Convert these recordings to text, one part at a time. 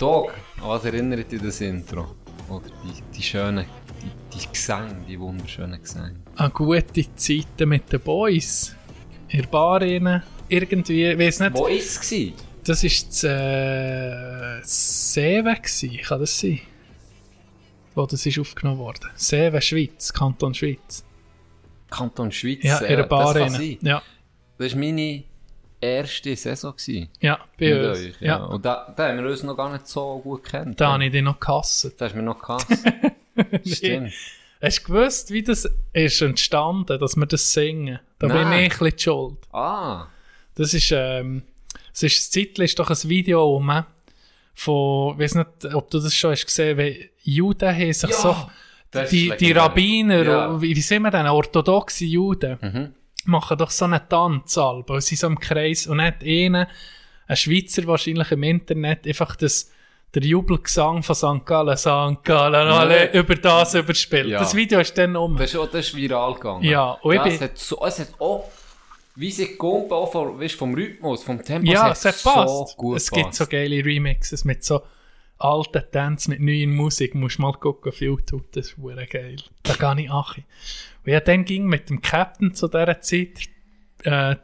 Dog, was erinnert dich das Intro? Oder die schönen, die Gesänge, die wunderschönen Gesänge. An gute Zeiten mit den Boys. In der Bar rein. Irgendwie, ich weiss nicht. Wo war es? Das war das Seewe, kann das sein? Wo das ist aufgenommen worden. Seewe, Schweiz, Kanton Schweiz. Kanton Schweiz? Ja, in der Bar rein. Ja. Das war meine erste Saison. Ja, bei mit uns. Euch, ja. Ja. Und da haben wir uns noch gar nicht so gut gekannt. Da habe ich dich noch gehasst. Da hast du mich noch gehasst. Stimmt. Hast du gewusst, wie das ist entstanden, dass wir das singen? Da Nein. bin ich ein bisschen die Schuld. Ah. Das Zeitl ist doch ein Video rum von, ich weiss nicht, ob du das schon hast gesehen, wie Juden haben sich ja, so, die Rabbiner, ja. Wie sind wir denn, orthodoxe Juden, machen doch so einen Tanzalb, sie so im Kreis, und nicht einen, ein Schweizer wahrscheinlich im Internet, einfach das, der Jubelgesang von St. Gallen, alle über das überspielt. Ja. Das Video ist dann um. Das ist viral gegangen. Ja, und ja, es hat auch, wie sie kommt, auch vom Rhythmus, vom Tempo, ja, es hat so gut es gibt so geile Remixes mit so alten Tänzen, mit neuer Musik. Musst mal gucken auf YouTube, das ist verdammt geil. Da kann ich achi. Und ja, dann ging mit dem Captain zu dieser Zeit,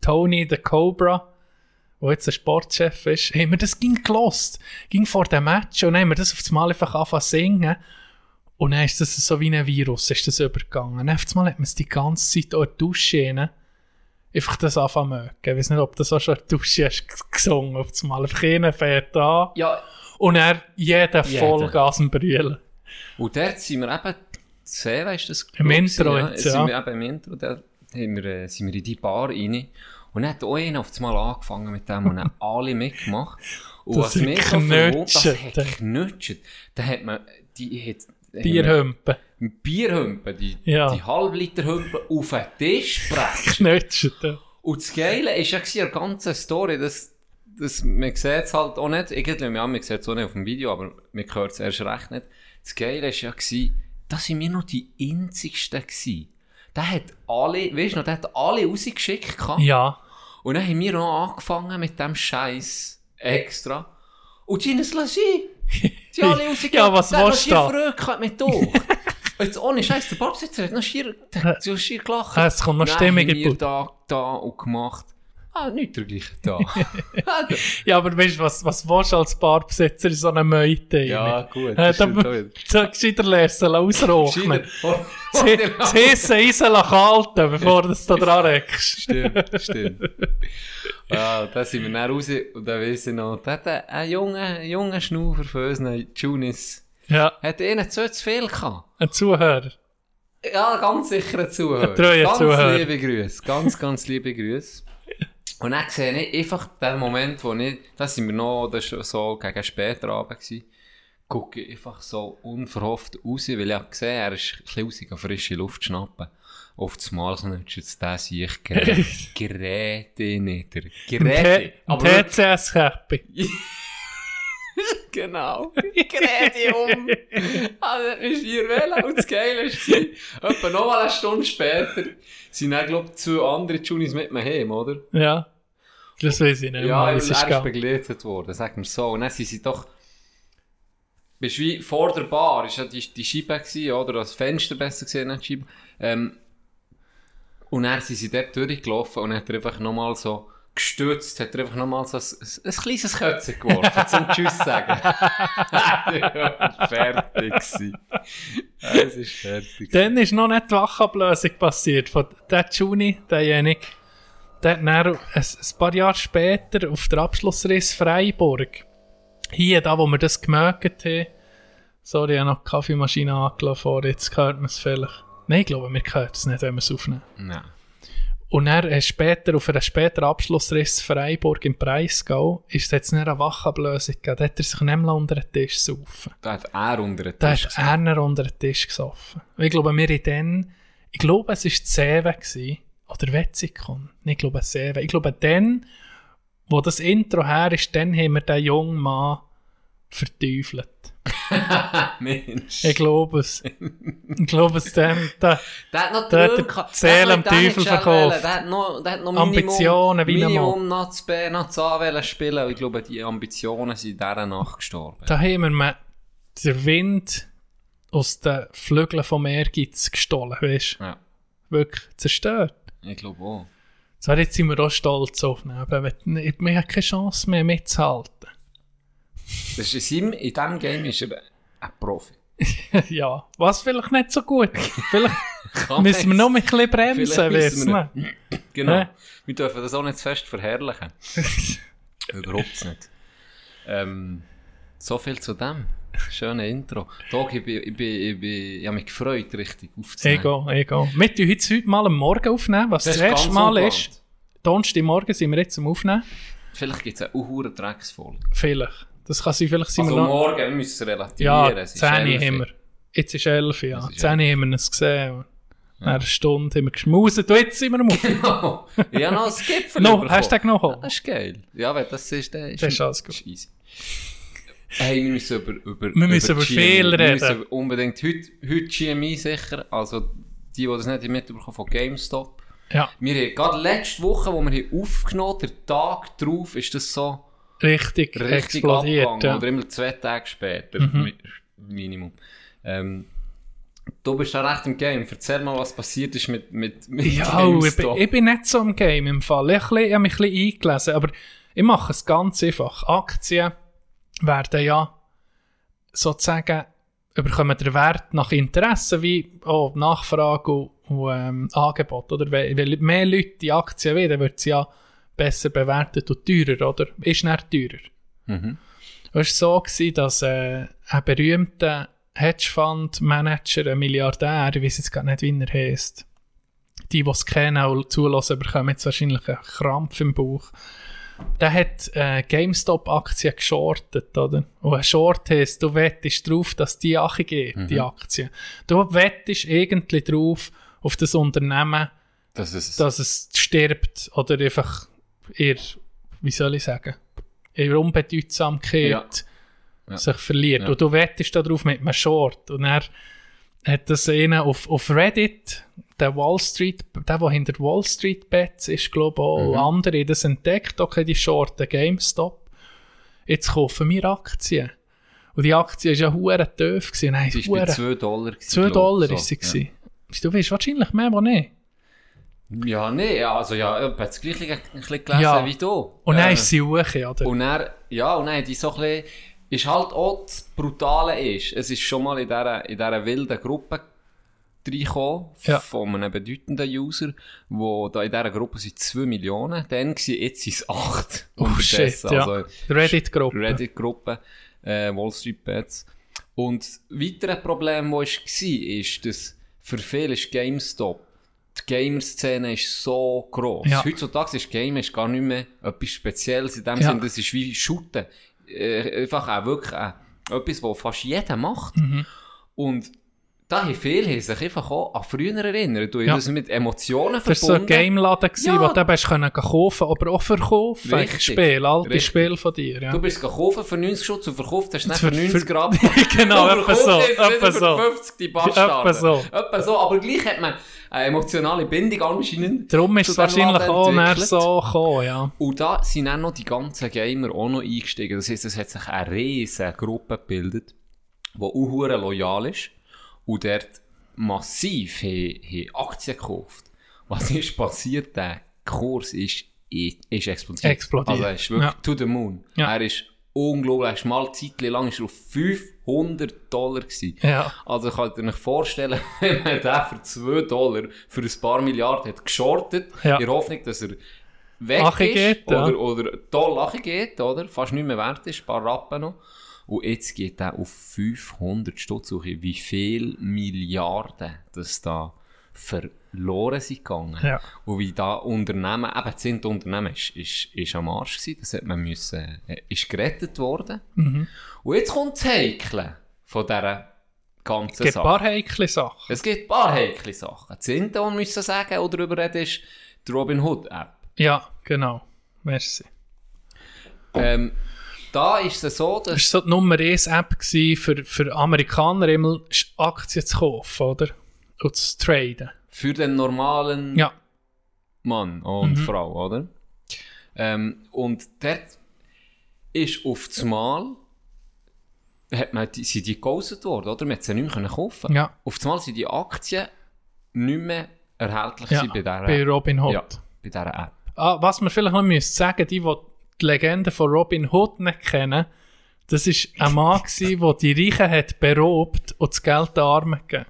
Tony the Cobra, der jetzt ein Sportchef ist, haben wir das ging vor dem Match und dann haben wir das auf das Mal einfach angefangen zu singen. Und dann ist das so wie ein Virus, ist das übergegangen. Und dann auf das Mal hat man es die ganze Zeit auch in die Dusche einfach das anfangen mögen. Ich weiss nicht, ob du das auch schon in der Dusche hast gesungen hast, auf das Mal einfach einen fährt an ja. Und er jeder Vollgas am Brüllen. Und dort sind wir eben, sehen, weißt du das? Im Intro jetzt, ja. Sind wir eben im Intro, da sind wir in die Bar rein. Und dann hat auch einer auf das Mal angefangen mit dem und dann alle mitgemacht. Und das was mich so verwundert, das hat geknutscht. Da hat man, Bierhümpen. Die Halbliterhümpen auf den Tisch brechen. Und das Geile ist ja eine ganze Story, dass man sieht es halt auch nicht, irgendwie, ja, man sieht es auch nicht auf dem Video, aber man hört es erst recht nicht. Das Geile ist ja, dass wir noch die einzigsten waren. Der hat alle, weißt du noch, der hat alle rausgeschickt. Ja. Und dann haben wir noch angefangen mit dem Scheiß extra. Und die lassen es sein. Die alle rausgeschickt. Ja, was willst du da? Der hat noch mit durch. Jetzt ohne Scheiß, der Bartsitzer hat noch schier gelacht. Es kommt noch Stimmung in den da und gemacht. Ah, nicht der gleiche da. Ja, aber weißt du, was willst du als Barbesitzer in so einer Meute? Ja, gut. Da gescheiter lassen, ausrochen. Zessen Eisen kalten, bevor du es da dran reckst. Stimmt. Ja, da sind wir dann raus und da weiss ich noch, da hat ein junger Schnaufer von uns, ein Junis, hat ihnen zu viel gehabt. Ein Zuhörer. Ja, ganz sicher ein Zuhörer. Ein treuer Zuhörer. Liebe Grüße, ganz liebe Grüße. Und dann sehe ich einfach den Moment, wo ich, das sind wir noch, das war so gegen später Abend, gucke ich einfach so unverhofft raus, weil ich habe gesehen, er ist ein bisschen raus, an frische Luft schnappen. Auf das Mal knutschen sie das sich Geräte nieder. Geräte. TCS-Käppi. Genau. Geräte um. Also, das ist ihr Wähler. Und das Geile ist, etwa noch mal eine Stunde später sind dann, glaube ich, 2 andere Junis mit mir heim, oder? Ja. Das weiß ich nicht. Ja, weil er ist begleitet worden, sagen wir so. Und dann sind sie doch, bist wie vor der Bar, ist ja die Scheibe gewesen, oder das Fenster besser gesehen, nicht die Scheibe. Und dann sind sie dort durchgelaufen und hat er einfach nochmal so gestützt, hat er einfach nochmal so ein kleines Kötzchen geworfen, zum Tschüss sagen. Ja, fertig gewesen. Es ist fertig. Dann ist noch nicht die Wachablösung passiert von der Juni, derjenige. Dann ein paar Jahre später auf der Abschlussriss Freiburg. Hier, da, wo wir das gemerkt haben. Sorry, ich habe noch die Kaffeemaschine angelassen vorher, jetzt hört man es vielleicht. Nein, ich glaube, wir hören es nicht, wenn wir es aufnehmen. Nein. Und dann später, auf einer späteren Abschlussriss Freiburg im Breisgau, ist jetzt nicht eine Wachablösung gegeben. Da hat er sich nicht mehr unter den Tisch gesaufen. Da hat er unter den Tisch gesoffen. Ich glaube, wir in den, ich glaube, es war die Seewe oder Wetzikon. Ich glaube, Seewe. Ich glaube, dann, wo das Intro her ist, dann haben wir den jungen Mann verteufelt. Mensch. Ich glaube es. Ich glaube es dem. Der hat die Seele am Teufel verkauft. Der hat noch Ambitionen wie Minimum noch zu B, noch zu A spielen. Und ich glaube, die Ambitionen sind in dieser Nacht gestorben. Da haben wir den Wind aus den Flügeln vom Ehrgeiz gestohlen. Weißt du? Ja. Wirklich zerstört. Ich glaube auch. So, jetzt sind wir auch stolz auf ihn. Wir haben keine Chance mehr mitzuhalten. Das ist in diesem Game ist er ein Profi. Ja, was vielleicht nicht so gut. Vielleicht müssen wir noch ein bisschen bremsen. Genau. Wir dürfen das auch nicht zu fest verherrlichen. Überhaupt nicht. So viel zu dem. Schöne Intro. Doch, ich habe mich gefreut, richtig aufzunehmen. Egal. Wir tun heute mal am Morgen aufnehmen, was das erste Mal ist. Donnerstagmorgen sind wir jetzt am Aufnehmen. Vielleicht gibt es eine Uhur-Drecksfolge. Vielleicht. Das kann sein, vielleicht sind also wir noch... morgen müssen wir relativieren. Ja, 10 haben wir. Jetzt ist 11, ja. 10 haben wir es gesehen. Ja. Eine Stunde haben wir geschmauset und jetzt sind wir am Aufnehmen. Genau. Ja, noch ein Gipfel bekommen. Hast du den noch geholt? Das ist geil. Ja, wenn das ist, dann ist es easy. Hey, wir müssen über viel reden. Wir müssen unbedingt heute GMI sicher, also die das nicht mitbekommen von GameStop. Ja. Wir haben gerade letzte Woche, wo wir aufgenommen haben, der Tag drauf, ist das so richtig explodiert. Abgegangen, ja. Oder immer 2 Tage später, Minimum. Du bist da recht im Game. Erzähl mal, was passiert ist mit GameStop. Ich bin nicht so im Game im Fall. Ich habe mich ein bisschen eingelesen, aber ich mache es ganz einfach. Aktien werden ja sozusagen bekommen den Wert nach Interesse, wie Nachfrage und Angebot. Oder? Weil mehr Leute die Aktien wollen, wird sie ja besser bewertet und teurer, oder? Ist nicht teurer. Mhm. Es war so, dass ein berühmter Hedgefonds-Manager, ein Milliardär, ich weiß jetzt gar nicht, wie er heisst, die es kennen und zulassen, bekommen jetzt wahrscheinlich einen Krampf im Bauch. Der hat GameStop-Aktien geschortet, oder? Und ein Short heisst, du wettest darauf, dass die angeht, die Aktien. Du wettest irgendwie darauf, auf das Unternehmen, dass es stirbt oder einfach ihre Unbedeutsamkeit sich verliert. Ja. Und du wettest darauf mit einem Short. Und er hat das einen auf Reddit, der hinter Wallstreetbets ist, glaube ich, auch andere, das entdeckt, okay, die Shorten GameStop, jetzt kaufen wir Aktien. Und die Aktie war ja verdammt tief. Sie war bei $2. $2 war sie. So, ja. Du weißt wahrscheinlich mehr, wo nicht. Ja, nein, also ja, ich habe das gleiche ein bisschen gelesen wie du. Und dann ist sie hoch, oder? Und dann, die so ein bisschen, ist halt auch das Brutale ist, es ist schon mal in dieser wilden Gruppe reingekommen, von einem bedeutenden User, wo da in dieser Gruppe sind 2 Millionen, dann waren jetzt sind es 8. Oh shit, also, Reddit-Gruppe, Wallstreetbets. Und das weitere Problem, das war, ist, dass für viele ist GameStop, die Gamerszene ist so gross. Ja. Heutzutage ist Game gar nicht mehr etwas Spezielles in dem Sinne, das ist wie Shooten. Einfach auch wirklich etwas, was fast jeder macht. Mhm. Und da haben viele sich einfach auch an früher erinnert. Du hast das mit Emotionen verbunden. Das war so ein Game-Laden, wo du eben kaufen aber auch verkaufen. Richtig. Alte Spiele von dir. Ja. Du bist gekauft für 90 Schutz und verkauft hast nicht für 90 Gramm. Genau, etwa so. Etwa so. 50 die Bastarde. Etwa so. Aber gleich hat man eine emotionale Bindung anscheinend. Darum ist es wahrscheinlich auch mehr so gekommen, ja. Und da sind auch noch die ganzen Gamer auch noch eingestiegen. Das heisst, es hat sich eine riesige Gruppe gebildet, die auch loyal ist. Und dort massiv haben Aktien gekauft. Was ist passiert? Der Kurs ist explodiert. Also er ist wirklich to the moon. Ja. Er ist unglaublich. Er ist mal eine Zeit lang auf $500 gewesen. Ja. Also könnt ihr euch vorstellen, wenn man den für $2 für ein paar Milliarden hat geschortet, in der Hoffnung, dass er weg ist geht, oder toll geht, oder fast nicht mehr wert ist, ein paar Rappen noch. Und jetzt geht er auf 500 Stutz. Wie viele Milliarden das da verloren sind gegangen. Ja. Und wie da Unternehmen, eben das Unternehmen ist am Arsch gewesen. Das hat man müssen, ist gerettet worden. Mhm. Und jetzt kommt das Heikle von dieser ganzen Sache. Es gibt ein paar heikle Sachen. Das eine, die müssen sagen oder darüber reden, ist die Robinhood-App. Ja, genau. Merci. da ist es so, dass... Das war so die Nummer 1 App für Amerikaner, immer Aktien zu kaufen, oder? Und zu traden. Für den normalen Mann und Frau, oder? Und dort ist auf das Mal... sind die geghostet worden, oder? Man konnte sie nicht mehr kaufen. Ja. Auf einmal sind die Aktien nicht mehr erhältlich bei dieser App. Bei Robinhood. Ja, bei dieser App. Ah, was man vielleicht noch sagen müsste, die Legende von Robinhood nicht kennen, das war ein Mann, der die Reichen hat beraubt und das Geld den Armen gegeben.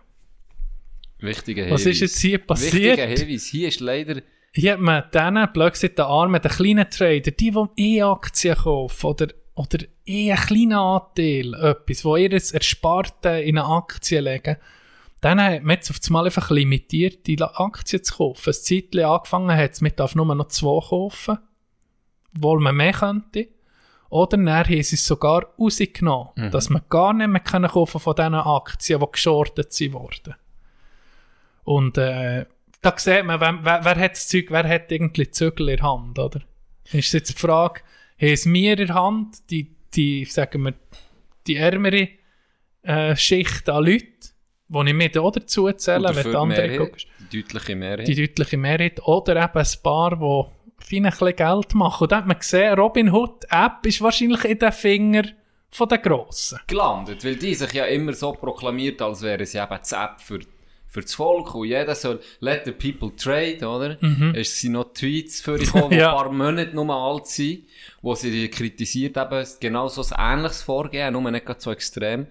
Wichtiger Hinweis. Was ist jetzt hier passiert? Wichtiger Hinweis. Hier ist leider... Hier hat man denen plötzlich den Armen, den kleinen Trader, die E-Aktien kaufen oder einen kleinen Anteil, etwas, wo ihr das Ersparte in eine Aktie legen, dann hat man jetzt auf einmal einfach limitiert, die Aktien zu kaufen. Ein Zeitchen angefangen hat es, man darf nur noch 2 kaufen, obwohl man mehr könnte. Oder dann haben sie es sogar rausgenommen, dass man gar nicht mehr kaufen von diesen Aktien, die geschortet wurden. Und da sieht man, wer hat das Zeug, wer hat irgendwie Zügel in der Hand, oder? Ist jetzt die Frage... Haben es mir in der Hand, sagen wir, die ärmere Schicht an Leuten, die ich mir auch dazu zähle, wenn die anderen guckst. Die deutliche Mehrheit. Oder eben ein paar, die fein ein bisschen Geld machen. Und dann hat man gesehen, Robinhood-App ist wahrscheinlich in den Fingern der Grossen gelandet, weil die sich ja immer so proklamiert, als wäre sie eben die App für das Volk, und jeder soll «Let the people trade», oder? Es sind noch Tweets für die gekommen, die ein paar Monate nur alt sind, wo sie kritisiert haben, genau so ein ähnliches Vorgehen, nur nicht ganz so extrem,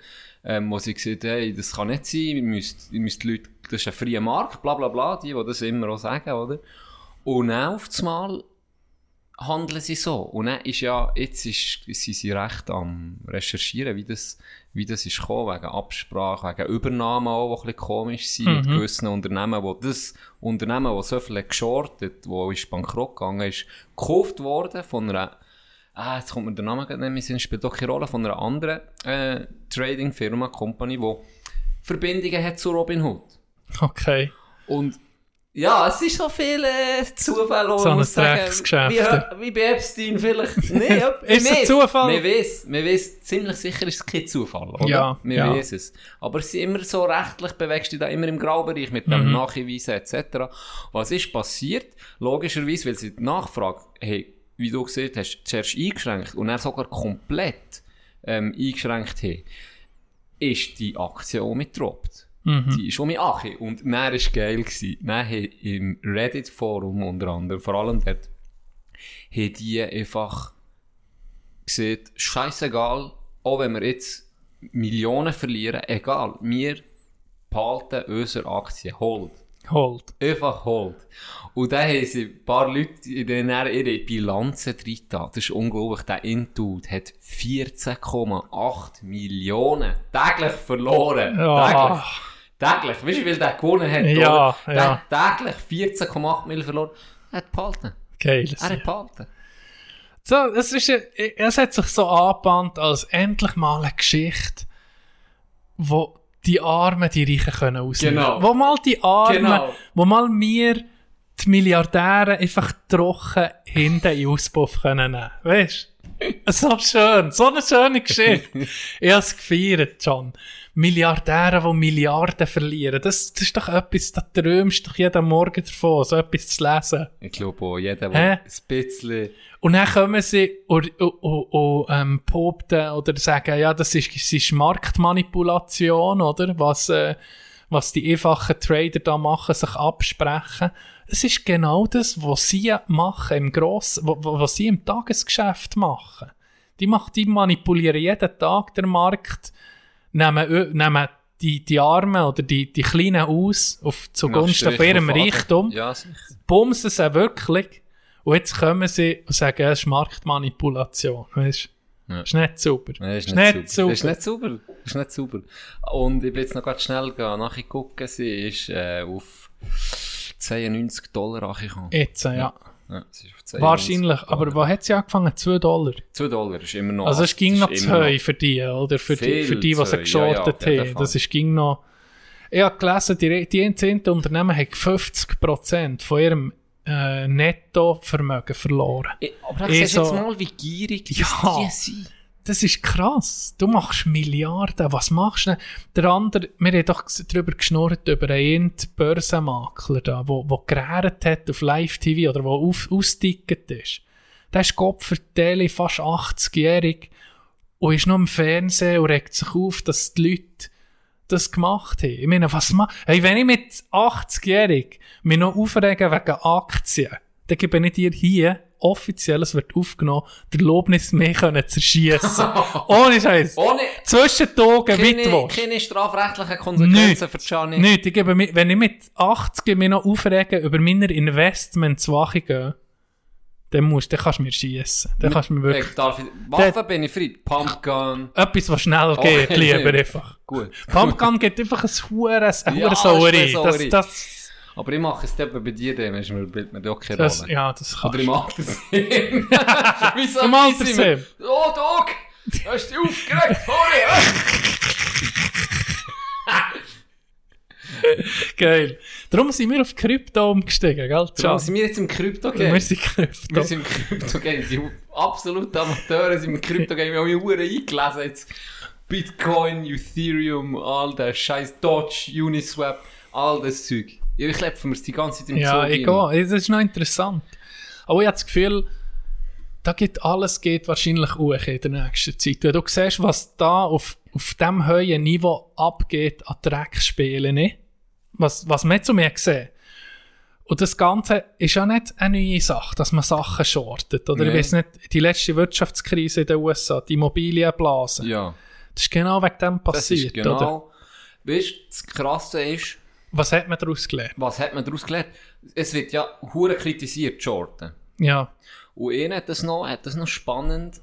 wo sie gesagt haben, hey, das kann nicht sein, ihr müsst die Leute, das ist ein freier Markt, bla bla bla, die das immer auch sagen, oder? Und dann auf einmal handeln sie so. Und dann ist sind sie recht am Recherchieren, wie das ist gekommen, wegen Absprache, wegen Übernahmen auch, die ein bisschen komisch sind, mit gewissen Unternehmen, wo das Unternehmen, das so viel geschortet, wo ist bankrott gegangen ist, gekauft worden von einer, jetzt kommt mir der Name gerade nicht mehr, spielt doch keine Rolle, von einer anderen Trading-Firma, Company, die Verbindungen hat zu Robinhood. Okay. Und ja, es ist schon viele Zufälle, wo man sagen, wie bei Epstein vielleicht nicht. Ist es ein Zufall? Man weiss, ziemlich sicher ist es kein Zufall, oder? Ja, man weiss es. Aber es ist immer so rechtlich, bewegst du dich da immer im Graubereich mit dem Nachweisen etc. Was ist passiert? Logischerweise, weil sie die Nachfrage, hey, wie du gesehen hast, zuerst eingeschränkt und dann sogar komplett eingeschränkt haben, ist die Aktie auch mitgetroppt. Die ist um mich Ache. Und dann war es geil. Dann haben im Reddit-Forum unter anderem, vor allem dort, haben die einfach gesagt, scheissegal, auch wenn wir jetzt Millionen verlieren, egal, wir behalten unsere Aktien. Hold. Einfach hold. Und dann haben sie ein paar Leute in ihre Bilanzen reingetan. Das ist unglaublich. Der Intuit hat 14,8 Millionen täglich verloren. Ja. Täglich. Weißt du, weil der gewonnen hat? Ja, oder? Ja. Der hat täglich 14,8 Millionen verloren. Er hat behalten. Geil. Er hat behalten. So, es hat sich so angebahnt, als endlich mal eine Geschichte, wo die Armen, die Reichen können ausnehmen. Genau. Wo mal die Armen, wo mal wir, die Milliardäre, einfach trocken hinten in den Auspuff können nehmen. Weißt du? So schön. So eine schöne Geschichte. Ich habe es gefeiert, John. Milliardäre, die Milliarden verlieren. Das ist doch etwas, da träumst du doch jeden Morgen davon, so etwas zu lesen. Ich glaube auch, jeder, der ein bisschen... Und dann kommen sie und behaupten oder sagen, ja, das ist Marktmanipulation, oder? Was die einfachen Trader da machen, sich absprechen. Es ist genau das, was sie machen, was sie im Tagesgeschäft machen. Die manipulieren jeden Tag den Markt, nehmen die Armen oder die Kleinen aus, zugunsten von ihrem Reichtum, bumsen sie wirklich. Und jetzt kommen sie und sagen, es ist Marktmanipulation. Weißt du? Ja. Ist nicht sauber. Nein, ist nicht sauber. Und ich will jetzt noch ganz schnell gehen. Nachher gucken, sie ist auf $92 angekommen. Jetzt, ja sie ist auf wahrscheinlich. Aber wo hat sie angefangen? $2? $2 ist immer noch. Also es ging noch zu Heu für die, oder? Für die, was sie geschortet haben. Das ging noch. Ich habe gelesen, die entzinnten Unternehmen haben 50% von ihrem Nettovermögen verloren. Aber du siehst jetzt mal, wie gierig die sind. Das ist krass. Du machst Milliarden. Was machst du? Der andere, wir haben doch darüber geschnurrt, über einen Börsenmakler, der gerät hat auf Live-TV oder der ausgetickt ist. Der ist Kopferdeli, fast 80-jährig und ist noch im Fernsehen und regt sich auf, dass die Leute das gemacht haben. Ich meine, was mache ich? Hey, wenn ich mit 80-jährig mich noch aufregen wegen Aktien, dann gebe ich dir hier offiziell, es wird aufgenommen, der Lobnis mehr können zerschießen. Ohne Scheiß. Ohne Zwischentagen, Mittwoch. Keine strafrechtlichen Konsequenzen für Gianni. Nichts. Ich gebe mir, wenn ich mit 80 mich noch aufregen über meine Investments wache gehe, dann kannst du mir schießen. Dann kannst du mir wirklich... Waffen bin ich frei. Pumpgun. Etwas, was schnell geht, lieber einfach. Gut. Pumpgun geht einfach ein Sauerei. Das... Aber ich mache es eben bei dir, dann ist mir doch keine Rolle. Ja, das kannst du. Oder ich mache das eben. Wieso? Im Alter Sam. Oh, Doc! Du hast dich aufgeregt, sorry! Geil. Darum sind wir auf Krypto umgestiegen, gell? Darum sind wir jetzt im Krypto-Game. Wir sind Krypto. Wir sind im Krypto-Game. Sie sind absolut Amateure, sind im Krypto-Game. Wir haben mich Uhren eingelesen jetzt. Bitcoin, Ethereum, all das Scheiß, Dodge, Uniswap, all das Zeug. Ich klepfe mir die ganze Zeit im Zug. Ja, egal. Das ist noch interessant. Aber ich habe das Gefühl, da geht alles wahrscheinlich hoch in der nächsten Zeit. Wenn du siehst, was da auf diesem hohen Niveau abgeht an Dreckspielen, ne? Was man zu mir gesehen. Und das Ganze ist ja nicht eine neue Sache, dass man Sachen shortet. Oder ich weiss nicht, die letzte Wirtschaftskrise in den USA, die Immobilienblase. Ja. Das ist genau wegen dem passiert. Genau. Weißt du, das Krasse ist, Was hat man daraus gelernt? Es wird ja hure kritisiert, Shorten. Ja. Und er hat das noch spannend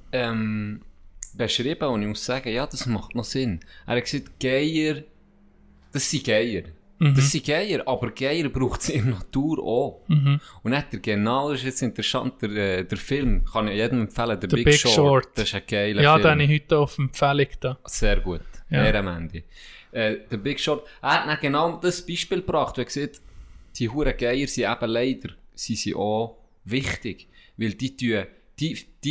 beschrieben und ich muss sagen, ja, das macht noch Sinn. Er hat gesagt, Geier, das sind Geier. Mhm. Das sind Geier, aber Geier braucht es in der Natur auch. Mhm. Und hat er genau, das ist jetzt interessant, der Film, kann ich jedem empfehlen, The Big Short. Das ist ein geiler Film. Ja, den habe ich heute auf Empfehlung da. Sehr gut, ja. Mehr am Ende. The Big Short, er hat genau das Beispiel gebracht, weil er sieht, die huren Geier sind eben leider, sie auch wichtig, weil die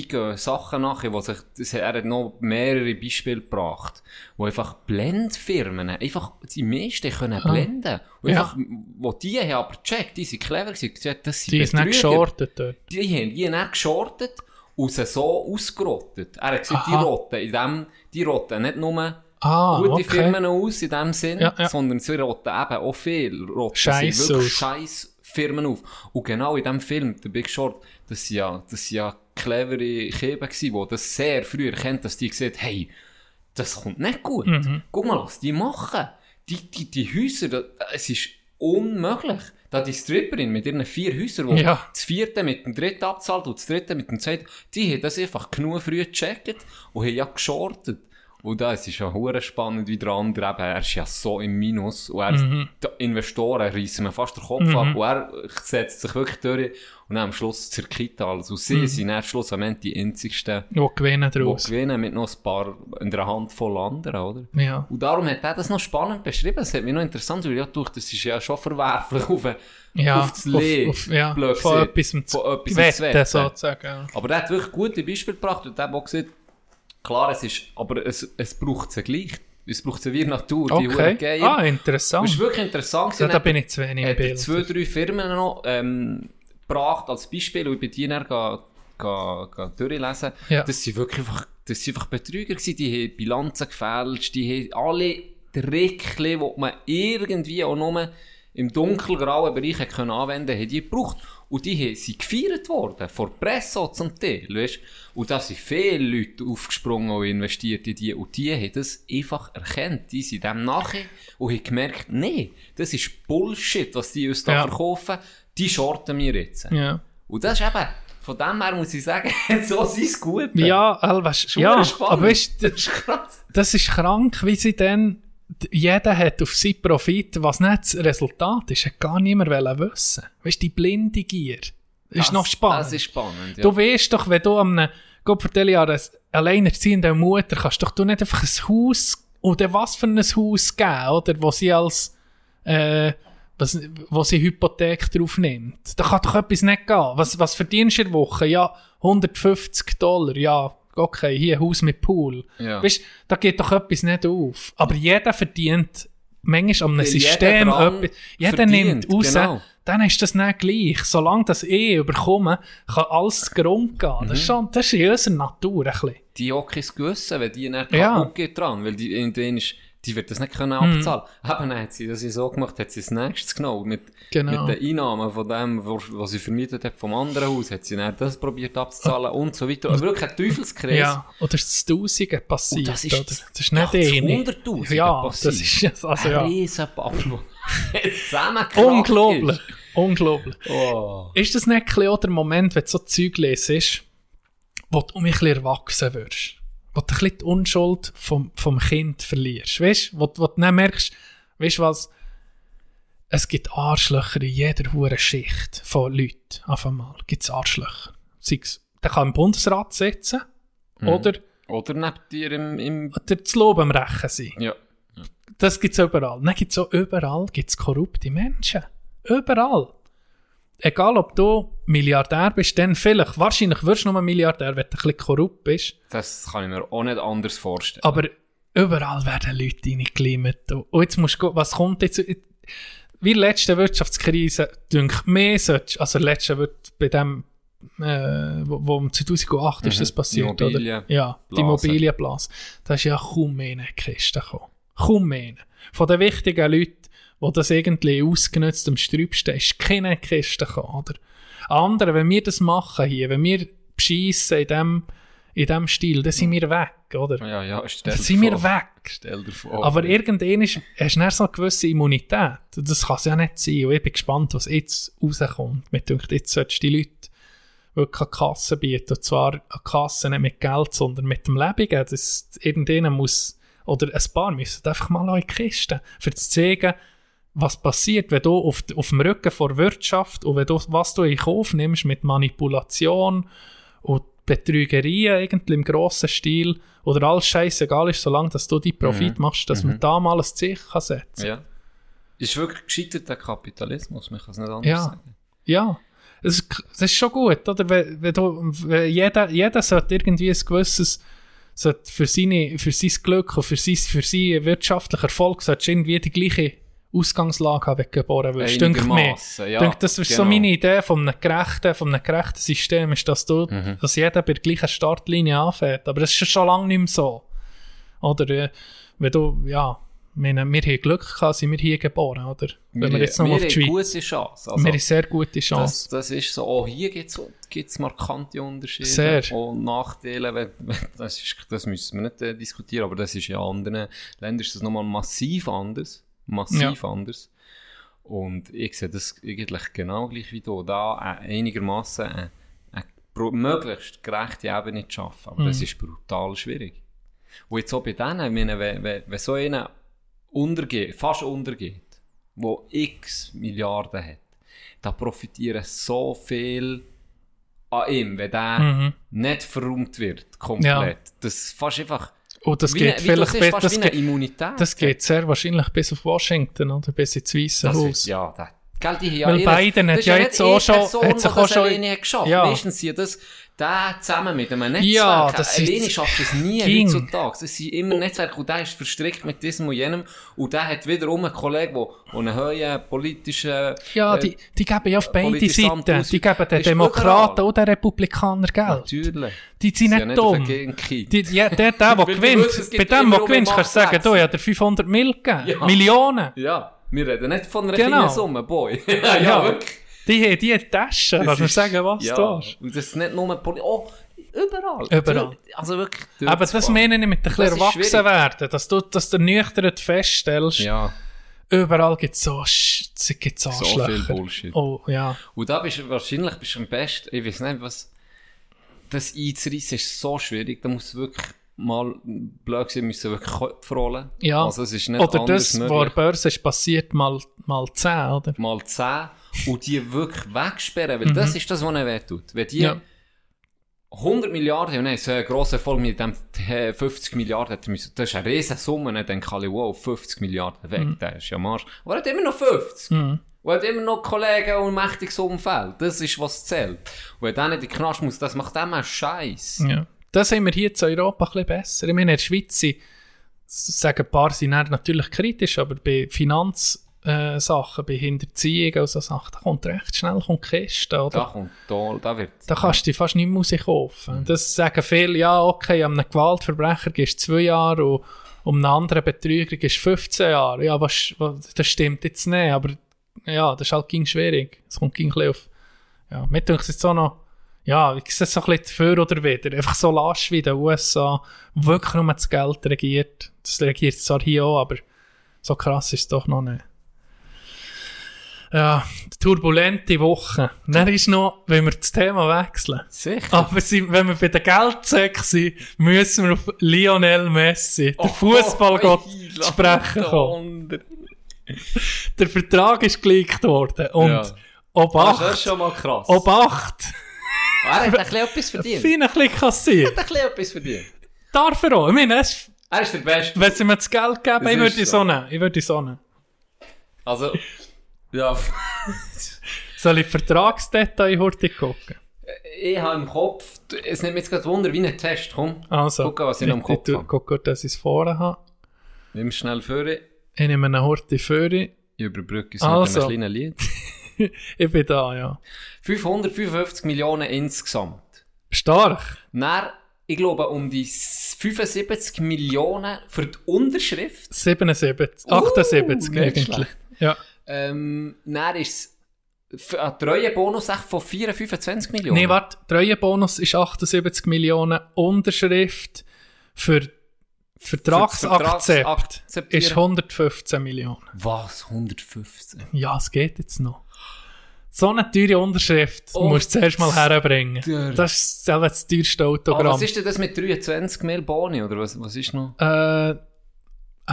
gehen Sachen nachher, die sich, er hat noch mehrere Beispiele gebracht, wo einfach Blendfirmen, einfach die meisten können blenden, und einfach, wo die haben aber gecheckt, die sind clever gewesen, das sind die Betrüger. Nicht geschortet dort. Die haben die nicht geschortet und sie so ausgerottet. Er hat gesagt, die rotten nicht nur gute Firmen aus in dem Sinn, sondern sie rotten eben auch viel. Scheiss wirklich scheiss Firmen auf. Und genau in diesem Film, The Big Short, das sind ja clevere Kinder gewesen, die das sehr früh erkannt, dass die gesagt haben, hey, das kommt nicht gut. Mhm. Guck mal, was die machen. Die Häuser, es ist unmöglich. Da die Stripperin mit ihren 4 Häusern, die das 4. mit dem 3. abzahlt und das 3. mit dem 2. Die haben das einfach genug früh gecheckt und haben ja geschortet. Und das ist ja hure spannend, wie der andere eben, er ist ja so im Minus und er, die Investoren reissen mir fast den Kopf ab und er setzt sich wirklich durch und am Schluss zerkippt alles. Und sie sind dann schlussendlich die einzigsten, die gewinnen mit noch ein paar, in einer Handvoll anderen, oder? Ja. Und darum hat er das noch spannend beschrieben, das hat mich noch interessant, weil ich dachte, das ist ja schon verwerflich auf das Leben, von etwas zu wetten, sozusagen. Ja. Aber er hat wirklich gute Beispiele gebracht und der, der gesagt, klar, es ist, aber es braucht sie gleich. Es braucht sie wie Natur. Okay. Die interessant. Das ist wirklich interessant. Ja, da bin ich zu wenig im Bild. 2-3 Firmen noch gebracht als Beispiel, und ich bei denen durchlesen. Ja. Das sind wirklich einfach Betrüger gewesen. Die haben Bilanzen gefälscht. Die haben alle Trickchen, die man irgendwie auch nur im dunkelgrauen Bereich anwenden konnte, haben die gebraucht. Und die sind gefeiert worden, vor der Presse zum Teil, weißt? Und da sind viele Leute aufgesprungen und investiert in die. Und die haben das einfach erkannt. Die sind dem nachher und haben gemerkt, nee, das ist Bullshit, was die uns da verkaufen, die shorten wir jetzt. Ja. Und das ist eben, von dem her muss ich sagen, so sind es gut. Ja, aber weißt, das ist krass. Das ist krank, wie sie dann, jeder hat auf seinen Profit, was nicht das Resultat ist, hat gar niemand wissen. Weißt du, die blinde Gier. Ist noch spannend. Das ist spannend, ja. Du weißt doch, wenn du an einem alleinerziehenden Mutter kannst, doch du nicht einfach ein Haus, oder was für ein Haus geben, oder, wo sie als, wo sie Hypothek drauf nimmt. Da kann doch etwas nicht gehen. Was verdienst du in der Woche? Ja, $150. Ja, okay, hier ein Haus mit Pool. Ja. Weißt, da geht doch etwas nicht auf. Aber jeder verdient manchmal an einem System etwas. Jeder nimmt raus, genau. Dann ist das nicht gleich. Solange das überkomme, kann alles zu Grund gehen. Mhm. Das ist in unserer Natur ein bisschen. Die auch kein Gewissen, wenn die nicht umgeht dran, weil die in denen ist... Die wird das nicht können abzahlen. Aber dann hat sie das so gemacht, hat sie das Nächste genommen. Mit den Einnahmen von dem, was sie vermietet hat vom anderen Haus, hat sie dann das probiert abzuzahlen und so weiter. Also wirklich ein Teufelskreis. Ja, oder das Tausende passiert. Und das ist nicht Hunderttausende passiert. Das ist also, ein Riesenbabel. Unglaublich. Ist. Unglaublich. Oh. Ist das nicht der Moment, wenn du so Zeug lesest, wo du mich ein bisschen erwachsen wirst? Wo du ein bisschen die Unschuld vom Kind verlierst. Weißt du, wo du dann merkst, weißt du was, es gibt Arschlöcher in jeder Schicht von Leuten. Auf einmal gibt es Arschlöcher. Der kann im Bundesrat sitzen, oder neben dir im oder zu Lob am Rechen sein. Ja. Ja. Das gibt es überall. Dann gibt es auch überall gibt's korrupte Menschen. Überall. Egal, ob du Milliardär bist, dann vielleicht. Wahrscheinlich wirst du nur Milliardär, wenn du ein bisschen korrupt bist. Das kann ich mir auch nicht anders vorstellen. Aber überall werden Leute reingeklimmt. Und jetzt musst du, was kommt jetzt? Wie in der letzten Wirtschaftskrise, denke mehr solltest du, also in der letzten wird bei dem, wo um 2008 ist das passiert, die oder? Ja, die Immobilienblase. Da ist ja kaum mehr in die Kiste gekommen. Kaum mehr. Von den wichtigen Leuten, wo das irgendwie ausgenutzt am Sträubsten ist, keine Kiste gekommen, oder? Andere, wenn wir das machen hier, wenn wir beschissen in dem Stil, dann sind wir weg, oder? Ja, stell dir vor. Dann sind wir weg. Stell dir vor. Aber irgendwann hast du dann so eine gewisse Immunität. Das kann es ja nicht sein. Und ich bin gespannt, was jetzt rauskommt. Mir denkt, jetzt solltest du die Leute wirklich an Kassen bieten. Und zwar an Kassen nicht mit Geld, sondern mit dem Leben. Irgendwann muss, oder ein paar müssen einfach mal in die Kiste, um zu zeigen, was passiert, wenn du auf dem Rücken vor Wirtschaft und wenn du, was du in Kauf nimmst mit Manipulation und Betrügerien irgendwie im grossen Stil oder alles scheißegal ist, solange dass du deinen Profit machst, dass man da mal ein Zeichen kann setzen kann. Ja. Ist wirklich gescheitert der Kapitalismus, man kann es nicht anders sagen. Ja, das ist schon gut, oder? Wenn jeder sollte irgendwie ein gewisses für sein Glück und für seinen wirtschaftlichen Erfolg sollte irgendwie die gleiche Ausgangslage habe ich geboren, weil das ist so meine Idee von einem gerechten System, ist, dass jeder bei der gleichen Startlinie anfährt. Aber das ist schon lange nicht mehr so. Oder wenn du, wir haben Glück gehabt, sind wir hier geboren, oder? Wenn wir jetzt noch auf die Schweiz. Gute Chance. Also, wir haben sehr gute Chance. Das ist so, auch hier gibt es markante Unterschiede und Nachteile. Das müssen wir nicht diskutieren, aber das ist in anderen Ländern ist das nochmal massiv anders. Anders. Und ich sehe das eigentlich genau gleich wie du. Da einigermaßen eine möglichst gerechte Ebene zu schaffen. Aber das ist brutal schwierig. Und jetzt auch bei denen, wenn so einer fast untergeht, der x Milliarden hat, da profitieren so viel an ihm, wenn der nicht verräumt wird, komplett. Ja. Das ist fast einfach... Oh, das geht vielleicht das geht sehr wahrscheinlich bis auf Washington oder bis ins Weiße Haus. Ja, weil Biden hat ja jetzt auch schon... Meistens sind das zusammen mit einem Netzwerk. Ja, alleine schafft das nie heutzutage. Es sind immer Netzwerke und der ist verstrickt mit diesem und jenem. Und der hat wiederum einen Kollegen, der einen hohen politischen... Ja, die geben ja auf beide Seiten. Die geben den Demokraten und den Republikanern Geld. Natürlich. Die sind nicht dumm. Der gewinnt. Bei dem, der gewinnt, kannst du sagen, du hast dir 500 Millionen. Ja. Wir reden nicht von einer kleinen Summe, Boy. Wirklich. Die haben Taschen, kannst du mir sagen, was da ist. Und das ist nicht nur überall. Also wirklich. Aber das meine ich mit ein bisschen erwachsen werden, dass du nüchtern feststellst, überall gibt es so Arschlöcher. So viel Bullshit. Oh, ja. Und da bist du wahrscheinlich am besten, ich weiß nicht, was das einzureissen ist so schwierig, da musst du wirklich... mal blöd gewesen, müssen wirklich Köpfe rollen. Ja. Also es ist nicht oder das, möglich. Was an der Börse ist passiert, mal 10, oder? Mal 10 und die wirklich wegsperren, weil das ist das, was ihnen wehtut. Wenn die 100 Milliarden, und so ein grosser Erfolg mit dem 50 Milliarden, das ist eine riesen Summe, dann denke ich, wow, 50 Milliarden weg, das ist ja Marsch. Aber er hat immer noch 50. Und hat immer noch Kollegen und ein mächtiges Umfeld. Das ist, was zählt. Und wenn der nicht in den Knast muss, das macht dem einen Scheiß. Ja. Das haben wir hier in Europa ein bisschen besser. Ich meine, in der Schweiz sind, sagen ein paar, sind natürlich kritisch, aber bei Finanzsachen, bei Hinterziehung und so Sachen, da kommt recht schnell Kiste, oder? Da kannst du dich fast nicht mehr rauskaufen. Mhm. Das sagen viele, ja, okay, einem Gewaltverbrecher gibst du 2 Jahre und um einen anderen Betrüger gibst du 15 Jahre. Ja, was, das stimmt jetzt nicht, aber ja, das ist halt schwierig. Es kommt ein bisschen auf. Ja, mir denke ich jetzt auch noch, ja, ich sehe so ein bisschen dafür oder wieder. Einfach so lasch wie in den USA, wo wirklich nur das Geld regiert. Das regiert es zwar hier auch, aber so krass ist es doch noch nicht. Ja, turbulente Woche. Dann ist noch, wenn wir das Thema wechseln. Sicher. Aber wenn wir bei den Geldsäcken sind, müssen wir auf Lionel Messi, der Fußballgott, zu sprechen kommen. Der Vertrag ist geleakt worden. Und ja. Obacht. Das ist schon mal krass. Obacht. Er hat ein bisschen etwas verdient. Fein ein bisschen kassiert. Darf er auch. Ich meine, er ist der Beste. Wenn sie mir das Geld geben, das ich würde die Sonne. Also, ja. Soll ich Vertragsdetail heute gucken? Ich habe im Kopf, es nimmt mich jetzt gerade Wunder, wie ein Test kommt. Also, gucken, was ich noch im Kopf habe. Guck gut, dass ich es vorne habe. Nimm es schnell vorne. Ich nehme eine Horte vorne. Ich überbrücke es mit einem kleinen Lied. Ich bin da, ja. 555 Millionen insgesamt. Stark. Dann, ich glaube, um die 75 Millionen für die Unterschrift. 78 eigentlich. Ja. Dann ist es ein Treuebonus von 24 Millionen. Nein, warte, Treuebonus ist 78 Millionen. Unterschrift für Vertragsakzept ist 115 Millionen. Was? 115? Ja, es geht jetzt noch. So eine teure Unterschrift musst du zuerst mal herbringen. Das ist selber das teuerste Autogramm. Was ist denn das mit 23 Mil Boni? Oder was ist noch? Ist gar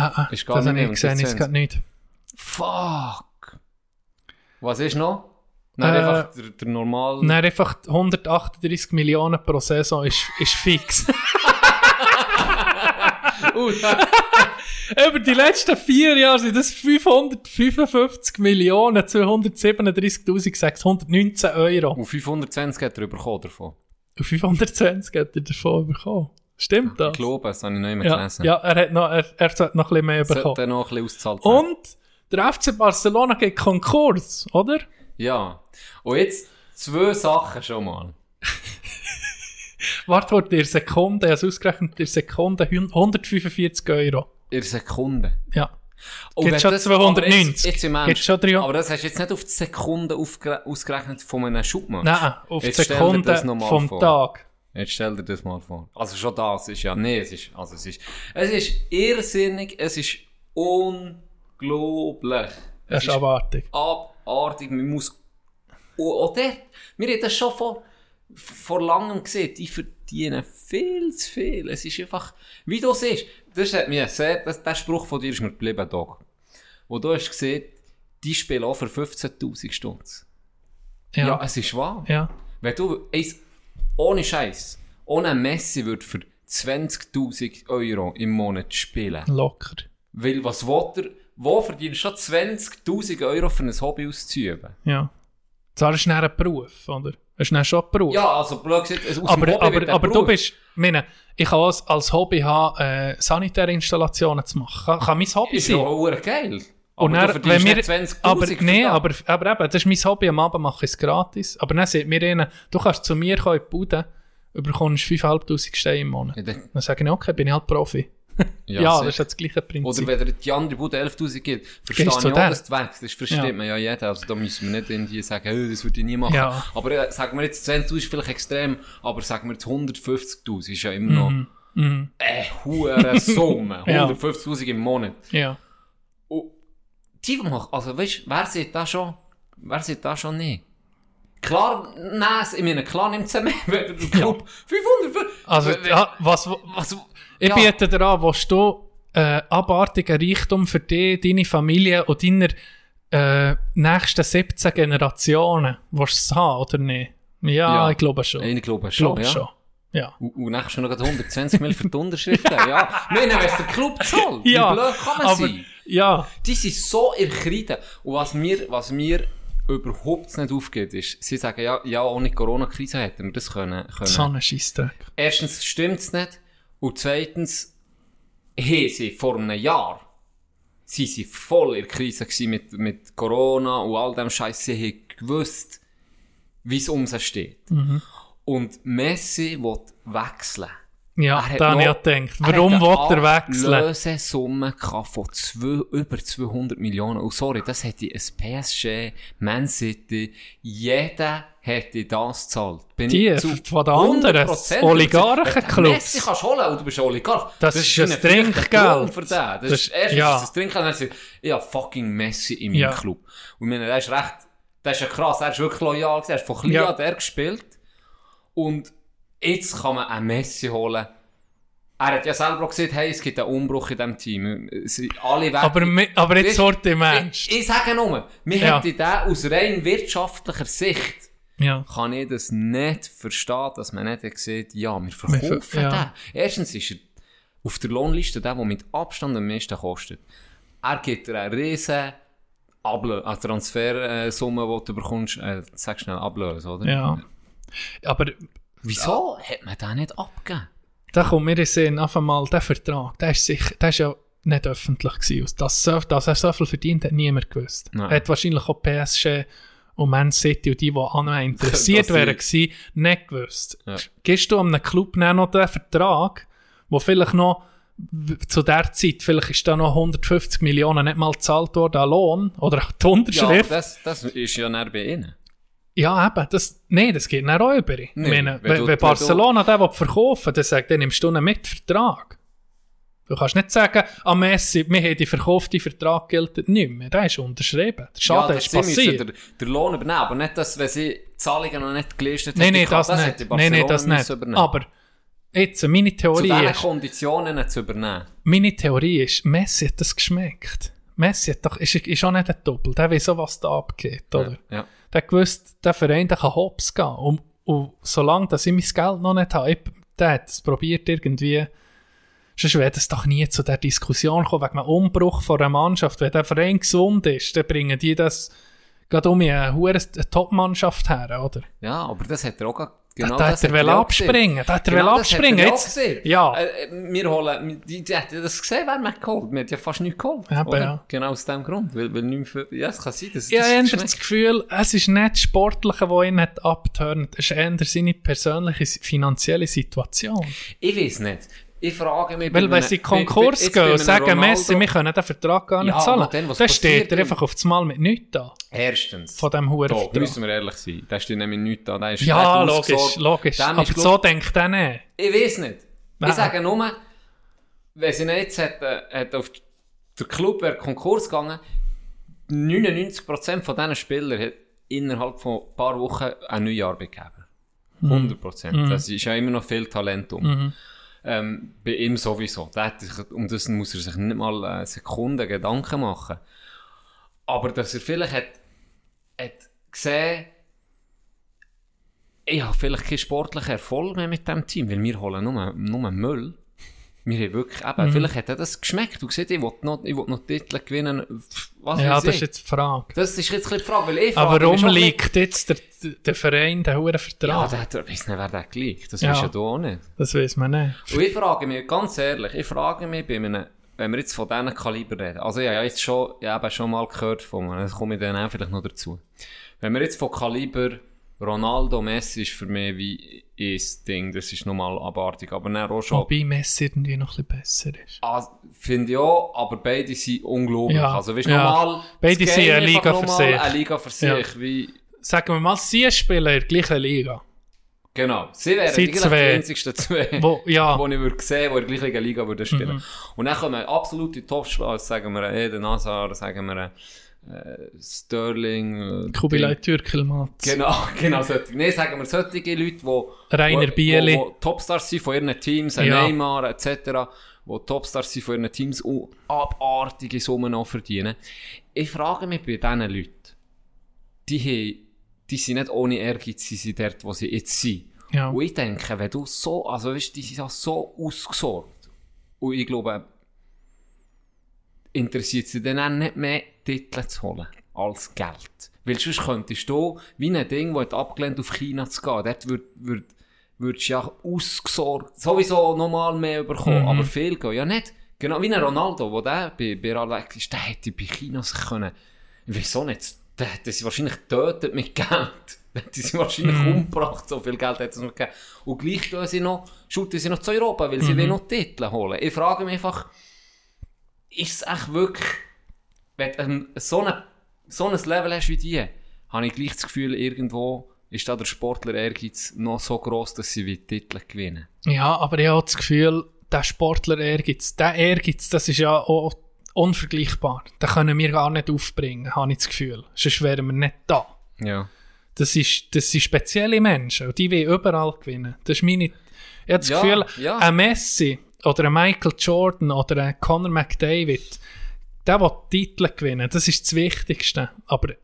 das habe ich gesehen, ist gerade nicht. Fuck! Was ist noch? Nein, einfach der normale... Nein, einfach 138 Millionen pro Saison ist fix. Über die letzten 4 Jahre sind das 555.237.619 Euro. Und 520 hat er bekommen davon. Und 520 hat er davon bekommen. Stimmt das? Ich glaube, das habe ich noch nicht mehr gelesen. Ja, er hat noch ein bisschen mehr bekommen. Sollte noch ein bisschen ausgezahlt werden. Und der FC Barcelona geht Konkurs, oder? Ja. Und jetzt 2 Sachen schon mal. Warte, in Sekunden, also ausgerechnet in Sekunden 145 Euro. In Sekunden? Ja. Geht schon 290. Jetzt schon 300. Aber das hast du jetzt nicht auf die Sekunde ausgerechnet von einem Schubmann. Nein, auf die Sekunde vom Tag. Jetzt stell dir das mal vor. Also schon das ist ja... Nein, es ist irrsinnig, es ist unglaublich. Es ist abartig. Abartig, man muss... Auch dort, wir haben das schon vor langem gesehen, die verdienen viel zu viel. Es ist einfach, wie du siehst, das hat mir sehr, der Spruch von dir ist mir geblieben, Doc. Wo du hast gesehen, die spielen auch für 15.000 Stunden. Ja, es ist wahr. Ja. Wenn du ohne Scheiß, ohne Messi würde für 20.000 Euro im Monat spielen. Locker. Weil was will er, wo verdienst du schon 20.000 Euro für ein Hobby auszuüben? Ja. Das ist dann ein Beruf, oder? Das ist dann schon ein Beruf. Ja, also blöd gesagt, aber du bist, ich kann als Hobby haben, Sanitärinstallationen zu machen. Kann mein Hobby sein. Ist ja auch geil. Und aber dann, wenn wir 20.000 aber eben, das ist mein Hobby, am Abend mache ich es gratis. Aber dann sagt mir einer, du kannst zu mir kommen in die Bude, bekommst 5'500 Steine im Monat. Ja, dann sage ich, okay, bin ich halt Profi. Ja, das ist das gleiche Prinzip. Oder wenn die andere Bude 11.000 gibt, verstehe ich auch, dass du wächst. Das versteht man ja jeder. Also da müssen wir nicht irgendwie sagen, das würde ich nie machen. Ja. Aber sagen wir jetzt 20.000 ist vielleicht extrem, aber sagen wir jetzt 150.000 ist ja immer noch eine hohe Summe. 150.000 im Monat. Ja. Und die machen, also weißt du, wer sieht das schon nicht? Klar, nein, ich meine, klar nimmt es mehr, wenn du Club 500... Also, ich biete dir an, willst du abartigen Reichtum für dich, deine Familie und deiner nächsten 17 Generationen, willst du es haben, oder nicht? Ja, ich glaube schon. Ich glaube schon. Ja. Und nächstes schon noch 120 Millionen für die Unterschriften. Ja. Nein, wenn es der Club zahlt, wie blöd kann man sein? Ja. Die sind so in Kreide. Und was mir überhaupt nicht aufgeht, ist, sie sagen, ja ohne Corona-Krise hätten wir das können. So ein Scheissdreck. Erstens stimmt es nicht und zweitens haben sie vor einem Jahr sie waren voll in der Krise mit Corona und all dem Scheiß. Sie haben gewusst, wie es um sie steht. Mhm. Und Messi will wechseln. Ja, da habe ich auch gedacht. Warum will er wechseln? Er hatte eine Lösesumme von über 200 Millionen. Und sorry, das hätte ein PSG, Man City, jeder hätte das gezahlt. Die von den anderen, Oligarchen-Clubs. Messi kannst du holen und du bist Oligarch. Das ist ein Trinkgeld. Das ist erstens ein Trinkgeld. Dann sagt ich habe fucking Messi in meinem Club. Und ich meine, der ist recht, der ist ja krass, er ist wirklich loyal, er ist von klein an der gespielt. Und jetzt kann man einen Messi holen. Er hat ja selber auch gesagt, hey, es gibt einen Umbruch in diesem Team. Alle weg. Aber jetzt hört der Mensch. Ich sage nur, wir hätten den aus rein wirtschaftlicher Sicht. Ja. Kann ich das nicht verstehen, dass man nicht sieht, ja, wir verkaufen den. Erstens ist er auf der Lohnliste der mit Abstand am meisten kostet. Er gibt dir eine riesen Transfersumme, die du bekommst. Sag schnell, ablösen, oder? Ja. Aber... Wieso hat man den nicht abgegeben? Da kommt mir in den Sinn, auf einmal der Vertrag, der ist ja nicht öffentlich gewesen. Dass er so viel verdient, hat niemand gewusst. Nein. Er hat wahrscheinlich auch PSG und Man City und die an einem interessiert wären, nicht gewusst. Ja. Gibst du einem Club noch den Vertrag, wo vielleicht noch zu der Zeit, vielleicht ist da noch 150 Millionen nicht mal gezahlt worden an Lohn oder an die Unterschrift? Ja, das ist ja nicht bei ihnen. Ja, eben. Das geht nicht auch über. Nee, wenn Barcelona den verkaufen will, dann nimmst du einen Mitvertrag. Du kannst nicht sagen, an Messi, wir haben den verkauften Vertrag gilt nicht mehr. Der ist unterschrieben. Der Schaden ist passiert. Der Lohn übernehmen, aber nicht, dass, wenn sie Zahlungen noch nicht gelistet haben, das nicht. Aber jetzt, meine Theorie ist... Zu diesen Konditionen zu übernehmen. Meine Theorie ist, Messi hat das geschmeckt. Messi ist auch nicht ein Doppel. Der weiß auch, was da abgeht, oder? Ja. Der gewusst, der Verein der kann hops gehen. Und solange dass ich mein Geld noch nicht habe, der hat es probiert irgendwie. Sonst wäre das doch nie zu der Diskussion gekommen, wegen einem Umbruch von einer Mannschaft. Wenn der Verein gesund ist, dann bringen die das gerade um eine Top-Mannschaft her, oder? Ja, aber das hat er auch genau das hat er will abspringen. Jetzt. Ja. Wir holen, die hat das gesehen, wer man geholt. Wir hat ja fast nichts geholt. Ja. Genau aus diesem Grund. Weil nicht mehr, ja, es kann sein, dass ich habe das Gefühl, es ist nicht das Sportliche, das ihn nicht abtönt. Es ist eher seine persönliche finanzielle Situation. Ich weiß nicht. Ich frage mich, weil wenn sie Konkurs gehen und sagen, Messi, wir können den Vertrag gar nicht zahlen, dann steht er einfach auf das Mal mit nichts da. Erstens. Von diesem Hurenvertrag. Da müssen wir ehrlich sein. Der steht nämlich nichts da. Der ist nicht logisch. Aber so denkt er nicht. Ich weiß nicht. Ich sage nur, wenn sie jetzt hat auf den Club wäre Konkurs gegangen, 99% von diesen Spielern hat innerhalb von ein paar Wochen eine neue Arbeit gegeben. 100%. Mhm. Das ist ja immer noch viel Talent um. Mhm. Bei ihm sowieso. Um das muss er sich nicht mal eine Sekunde Gedanken machen. Aber dass er vielleicht hat gesehen, ich habe vielleicht keinen sportlichen Erfolg mehr mit diesem Team, weil wir holen nur Müll. Wir haben wirklich, vielleicht hat er das geschmeckt. Du siehst, ich will noch Titel gewinnen. Was ja, das ist jetzt die Frage. Das ist jetzt die Frage, weil ich frage, warum liegt jetzt der Verein den hohen Vertrag? Ja, ich weiss nicht, wer der liegt. Das weiss ja du auch nicht. Das weiss man nicht. Und ich frage mich, ganz ehrlich, bei einem, wenn wir jetzt von diesen Kaliber reden, also ich habe jetzt schon mal gehört von mir, das komme ich dann auch vielleicht noch dazu. Wenn wir jetzt von Kaliber Ronaldo, Messi ist für mich wie das Ding, das ist nochmal abartig, aber dann auch schon... Wobei Messi irgendwie noch ein bisschen besser ist. Also, finde ich auch, aber beide sind unglaublich. Ja. Also, weißt, normal, beide sind eine Liga für sich. Wie sagen wir mal, sie spielen in der gleichen Liga. Genau, sie wären die einzigsten zwei, die ich würde sehen, die in der gleichen Liga würden spielen. Mhm. Und dann kommen absolute Top-Spieler, also sagen wir Eden Hazard, sagen wir... Sterling... Kubilay Türkelmatz. Genau. Sagen wir solche Leute, die... Rainer Bieli. Die Topstars sind von ihren Teams, Neymar etc. Die Topstars sind von ihren Teams und abartige Summen noch verdienen. Ich frage mich bei diesen Leuten, die sind nicht ohne Ehrgeiz, sie sind dort, wo sie jetzt sind. Ja. Und ich denke, wenn du so... Also weißt, die sind so ausgesorgt. Und ich glaube... interessiert sie dann auch nicht mehr Titel zu holen als Geld. Weil sonst könntest du wie ein Ding, das abgelehnt auf China zu gehen, dort würdest du ja ausgesorgt sowieso nochmal mehr bekommen, aber viel gehen. Ja nicht. Genau, wie ein Ronaldo, der bei Real weg ist, der hätte bei China sich können. Wieso nicht? Der hätte sie wahrscheinlich getötet mit Geld. Der hätte sie wahrscheinlich umgebracht, so viel Geld hätte es noch gegeben. Und gleich schütten sie noch zu Europa, weil sie will noch Titel holen. Ich frage mich einfach, ist es echt wirklich, wenn du so ein Level hast wie die, habe ich gleich das Gefühl, irgendwo ist da der Sportler Ehrgeiz noch so gross, dass sie wie Titel gewinnen. Ja, aber ich habe das Gefühl, der Sportler Ehrgeiz, das ist ja auch unvergleichbar. Den können wir gar nicht aufbringen, habe ich das Gefühl. Sonst wären wir nicht da. Ja. Das sind spezielle Menschen und die wollen überall gewinnen. Das ist ich habe das Gefühl, ein Messi oder ein Michael Jordan oder ein Conor McDavid, der will Titel gewinnen. Das ist das Wichtigste. Aber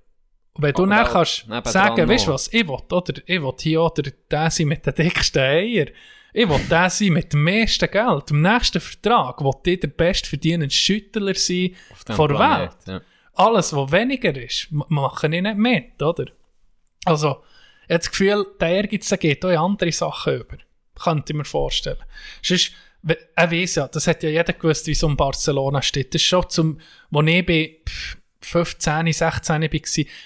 wenn du dann kannst sagen, weißt du was, ich will, oder? Ich will hier oder der sein mit den dicksten Eiern. Ich will der sein mit dem meisten Geld. Im nächsten Vertrag will ich der bestverdienende Schüttler sein vor der Welt. Ja. Alles, was weniger ist, mache ich nicht mit, oder? Also, ich habe das Gefühl, der Ehrgeiz geht auch in andere Sachen über. Könnte ich mir vorstellen. Sonst, er weiss ja, das hat ja jeder gewusst, wie so in Barcelona steht. Das ist schon zum, als ich bei 15, 16 war,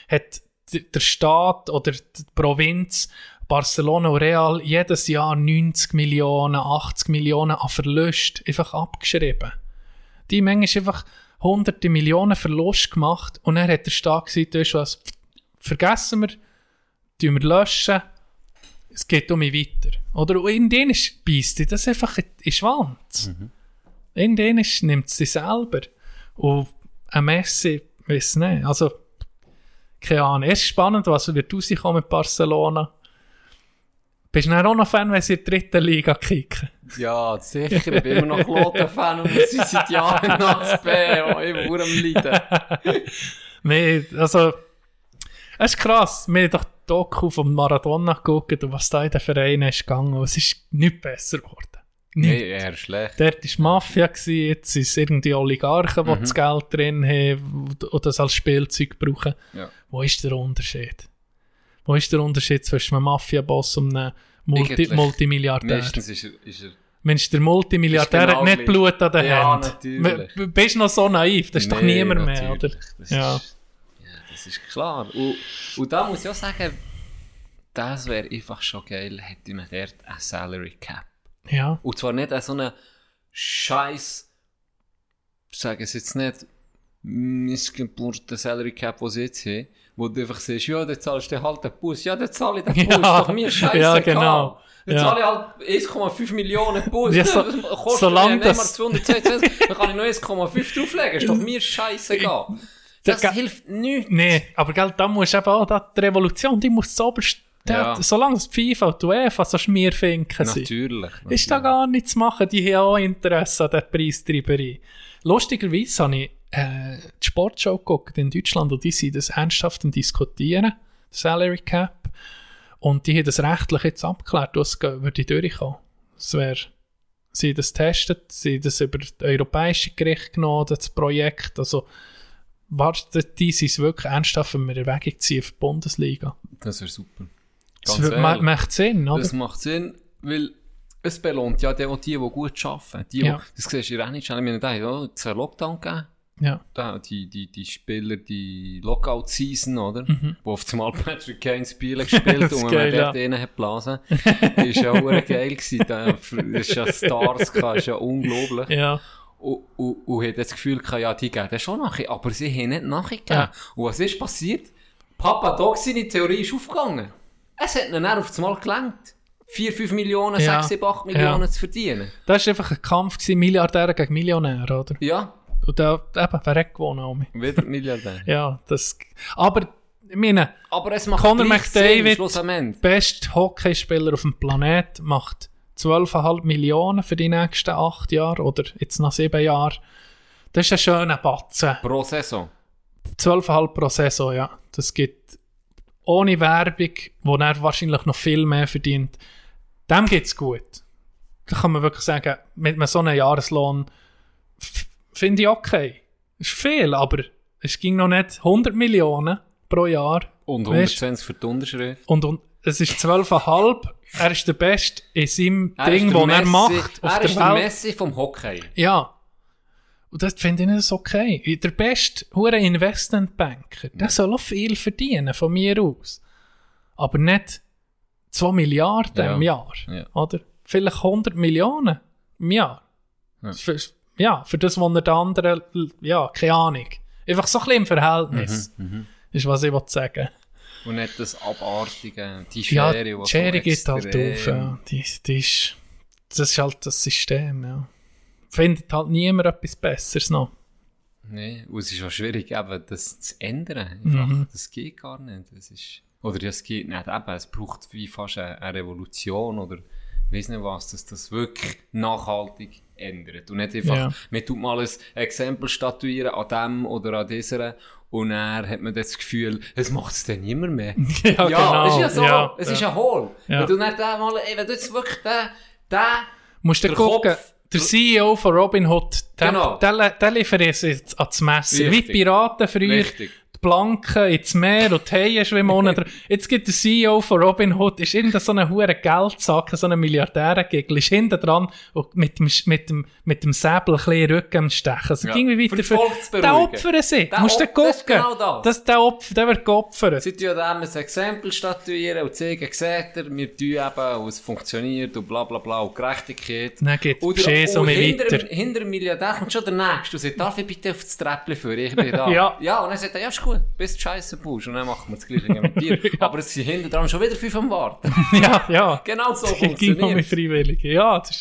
hat der Staat oder die Provinz Barcelona und Real jedes Jahr 90 Millionen, 80 Millionen an Verlust einfach abgeschrieben. Die Menge ist einfach hunderte Millionen Verlust gemacht und dann hat der Staat gesagt, das ist was, vergessen wir löschen, es geht um mich weiter. Oder in denen beißt dich das einfach in den Schwanz. Mhm. In denen nimmt es dich selber. Und ein Messi, ich weiss nicht, also keine Ahnung. Es ist spannend, was wird rauskommen mit Barcelona. Bist du dann auch noch Fan, wenn sie in der dritten Liga kicken? Ja, sicher. Ich bin immer noch Kloten-Fan und wir sind seit Jahren nach B, wo ich immer am Leiden. Nein, also es ist krass. Wir haben doch die Doku von Maradona geguckt und was da in den Vereinen ist gegangen und es ist nicht besser geworden. Nein, eher schlecht. Dort war Mafia, jetzt sind es irgendwie Oligarchen, die das Geld drin haben und das als Spielzeug brauchen. Ja. Wo ist der Unterschied? Wo ist der Unterschied zwischen einem Mafia-Boss und einem Multimilliardär? Meistens ist er... Mensch, der Multimilliardär genau hat nicht Blut an den Händen. Ja, natürlich. Bist noch so naiv, das ist doch niemand mehr, oder? Das ist klar. Und da muss ich auch sagen, das wäre einfach schon geil, hätte man dort ein Salary Cap. Ja. Und zwar nicht so einen Scheiß, sagen es jetzt nicht, missgeburten Salary Cap, den sie jetzt haben, wo du einfach sagst, ja, dann zahlst du halt den Bus. Ja, dann zahle ich den Bus, doch mir scheißegal. Ja, genau. Dann zahle ich halt 1,5 Millionen Bus. Ja, kostet mir nicht mal 222, dann kann ich noch 1,5 drauflegen, ist doch mir scheißegal. Das hilft nichts. Nein, aber gell, da musst du eben auch, die Revolution, die muss sauber solange es FIFA und UEFA so Schmierfinken sind. Natürlich. Ist da gar nichts zu machen, die haben auch Interesse an dieser Preistreiberei. Lustigerweise habe ich die Sportshow geguckt in Deutschland und die sind das ernsthaft am Diskutieren, Salary Cap, und die haben das rechtlich jetzt abgeklärt, was würde durchkommen. Sie haben das getestet, sie haben das über das europäische Gericht genommen, das Projekt, also die sind es wirklich ernsthaft, wenn wir eine Erwägung ziehen für die Bundesliga. Das wäre super. Das macht Sinn, oder? Das macht Sinn, weil es belohnt ja die gut arbeiten. Das siehst du ja auch nicht schnell. Ich meine, da hat es einen Lockdown gegeben. Ja. Die Spieler, die Lockout-Season, oder? Wo auf einmal Patrick Kane Spiele gespielt und man dort denen hat geblasen. Das war ja auch geil gewesen. Das ist ja Stars, das ist ja unglaublich. Ja. Und hat das Gefühl gehabt, ja, die geben das schon nachher, aber sie haben nicht nachgegeben. Ja. Und was ist passiert? Papa Dog, seine Theorie ist aufgegangen. Es hat ihnen dann auf das Mal gelangt, 4, 5 Millionen, 6, 7, 8 Millionen zu verdienen. Das war einfach ein Kampf gewesen, Milliardäre gegen Millionäre, oder? Ja. Und da, eben, wer hat gewonnen? Wieder Milliardär. Ja, das... Aber, ich meine, Conor McDavid, best Hockeyspieler auf dem Planet, macht 12,5 Millionen für die nächsten 8 Jahre oder jetzt nach 7 Jahren. Das ist ein schöner Batzen. Pro Saison? 12,5 pro Saison, ja. Das gibt ohne Werbung, wo er wahrscheinlich noch viel mehr verdient. Dem geht es gut. Da kann man wirklich sagen, mit so einem Jahreslohn finde ich okay. Ist viel, aber es ging noch nicht 100 Millionen. pro Jahr. Und 120 für die Unterschrift. Und es ist 12,5. Er ist der Beste in seinem Ding, das er macht. Er ist der Messi vom Hockey. Ja. Und das finde ich das okay. Der beste Investmentbanker, der soll auch viel verdienen, von mir aus. Aber nicht 2 Milliarden im Jahr. Ja. Oder? Vielleicht 100 Millionen im Jahr. Ja, für das, was er den anderen... Ja, keine Ahnung. Einfach so ein bisschen im Verhältnis. Mhm, ist, was ich sagen will. Und nicht das Abartige, die Schere, die Schere geht halt auf. Ja. Das ist halt das System, ja. Findet halt niemand etwas Besseres noch. Nein, und es ist auch schwierig, eben, das zu ändern. Das geht gar nicht. Das ist, oder das geht nicht. Eben, es braucht wie fast eine Revolution oder ich weiss nicht was, dass das wirklich nachhaltig ändert. Und nicht einfach, man tut mal ein Exempel statuieren an dem oder an dieser und dann hat man das Gefühl, es macht es dann niemand mehr. Ja, genau. Es ist ja so, es ist ja hohl. Ja. Wenn du nicht mal, wenn du jetzt wirklich den gucken. Kopf, der CEO von Robinhood, der liefert es jetzt ans Messer. Wie die Piraten früher, die Planken ins Meer und die Haie schwimmen unten. Jetzt gibt der CEO von Robinhood, ist irgendein so ein hoher Geldsack, so ein Milliardärengegel, ist hinten dran und mit dem Säbel ein bisschen Rücken am Stechen. Also irgendwie weiter für den opfern sie. Du musst den gucken. Das ist genau das. Der wird geopfert. Sie tun dem ein Exempel statuieren und zeigen, seht ihr, wir tun eben, und es funktioniert und bla bla bla und Gerechtigkeit. Dann geht es so weiter. Hinter dem Milliardär kommt schon der Nächste und sagt, darf ich bitte auf das Treppchen führen? Ich bin da. Ja, und dann sagt er, ja, ist gut, bis du Scheiße baust und dann machen wir das Gleiche mit dir. Aber es sind hinten dran schon wieder 5 am Warten. Ja. Genau so funktioniert es. Mit Freiwilligen. Ja, das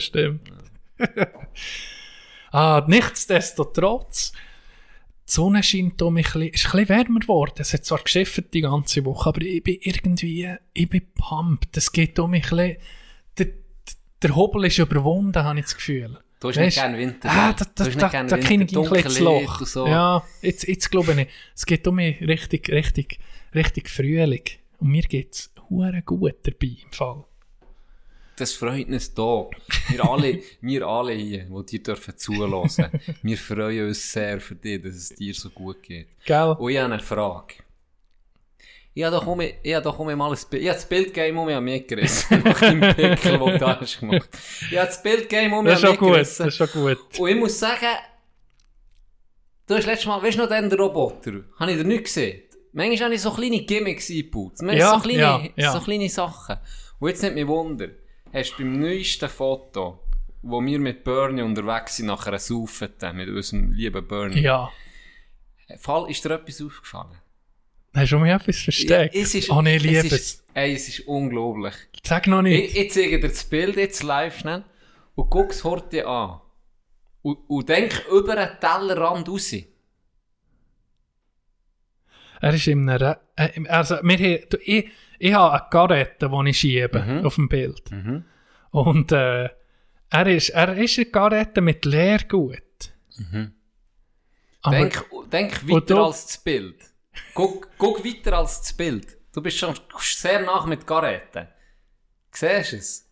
stimmt. Ja. Nichtsdestotrotz, die Sonne scheint um mich ein bisschen wärmer geworden. Es hat zwar geschifft die ganze Woche, aber ich bin pumped. Es geht um mich ein bisschen... Der Hobel ist überwunden, habe ich das Gefühl. Du hast nicht gerne Winter. Da kenne ich ein kleines Loch. So. Ja, jetzt glaube ich, es geht um mich richtig Frühling. Und mir geht es sehr gut dabei im Fall. Das freut uns hier. Wir alle hier, die dir zuhören, wir freuen uns sehr für dich, dass es dir so gut geht. Gell? Und ich habe eine Frage. Ich habe das Bildgame um mich an mich gerissen. Nach dem Pickel, den du da hast gemacht. Ich habe das Bildgame um mich an mich gerissen. Das ist schon gut. Und ich muss sagen, du hast letztes Mal, weißt du noch den Roboter? Habe ich dir nicht gesehen. Manchmal habe ich so kleine Gimmicks eingebaut. So kleine Sachen. Und jetzt nimmt mich Wunder, hast du beim neuesten Foto, wo wir mit Bernie unterwegs sind, nachher saufen, mit unserem lieben Bernie. Ja. Ist dir etwas aufgefallen? Hast du mir etwas versteckt? Ich liebe es. Ey, es ist unglaublich. Sag noch nicht. Ich zeige dir das Bild jetzt live schnell und guck es heute an. Und denk über den Tellerrand raus. Er ist in einer... Ich habe eine Karette, die ich schiebe auf dem Bild. Mhm. Und er ist eine Karette mit Leergut. Mhm. Denk weiter als das Bild. Guck weiter als das Bild. Du bist schon sehr nah mit Garetten. Siehst du es?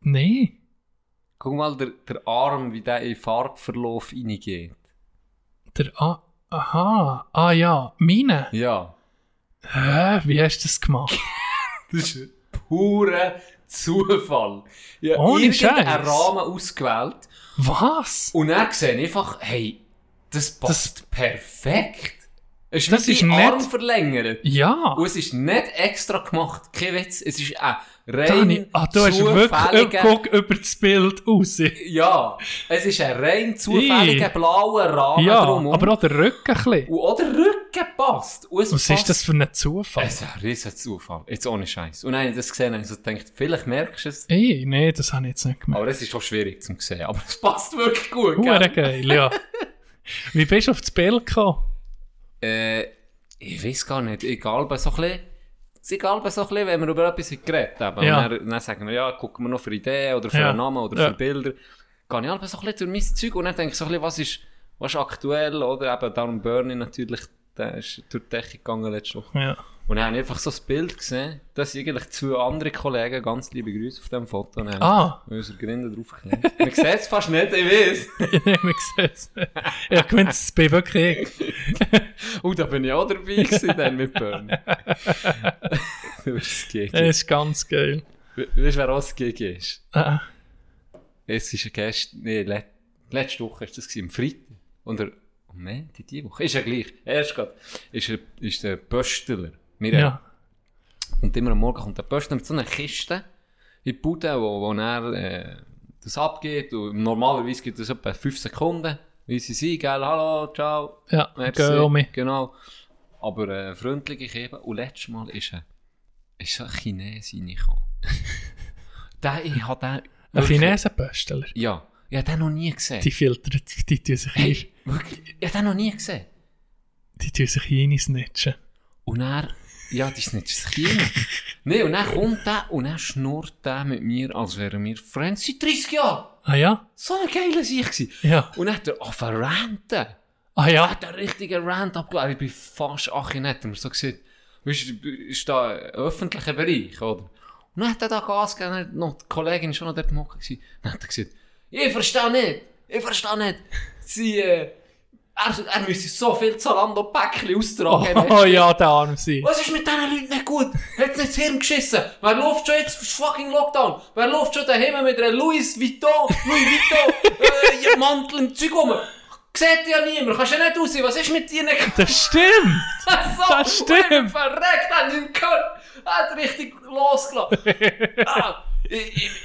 Nein. Guck mal, der Arm, wie der in Farbverlauf reingeht. Meine? Ja. Wie hast du das gemacht? Das ist ein purer Zufall. Ja, ohne Scheiß. Ich habe einen Rahmen ausgewählt. Was? Und dann sehe ich einfach, hey, das passt perfekt. Es ist nicht Arm verlängert. Ja. Und es ist nicht extra gemacht. Kein Witz. Es ist ein rein zufälliger... Guck über das Bild raus. Ja. Es ist ein rein zufälliger blauer Rahmen drumherum. Aber auch der Rücken ein bisschen. Und auch der Rücken passt. Und was passt. Ist das für ein Zufall? Es ist ein riesen Zufall. Jetzt ohne Scheiß. Und nein, das gesehen habe ich so gedacht, vielleicht merkst du es. Nein, das habe ich jetzt nicht gemerkt. Aber es ist schon schwierig zu sehen. Aber es passt wirklich gut. Gell? Geil, ja. Wie bist du auf das Bild gekommen? Ich weiß gar nicht, egal, so ein bisschen, wenn wir über etwas geredet haben. Ja. Dann sagen wir, ja, gucken wir noch für Ideen oder für einen Namen oder für Bilder. Gehe ich halt so ein bisschen durch mein Zeug und dann denke ich so ein bisschen, was ist aktuell oder eben Down Burning natürlich der ist durch die Decke gegangen letzte Woche. Ja. Und dann habe ich einfach so ein Bild gesehen, dass eigentlich zwei andere Kollegen ganz liebe Grüße auf diesem Foto nehmen. Ah! Weil unsere Gründe draufgeklebt. Man sieht es fast nicht, ich weiss. Nein, man sieht es nicht. Ich habe gemeint, das bin wirklich da bin ich auch dabei gewesen, dann mit Burn. Du bist das GG. Das ist ganz geil. Weißt du, wer auch das GG ist? Ah. Es ist gestern, letzte Woche war das, am Freitag. Und nein, die Woche. Ist ja gleich. Erst gerade. Ist der Pöstler. Ja. Und immer am Morgen kommt der Pöstler mit so einer Kiste in die Bude, wo er das abgibt. Und normalerweise gibt es etwa 5 Sekunden. Wie sie sind, gell? Hallo, ciao. Ja, geh genau. Aber freundlich eben. Und letztes Mal ist ein Chinese reingekommen. Ein Chinesen-Pöstler? Ja. Ich habe den noch nie gesehen. Die filtern, die tun sich wirklich? Ich habe den noch nie gesehen. Die tun sich hineinsnitchen. Und er, ja, die snitchen sich hinein. Nein, und dann kommt der und dann schnurrt der mit mir, als wären wir Friends seit 30 Jahren. Ah ja? So eine geile Sicht. Ja. Und dann hat er angefangen zu ranten. Ah ja? Er hat einen richtigen Rant abgeladen. Ich bin fast Achinett, und so gesagt, weißt du, ist da ein öffentlicher Bereich, oder? Und dann hat er da Gas gegeben, und die Kollegin war schon noch dort im Hocken. Dann hat er gesagt, Ich verstehe nicht. Er müsste so viel Zalando-Päckchen austragen. Oh ja, der Arm sein. Was ist mit diesen Leuten nicht gut? Hat nicht das Hirn geschissen? Wer läuft schon jetzt fucking Lockdown? Wer läuft schon daheim mit einer Louis Vuitton Mantel im Zeug rum? Seht ja niemand, kannst ja nicht raus. Was ist mit dir nicht? Das stimmt! Das stimmt! Verreckt, hat ihn gehört. Er hat richtig losgelassen.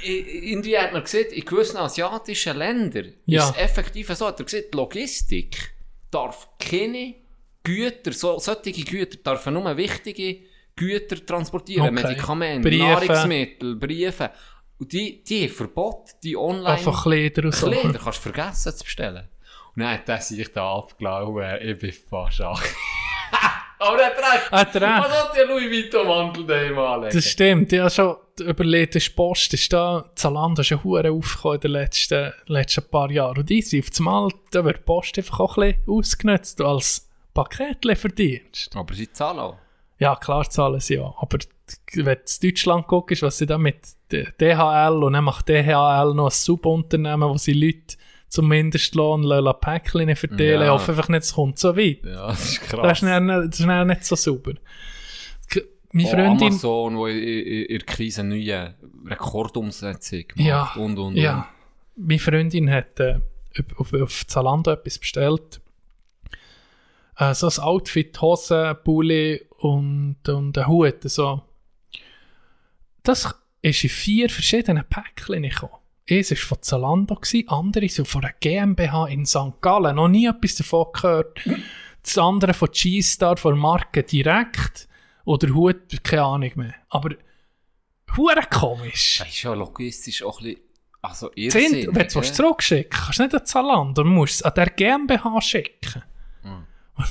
Irgendwie hat man gesehen, in gewissen asiatischen Ländern ist es effektiv so. Hat er gesehen, die Logistik darf keine Güter, solche Güter dürfen nur wichtige Güter transportieren. Okay. Medikamente, Briefe. Nahrungsmittel, Briefe. Und die haben Verbot, die online... Einfach Kleider und so. Kleider kannst du vergessen zu bestellen. Und dann hat er sich da abgelaufen, ich bin fast an. Aber er hat recht. Was hat der Louis Vuitton-Mantel daheim anlegen? Das stimmt, ich habe schon überlegt, das Post ist da, Zalando ist ja verdammt aufgekommen in den letzten paar Jahren. Und die sind auf das Mal, da wird die Post einfach auch ein bisschen ausgenutzt als Paketlieferdienst. Aber sie zahlen auch. Ja, klar zahlen sie auch. Aber wenn du in Deutschland guckst, was sie da mit DHL, und dann macht DHL noch ein Subunternehmen, wo sie Leute zum Mindestlohn Päckchen verteilen. Ja. Ich hoffe einfach nicht, es kommt so weit. Ja, das ist krass. Das ist nicht so sauber. Freundin, Amazon, wo in der Krise eine neue Rekordumsetzung macht. Ja, und. Ja. Meine Freundin hat auf Zalando etwas bestellt. So ein Outfit, Hose, Pulli und einen Hut. So. Das ist in 4 verschiedenen Päckchen gekommen. Eins war von Zalando, andere sind von einer GmbH in St. Gallen. Noch nie etwas davon gehört. Das andere von G-Star, von der Marke direkt. Oder Hut, keine Ahnung mehr. Aber hure komisch. Das ist ja logistisch auch ein bisschen... Also irrsinnig. Wenn du es zurückschicken willst, kannst du nicht an Zalando, du musst es an der GmbH schicken. Hm.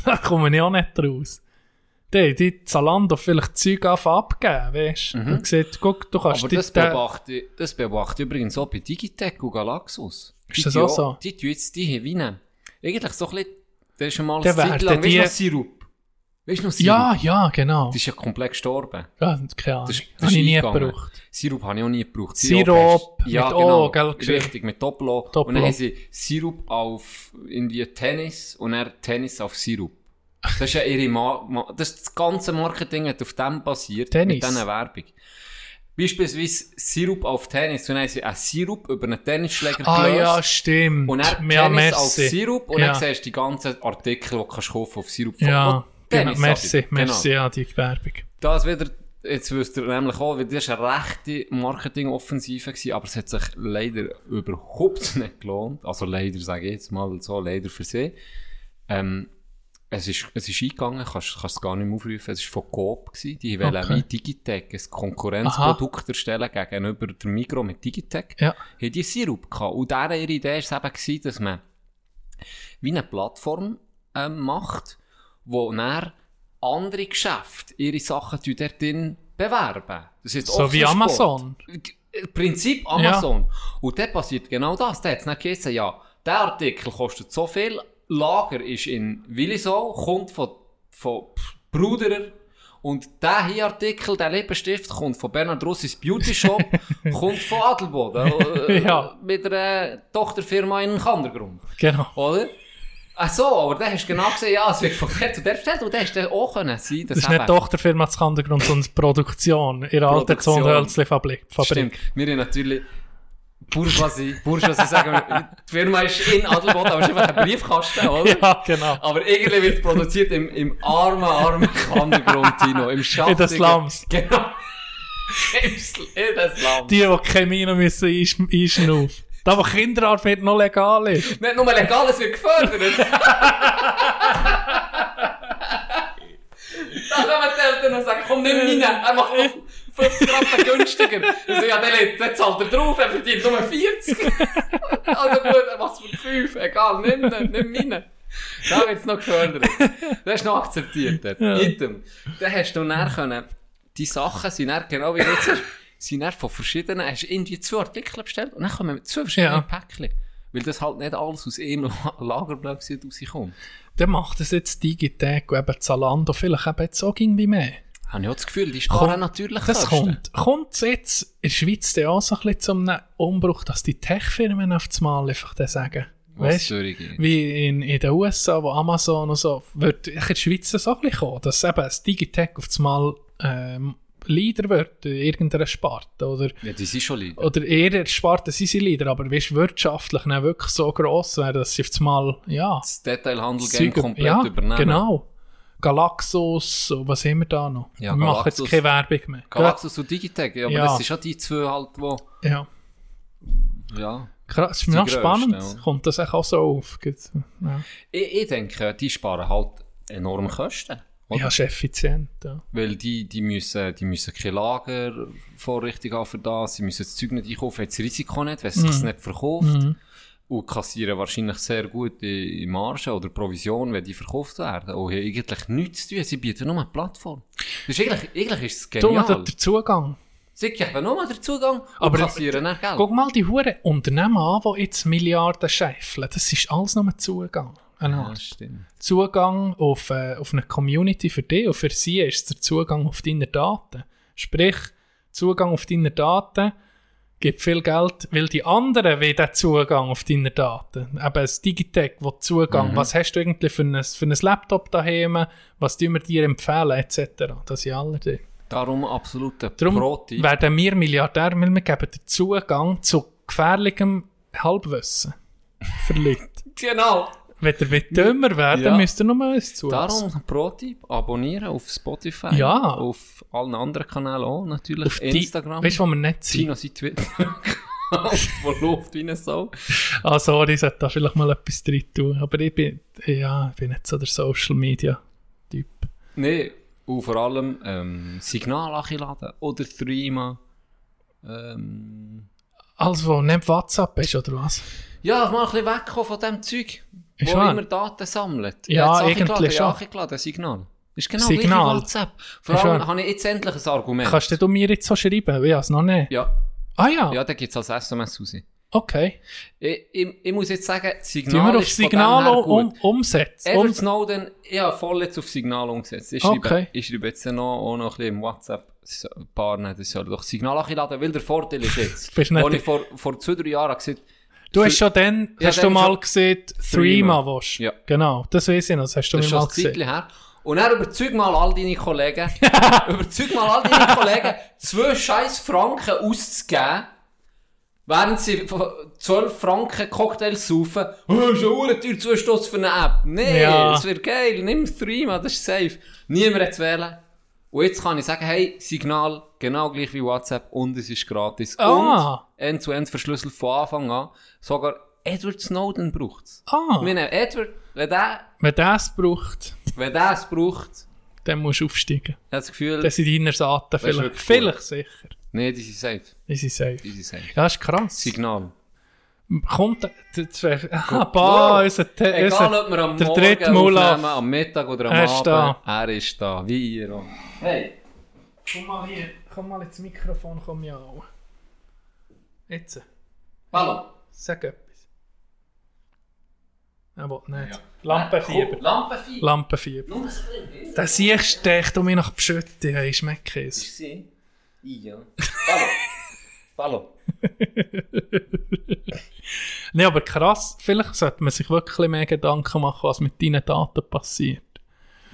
Da komme ich auch nicht raus. Die Zalando vielleicht Zeug abgeben, weißt du? Mhm. Und gesagt, guck, du kannst... Aber das beobachte ich übrigens auch bei Digitec und Galaxus. Ist das auch so? Die tun jetzt die Weine. Eigentlich so ein bisschen... Das ist schon mal eine Zeit lang, weißt du, Siroop. Weißt du noch Sirup? Ja, genau. Das ist ja komplett gestorben. Ja, keine Ahnung. Das habe ich nie gebraucht. Sirup habe ich auch nie gebraucht. Sirup mit O, gell? Richtig, mit Doppel-O. Und dann haben sie Sirup auf irgendwie Tennis und dann Tennis auf Sirup. Das ist ja ihre das ganze Marketing hat auf dem basiert, Tennis. Mit dieser Werbung. Beispielsweise Sirup auf Tennis. Und dann haben sie einen Sirup über einen Tennisschläger gelöst. Ah ja, stimmt. Und dann Tennis auf Sirup. Und dann siehst du die ganzen Artikel, die du kaufen auf Sirup kaufen. Genau, merci an die Werbung. Das wieder, jetzt wisst ihr nämlich auch, weil das eine rechte Marketingoffensive war, aber es hat sich leider überhaupt nicht gelohnt. Also leider, sage ich jetzt mal so, leider für sie. Es ist eingegangen, kannst es gar nicht mehr aufrufen, es war von Coop. Die wollten wie Digitec ein Konkurrenzprodukt erstellen gegenüber der Migros mit Digitec. Ja. Haben die Sirup gehabt. Und ihre Idee war es eben, dass man wie eine Plattform macht, wo dann andere Geschäfte ihre Sachen dort drin bewerben. Das ist so wie Amazon. Im Prinzip Amazon. Ja. Und dort passiert genau das. Da hat es dann geheißen, ja, der Artikel kostet so viel, Lager ist in Willisau, kommt von von Bruderer. Und dieser hier Artikel, der Lippenstift, kommt von Bernhard Russis Beauty Shop, kommt von Adelboden. Ja. Mit einer Tochterfirma in einem Kandergrund. Genau. Oder? Ach so, aber dann hast du genau gesehen, ja, es wird von der zu der bestellt und dann hast du auch können sein. Das ist nicht Tochterfirma zu Kandergrund, sondern Produktion in der alten Zonenhölzli-Fabrik. Stimmt. Wir haben natürlich Bourgeoisie sagen wir, die Firma ist in Adelboden, aber es ist einfach ein Briefkasten, oder? Ja, genau. Aber irgendwie wird es produziert im armen Kandergrund, Tino, im Schatten. In den Slums. Genau. In den Slums. Die Chemie müssen einschnaufen. Da, wo Kinderarbeit noch legal ist. Nicht nur legal, es wird gefördert. Da kommen die Eltern und sagen, komm, nimm rein, er macht noch 50 Rappen günstiger. Also, ja, dann zahlt er drauf, er verdient nur 40. Also gut, er macht es für 5, egal, nimm rein. Da wird es noch gefördert. Das ist noch akzeptiert. Ja. Dann hast du dann können, die Sachen sind dann genau wie jetzt. Sind dann von verschiedenen, hast du irgendwie 2 Artikel bestellt und dann kommen wir mit 2 verschiedenen Päckchen. Weil das halt nicht alles aus einem Lagerbleib rauskommt. Dann macht es jetzt Digitec und eben Zalando vielleicht eben jetzt auch irgendwie mehr. Habe ich auch das Gefühl, die sparen natürlich das Kosten. Kommt es jetzt in der Schweiz dann auch so ein bisschen zu einem Umbruch, dass die Tech-Firmen auf das Mal einfach dann sagen, weißt, wie in den USA, wo Amazon und so, wird in der Schweiz so ein bisschen kommen, dass eben das Digitec auf das Mal Leader wird in irgendeiner Sparte. Oder, ja, die sind schon Leader. Oder eher Sparte sind sie Leader, aber weißt, wirtschaftlich nicht wirklich so gross wäre, dass sie auf einmal, ja, das Detailhandel-Game komplett übernehmen. Genau. Galaxus, was haben wir da noch? Ja, wir machen jetzt keine Werbung mehr. Galaxus und Digitec, aber das sind schon die 2 halt, die... Ja. Das ist mir noch spannend. Ja. Kommt das auch so auf? Ja. Ich denke, die sparen halt enorm Kosten. Oder? Ja, ist effizient. Ja. Weil die müssen keine Lagervorrichtung haben für das, sie müssen das Zeug nicht einkaufen, haben das Risiko nicht, weil sie es nicht verkauft. Und kassieren wahrscheinlich sehr gut in Margen oder Provision, wenn die verkauft werden. Und haben eigentlich nichts zu tun, sie bieten nur eine Plattform. Das ist eigentlich ist es genial. Du, der Zugang. Sie geben nur den Zugang und kassieren dann Geld. Guck mal die Huren Unternehmen an, die jetzt Milliarden scheffeln. Das ist alles nur ein Zugang. Ja, Zugang auf eine Community für dich und für sie ist der Zugang auf deine Daten. Sprich, Zugang auf deine Daten gibt viel Geld, weil die anderen wollen den Zugang auf deine Daten. Eben das Digitec, wo Zugang, was hast du irgendwie für ein Laptop daheim, was tun wir dir empfehlen, etc. Das sind alle die. Darum absolute Proti. Darum werden wir Milliardär, weil wir geben den Zugang zu gefährlichem Halbwissen für Leute. Genau. Wenn ihr dümmer werden müsst ihr nur mal uns zulassen. Darum Pro-Tipp, abonnieren auf Spotify, auf allen anderen Kanälen auch, natürlich auf Instagram. Weißt du, wo wir nicht sind? Tino sei Twitter. Von Luft wie eine Sau. Ah, sorry, ich sollte da vielleicht mal etwas drin tun. Aber ich bin nicht so der Social-Media-Typ. Nein, und vor allem Signal anladen oder Threema. Also, wo nicht WhatsApp ist, oder was? Ja, ich mal ein bisschen wegkommen von diesem Zeug. Ist wo wahr? Immer Daten sammelt. Ja, irgendwie schon. Signal. Das ist genau gleich wie WhatsApp. Vor allem habe ich jetzt endlich ein Argument. Kannst du mir jetzt so schreiben? Ja, es noch nicht. Ja. Ah ja? Ja, dann gibt es als SMS raus. Okay. Ich muss jetzt sagen, Signal ist von Signal dem her gut. Umsetzen. Edward Snowden, ich habe voll jetzt auf Signal umgesetzt. Ich schreibe jetzt noch ein bisschen im WhatsApp. Ein paar nicht, das soll doch Signal anladen, weil der Vorteil ist jetzt. Wo ich vor 2-3 Jahren gesagt habe, du hast schon dann, hast du mal gesehen, Threema wasch. Ja. Genau, das weiss ich noch, das hast du das mir mal gesehen. Her. Und dann überzeug mal all deine Kollegen, 2 scheiß Franken auszugeben, während sie 12 Franken Cocktails saufen. Oh, ist ja ureteuer, 2 Stutz für eine App. Nee, das wird geil, nimm Threema, das ist safe. Niemand hat zu wählen. Und jetzt kann ich sagen, hey, Signal, genau gleich wie WhatsApp und es ist gratis. Ah. Und End-zu-End verschlüsselt von Anfang an. Sogar Edward Snowden braucht es. Ah. Wir nehmen Edward, wenn der es braucht, dann musst du aufsteigen. Ich habe das Gefühl, das sind deine Saaten vielleicht sicher. Nein, die sind safe. Ja, das ist krass. Signal. Kommt egal, ob wir am Morgen aufnehmen, am Mittag oder am Abend. Er ist da, wie ihr auch. Hey, komm mal ins Mikrofon, komm ja auch. Jetzt. Hallo. Sag etwas. Er will nicht. Ja. Lampenfieber. Cool. Lampenfieber. Nur das Problem. Da siehst du dich, um mich nach Beschütten. Ich schmecke es. Ist sie? Ja. Hallo. Nein, aber krass. Vielleicht sollte man sich wirklich mehr Gedanken machen, was mit deinen Daten passiert.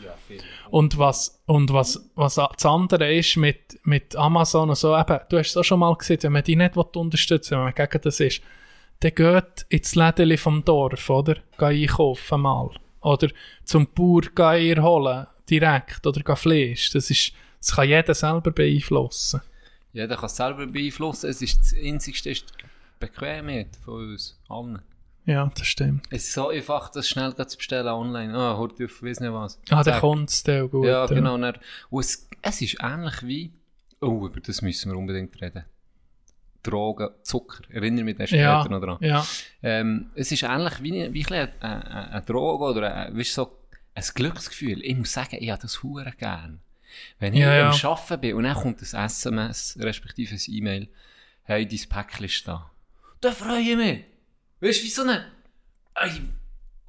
Ja, viel. Und was das andere ist mit Amazon und so, eben, du hast es auch schon mal gesehen, wenn man die nicht unterstützen will, wenn man gegen das ist, dann geht ins Lädeli vom Dorf, oder? Geh einkaufen mal. Oder zum Bauer geh holen, direkt, oder geh Fleisch. Das kann jeder selber beeinflussen. Jeder kann es selber beeinflussen. Es ist das Einzigste, ist die Bequemheit von uns allen. Ja, das stimmt. Es ist so einfach, das schnell zu bestellen online. Ah, hört auf, weiss nicht was. Ah, dann kommt es dir gut. Ja, genau. Ja. Und es ist ähnlich wie... Oh, über das müssen wir unbedingt reden. Drogen, Zucker. Erinnere mich später noch dran. Ja. Es ist ähnlich wie eine Droge oder ein Glücksgefühl. Ich muss sagen, ich habe das verdammt gerne. Wenn ich am Arbeiten bin und dann kommt ein SMS, respektive ein E-Mail, «Hey, dein Päckchen ist da.» Da freue ich mich. Weißt du, wie so eine...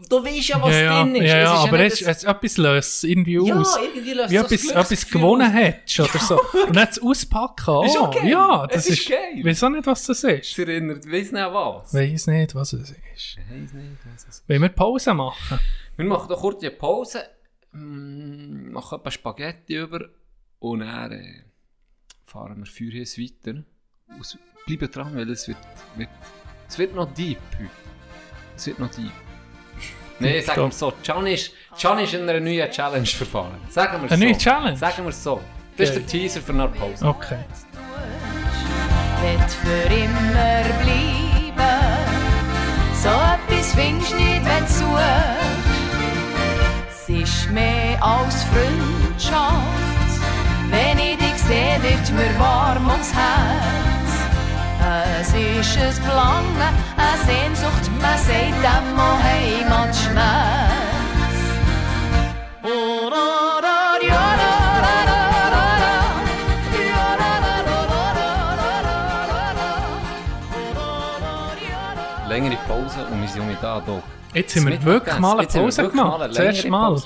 Du weißt ja, was drin ist. Ja, es ist aber es etwas löst irgendwie aus. Ja, irgendwie löst wie etwas, etwas gewonnen hättest oder so. Und dann das Auspacken. Oh, ist okay. Ja, das ist geil. Ich weiss auch nicht, was das ist. Es erinnert, weiss nicht was. Weiss nicht, was es ist. Wollen wir Pause machen? Wir machen doch kurz eine Pause. Machen ein paar Spaghetti über. Und dann fahren wir für uns weiter. Und bleiben dran, weil es wird noch deep heute. Es wird noch deep. Nein, sagen wir es so. Can ist in einer neuen Challenge verfahren. Sagen wir es so. Eine neue Challenge? Sagen wir es so. Das ist der Teaser für eine Pause. Okay. Wird für immer bleiben. So etwas findest du nicht, wenn du suchst. Es ist mehr als Freundschaft. Wenn ich dich sehe, wird mir warm ums Herz. Es ist ein Verlangen, eine Sehnsucht, man sagt einmal Heimatschmerz. Oh, da, da, ja, da, da, da, da, ja, da, da, da, da. Längere Pause und wir sind mit da. Jetzt haben wir wirklich mal eine Pause gemacht, das erste Mal.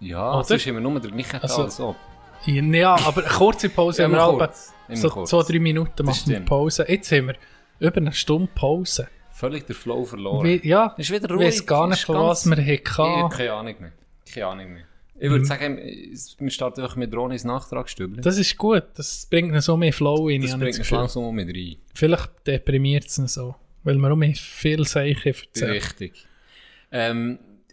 Ja, sonst haben wir nur den gleichen Tag so. Ja, aber eine kurze Pause haben wir so 2-3 Minuten machen wir Pause. Jetzt haben wir über eine Stunde Pause. Völlig der Flow verloren. Ist wieder ruhig. Ich weiß gar nicht, was wir hatten. Keine Ahnung mehr. Ich würde sagen, wir starten einfach mit Drohne ins Nachtragstübeln. Das ist gut. Das bringt uns so mehr Flow rein. Das bringt uns langsam so mehr rein. Vielleicht deprimiert es uns so, weil wir auch mehr viel Seiche erzählen. Richtig.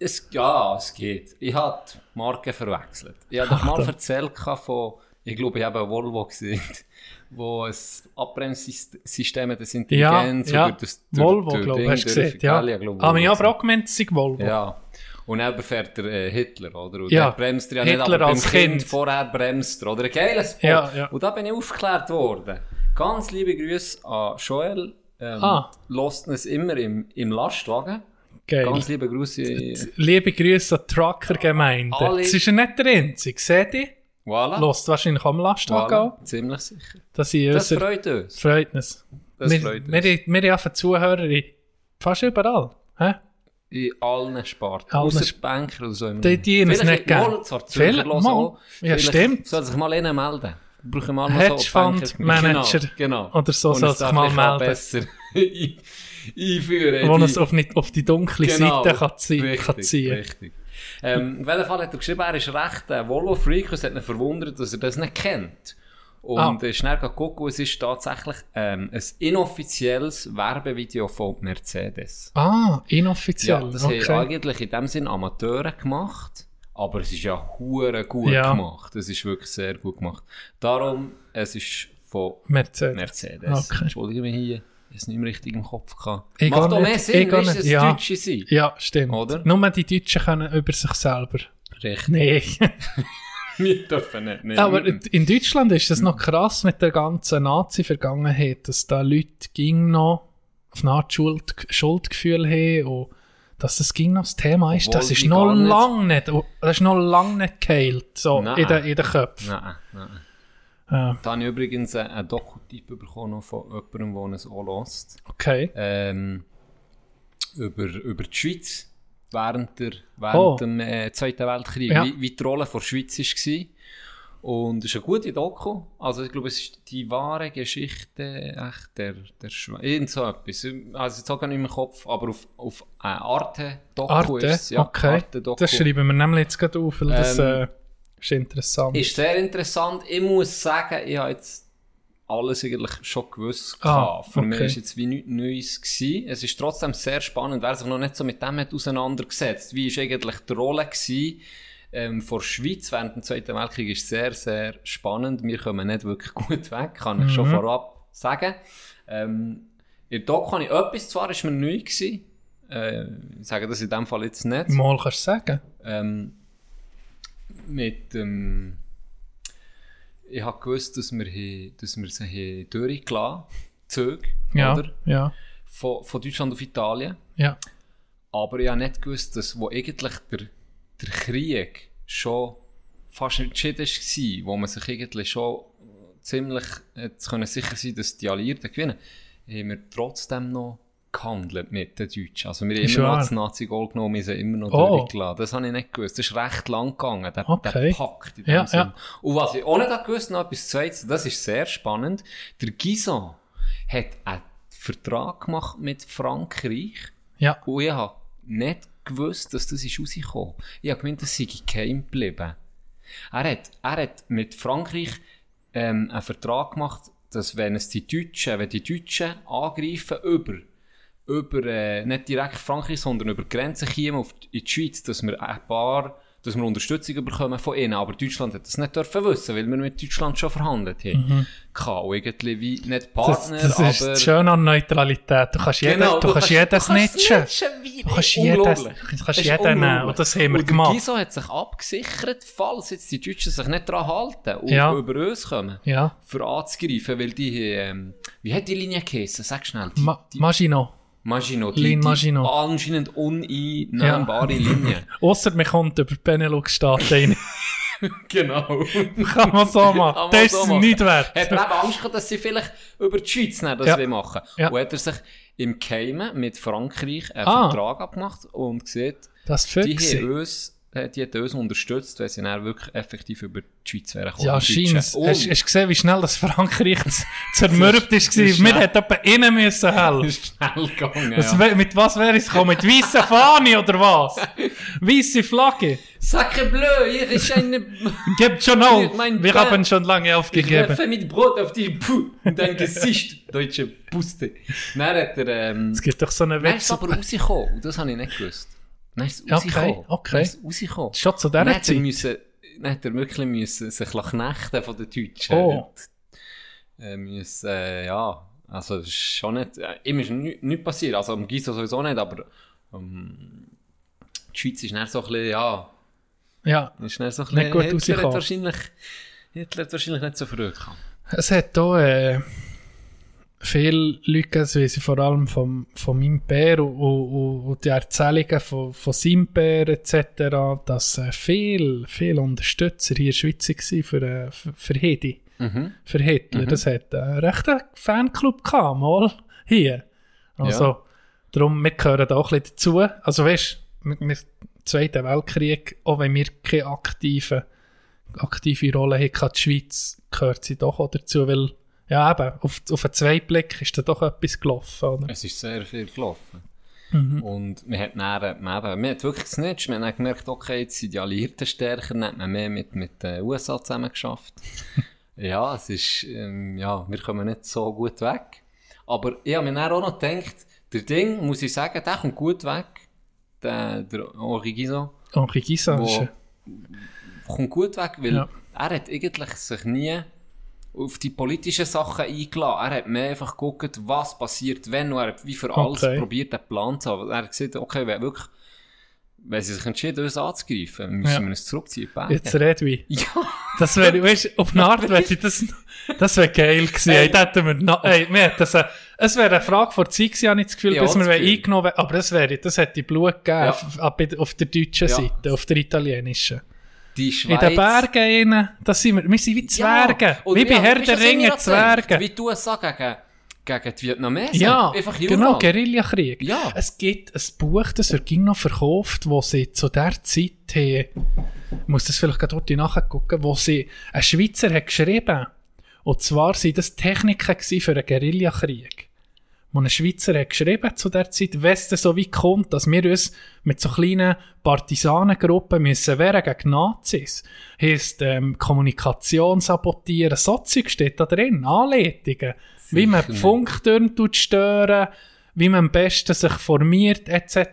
Es geht. Ich habe die Marke verwechselt. Ich habe mal erzählt von, ich glaube, ich habe einen Volvo gesehen, wo ein Abbremssystem, das Intelligenz über das Volvo, glaube ich, hast du gesehen. Aber ich habe auch gemeint, es sei Volvo. Ja. Und dann fährt der Hitler, oder? Und der bremst er ja nicht, aber beim Kind vorher bremst er, oder? Ein geiles Spot. Ja. Und da bin ich aufgeklärt worden. Ganz liebe Grüße an Joel. Lasst uns immer im Lastwagen. Geil. Ganz liebe Grüße. Liebe Grüße an die Trucker-Gemeinde. Es ist ja nicht der Einzige, seht ihr? Voilà. Hört wahrscheinlich am Lastwagen an. Ziemlich sicher. Das freut uns. Wir haben für Zuhörer fast überall. Hä? In allen Sparten. Außer die Banker oder so. Die haben es nicht gegeben. Ja, stimmt. Soll sich mal einer melden. Brauchen wir mal so Hedgefund-Manager. Genau. Oder so soll sich mal melden. Besser. Einführen. Wo es auf die dunkle Seite kann ziehen. Richtig. Auf jeden Fall hat er geschrieben, er ist recht ein Volo-Freak und es hat ihn verwundert, dass er das nicht kennt. Und schnell gucken, es ist tatsächlich ein inoffizielles Werbevideo von Mercedes. Ah, inoffiziell. Ja, das haben eigentlich in dem Sinn Amateure gemacht, aber es ist ja hure gut gemacht. Es ist wirklich sehr gut gemacht. Darum, es ist von Mercedes. Okay. Entschuldige mich hier. Es nicht mehr richtig im Kopf kann. Macht doch mehr Sinn, dass es Deutsche sein. Ja, stimmt. Oder? Nur die Deutschen können über sich selber. Richtig. Nein. Wir dürfen nicht. Nee. Aber in Deutschland ist das noch krass mit der ganzen Nazi-Vergangenheit, dass da Leute ging noch auf eine Art Schuldgefühl haben und dass das ging noch das Thema ist. Obwohl das ist noch lange nicht. Das ist noch lange nicht geheilt, so in den Köpfen. Nein. Da habe ich übrigens einen Doku-Tipp bekommen von jemandem, der es auch hört. Okay. Über die Schweiz. während dem Zweiten Weltkrieg, ja, wie die Rolle der Schweiz war. Und es ist eine gute Doku. Also ich glaube, es ist die wahre Geschichte echt der Schweiz. Irgend so etwas. Also jetzt auch nicht mehr im Kopf, aber auf Arte-Doku Arte? Ist es. Ja, okay. Arte-Doku. Das schreiben wir nämlich jetzt gerade auf, weil das ist interessant. Ist sehr interessant. Ich muss sagen, ich habe jetzt alles eigentlich schon gewusst. Für mich war es jetzt wie nichts Neues gewesen. Es ist trotzdem sehr spannend, wer sich noch nicht so mit dem hat auseinandergesetzt. Wie war eigentlich die Rolle gewesen? Vor der Schweiz während dem Zweiten Weltkrieg ist sehr, sehr spannend. Wir kommen nicht wirklich gut weg, kann ich schon vorab sagen. In der Doku habe ich etwas, zwar ist mir neu gewesen. Ich sage das in dem Fall jetzt nicht. Mal kannst du sagen. Ich habe gewusst, dass wir sie durchgelassen haben, Züge, ja, oder? Ja. Von Deutschland auf Italien. Ja. Aber ich habe nicht gewusst, dass wo eigentlich der Krieg schon fast entschieden war, wo man sich eigentlich schon ziemlich sicher sein, dass die Alliierten gewinnen, haben wir trotzdem noch gehandelt mit den Deutschen. Also wir haben immer noch das Nazi-Gold genommen, wir sind immer noch durchgeladen. Das habe ich nicht gewusst. Das ist recht lang gegangen, der Pakt in dem Sinne. Und was ich auch nicht gewusst habe, noch etwas Zweites, das ist sehr spannend. Der Gison hat einen Vertrag gemacht mit Frankreich, und ich habe nicht gewusst, dass das rausgekommen ist. Ich habe gemeint, das sei geheim geblieben. Er hat mit Frankreich einen Vertrag gemacht, dass wenn die Deutschen angreifen, über nicht direkt Frankreich, sondern über Grenzen kämen in die Schweiz, dass wir Unterstützung bekommen von ihnen. Aber Deutschland hat das nicht wissen, weil wir mit Deutschland schon verhandelt haben. Und irgendwie wie nicht Partner, das aber... Das ist schön an Neutralität. Du kannst jeden nehmen. Und das haben wir gemacht. Wieso hat sich abgesichert, falls jetzt die Deutschen sich nicht daran halten und über uns kommen, für anzugreifen, weil die... wie hat die Linie geheißen? Sag schnell. Maginot. Die anscheinend uneinnehmbare Linie. Ausser man kommt über die Benelux-Staaten rein. Genau. Kann man so machen. Das ist nicht wert. Hat man auch Angst gehabt, dass sie vielleicht über die Schweiz nehmen, das wir machen. Ja. Und hat er sich im Geheimen mit Frankreich einen Vertrag abgemacht und gesehen, die hat uns unterstützt, weil sie dann wirklich effektiv über die Schweiz wären gekommen. Ja, scheint. Hast du gesehen, wie schnell das Frankreich zermürbt war? Wir hätten etwa innen müssen helfen. Das ist schnell gegangen, mit was wäre es gekommen? Mit weissen Fahne oder was? Weisse Flagge? Sacre bleu, hier ist eine... Gebt schon auf. Wir haben schon lange aufgegeben. Ich werfe mit Brot auf dich, puh, in dein Gesicht, deutsche Puste. Dann hat er... es gibt doch so eine Wette. Nein, ist aber rausgekommen, und das habe ich nicht gewusst. Dann ist es rausgekommen. Okay. Schon zu dieser Zeit? Dann hat er wirklich müssen sich knechten von den Deutschen. Oh. Also es ist schon nicht... Ihm ist nichts passiert. Also am Giso sowieso nicht, aber... die Schweiz ist dann so ein bisschen... Ja. Ist dann so ein bisschen... Gut Hitler hat wahrscheinlich nicht so früh gehabt. Es hat auch... viele Leute, also vor allem von meinem Pär und die Erzählungen von seinem Pär etc., dass viele Unterstützer hier in der Schweiz waren für Hedi, für Hitler. Das hat einen rechten Fanclub gehabt, mal hier. Also, darum, wir gehören da auch ein bisschen dazu. Also weißt du, im Zweiten Weltkrieg, auch wenn wir keine aktive Rolle hatten, die Schweiz gehört sie doch auch dazu, weil ja, eben, auf einen Zweiblick ist da doch etwas gelaufen, oder? Es ist sehr viel gelaufen. Und man hat wirklich gesnitcht. Man hat gemerkt, okay, jetzt sind die Alliierten stärker, dann hat man mehr mit den USA zusammen geschafft. Ja, es ist, wir kommen nicht so gut weg. Aber ich habe mir dann auch noch gedacht, der Ding, muss ich sagen, der kommt gut weg. Der Henri Guizot. Henri Guizot ist er. Kommt gut weg, weil er hat eigentlich sich nie... auf die politischen Sachen eingeladen. Er hat mir einfach geguckt, was passiert, wenn, und er hat wie für alles probiert, einen Plan zu haben. Er hat gesagt, okay, wenn sie sich entschieden, uns anzugreifen, müssen wir uns zurückziehen. Jetzt reden wir. Ja. Das wäre, auf eine Art wäre das wär geil gewesen. Es wäre eine Frage vor Zeit gewesen, habe ich das Gefühl, bis wir eingenommen werden. Aber das hätte Blut gegeben, auf der deutschen Seite, auf der italienischen. In den Bergen rein, das sind wir sind wie Zwerge, wie bei Herr der Ringe Zwerge. Wie du es sagst, gegen die Vietnamesen. Ja, einfach genau, Guerillakrieg. Ja. Es gibt ein Buch, das er ging noch verkauft, wo sie zu dieser Zeit ich muss das vielleicht gerade dort nachgucken, wo sie ein Schweizer hat geschrieben. Und zwar waren das Techniken für einen Guerillakrieg. Und ein Schweizer hat geschrieben zu dieser Zeit, wenn es so weit kommt, dass wir uns mit so kleinen Partisanengruppen müssen wehren gegen Nazis. Heisst, Kommunikation sabotieren, so Zeug steht da drin, Anleitungen. Wie man die Funktürme stören, wie man am besten sich formiert, etc.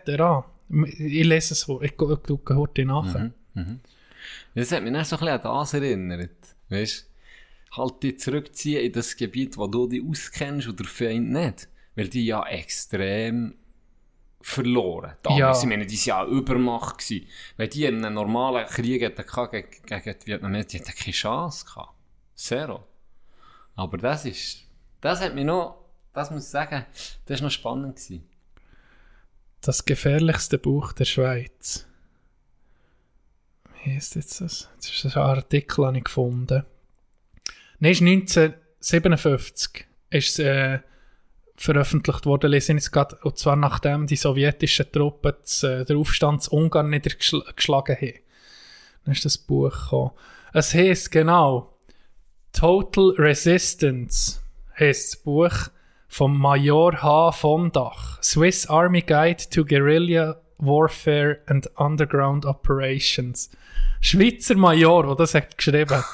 Ich lese es, ich gucke heute nachher. Mhm. Das hat mich dann so ein bisschen an das erinnert, weißt? Halt dich zurückziehen in das Gebiet, wo du dich auskennst oder Feind nicht. Weil die ja extrem verloren. Damals, ich meine, die waren ja eine Übermacht. Wenn die in einem normalen Krieg gegen die Vietnamesen, die hatten keine Chance gehabt. Zero. Aber das ist, das hat mich noch, das muss ich sagen, das war noch spannend gewesen. Das gefährlichste Buch der Schweiz. Wie heisst jetzt das? Jetzt ist das ein Artikel, den ich gefunden. Nein, es ist 1957 ist, veröffentlicht worden, lese ich jetzt gerade, und zwar nachdem die sowjetischen Truppen den Aufstand zu Ungarn niedergeschlagen haben. Dann ist das Buch gekommen. Es heisst genau «Total Resistance» heisst das Buch vom Major H. Vondach, «Swiss Army Guide to Guerilla Warfare and Underground Operations». Schweizer Major, der das hat geschrieben. Das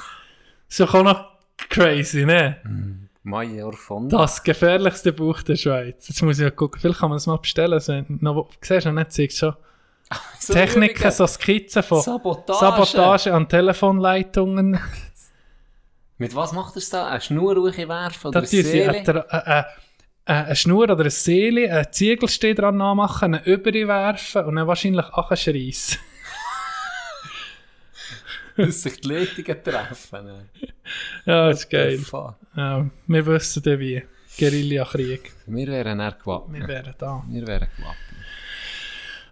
ist doch auch noch crazy, ne? Major von. Das gefährlichste Buch der Schweiz. Jetzt muss ich ja gucken, vielleicht kann man es mal bestellen. Also, noch, siehst du noch nicht, siehst du schon. So Techniken, so Skizzen von Sabotage an Telefonleitungen. Mit was macht das da? Eine Schnur werfen oder eine Seele? Eine Schnur oder eine Seele, einen Ziegelstein dran nachmachen, einen Überi werfen und dann wahrscheinlich anschreissen. Dass sich die Leitungen treffen. Ja, das ist geil. Ja, wir wissen dann wie. Guerillakrieg. Wir wären eher gewappnet. Wir wären da. Wir wären gewappnet.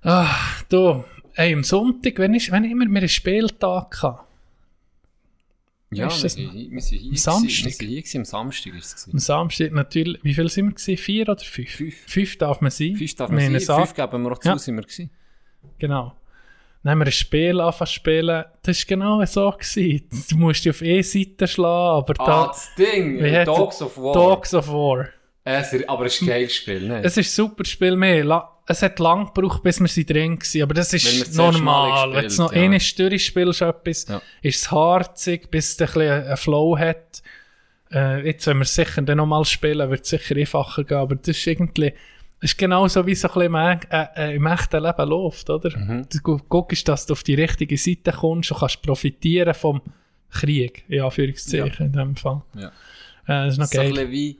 Ach, du. Ey, am Sonntag, wenn immer wir einen Spieltag hatten. Ja, wir waren hier. Am Samstag war es. Am Samstag natürlich. Wie viel sind wir? 4 oder 5? 5 darf man sein. 5 darf man sein. 5 geben wir auch zu, ja. Sind wir gewesen. Genau. Dann haben wir ein Spiel angefangen zu spielen. Das war genau so gewesen. Du musst dich auf E-Seite schlagen, aber da... Ah, das Ding! Dogs of War. Aber es ist ein geiles Spiel, ne? Es ist ein super Spiel. Es hat lange gebraucht, bis wir drin waren. Aber das ist normal. Wenn du noch eine Störe spielst, etwas, ist es harzig, bis es ein bisschen einen Flow hat. Jetzt, wenn wir es sicher dann nochmal spielen, wird es sicher einfacher gehen. Aber das ist irgendwie... Es ist genauso wie so ein bisschen im echten Leben läuft, oder? Mhm. Du guckst, dass du auf die richtige Seite kommst und kannst profitieren vom Krieg, in Anführungszeichen, in dem Fall. Ja. Das ist noch geil. So ein bisschen wie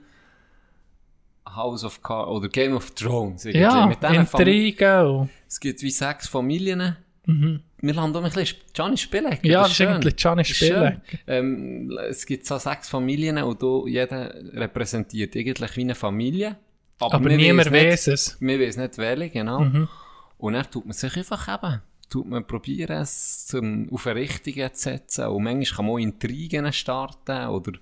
House of Cards oder Game of Thrones. Irgendwie. Ja, mit Intrigen. Es gibt wie 6 Familien. Mhm. Wir landen auch ein bisschen Gianni Spielek. Ja, eigentlich Gianni Spielek. Es gibt so 6 Familien und jeder repräsentiert eigentlich wie eine Familie. Aber niemand weiß es. Wir wissen nicht, welche, genau. Mhm. Und dann tut man sich einfach eben. Tut man probieren, es auf eine Richtung zu setzen. Und manchmal kann man auch Intrigen starten oder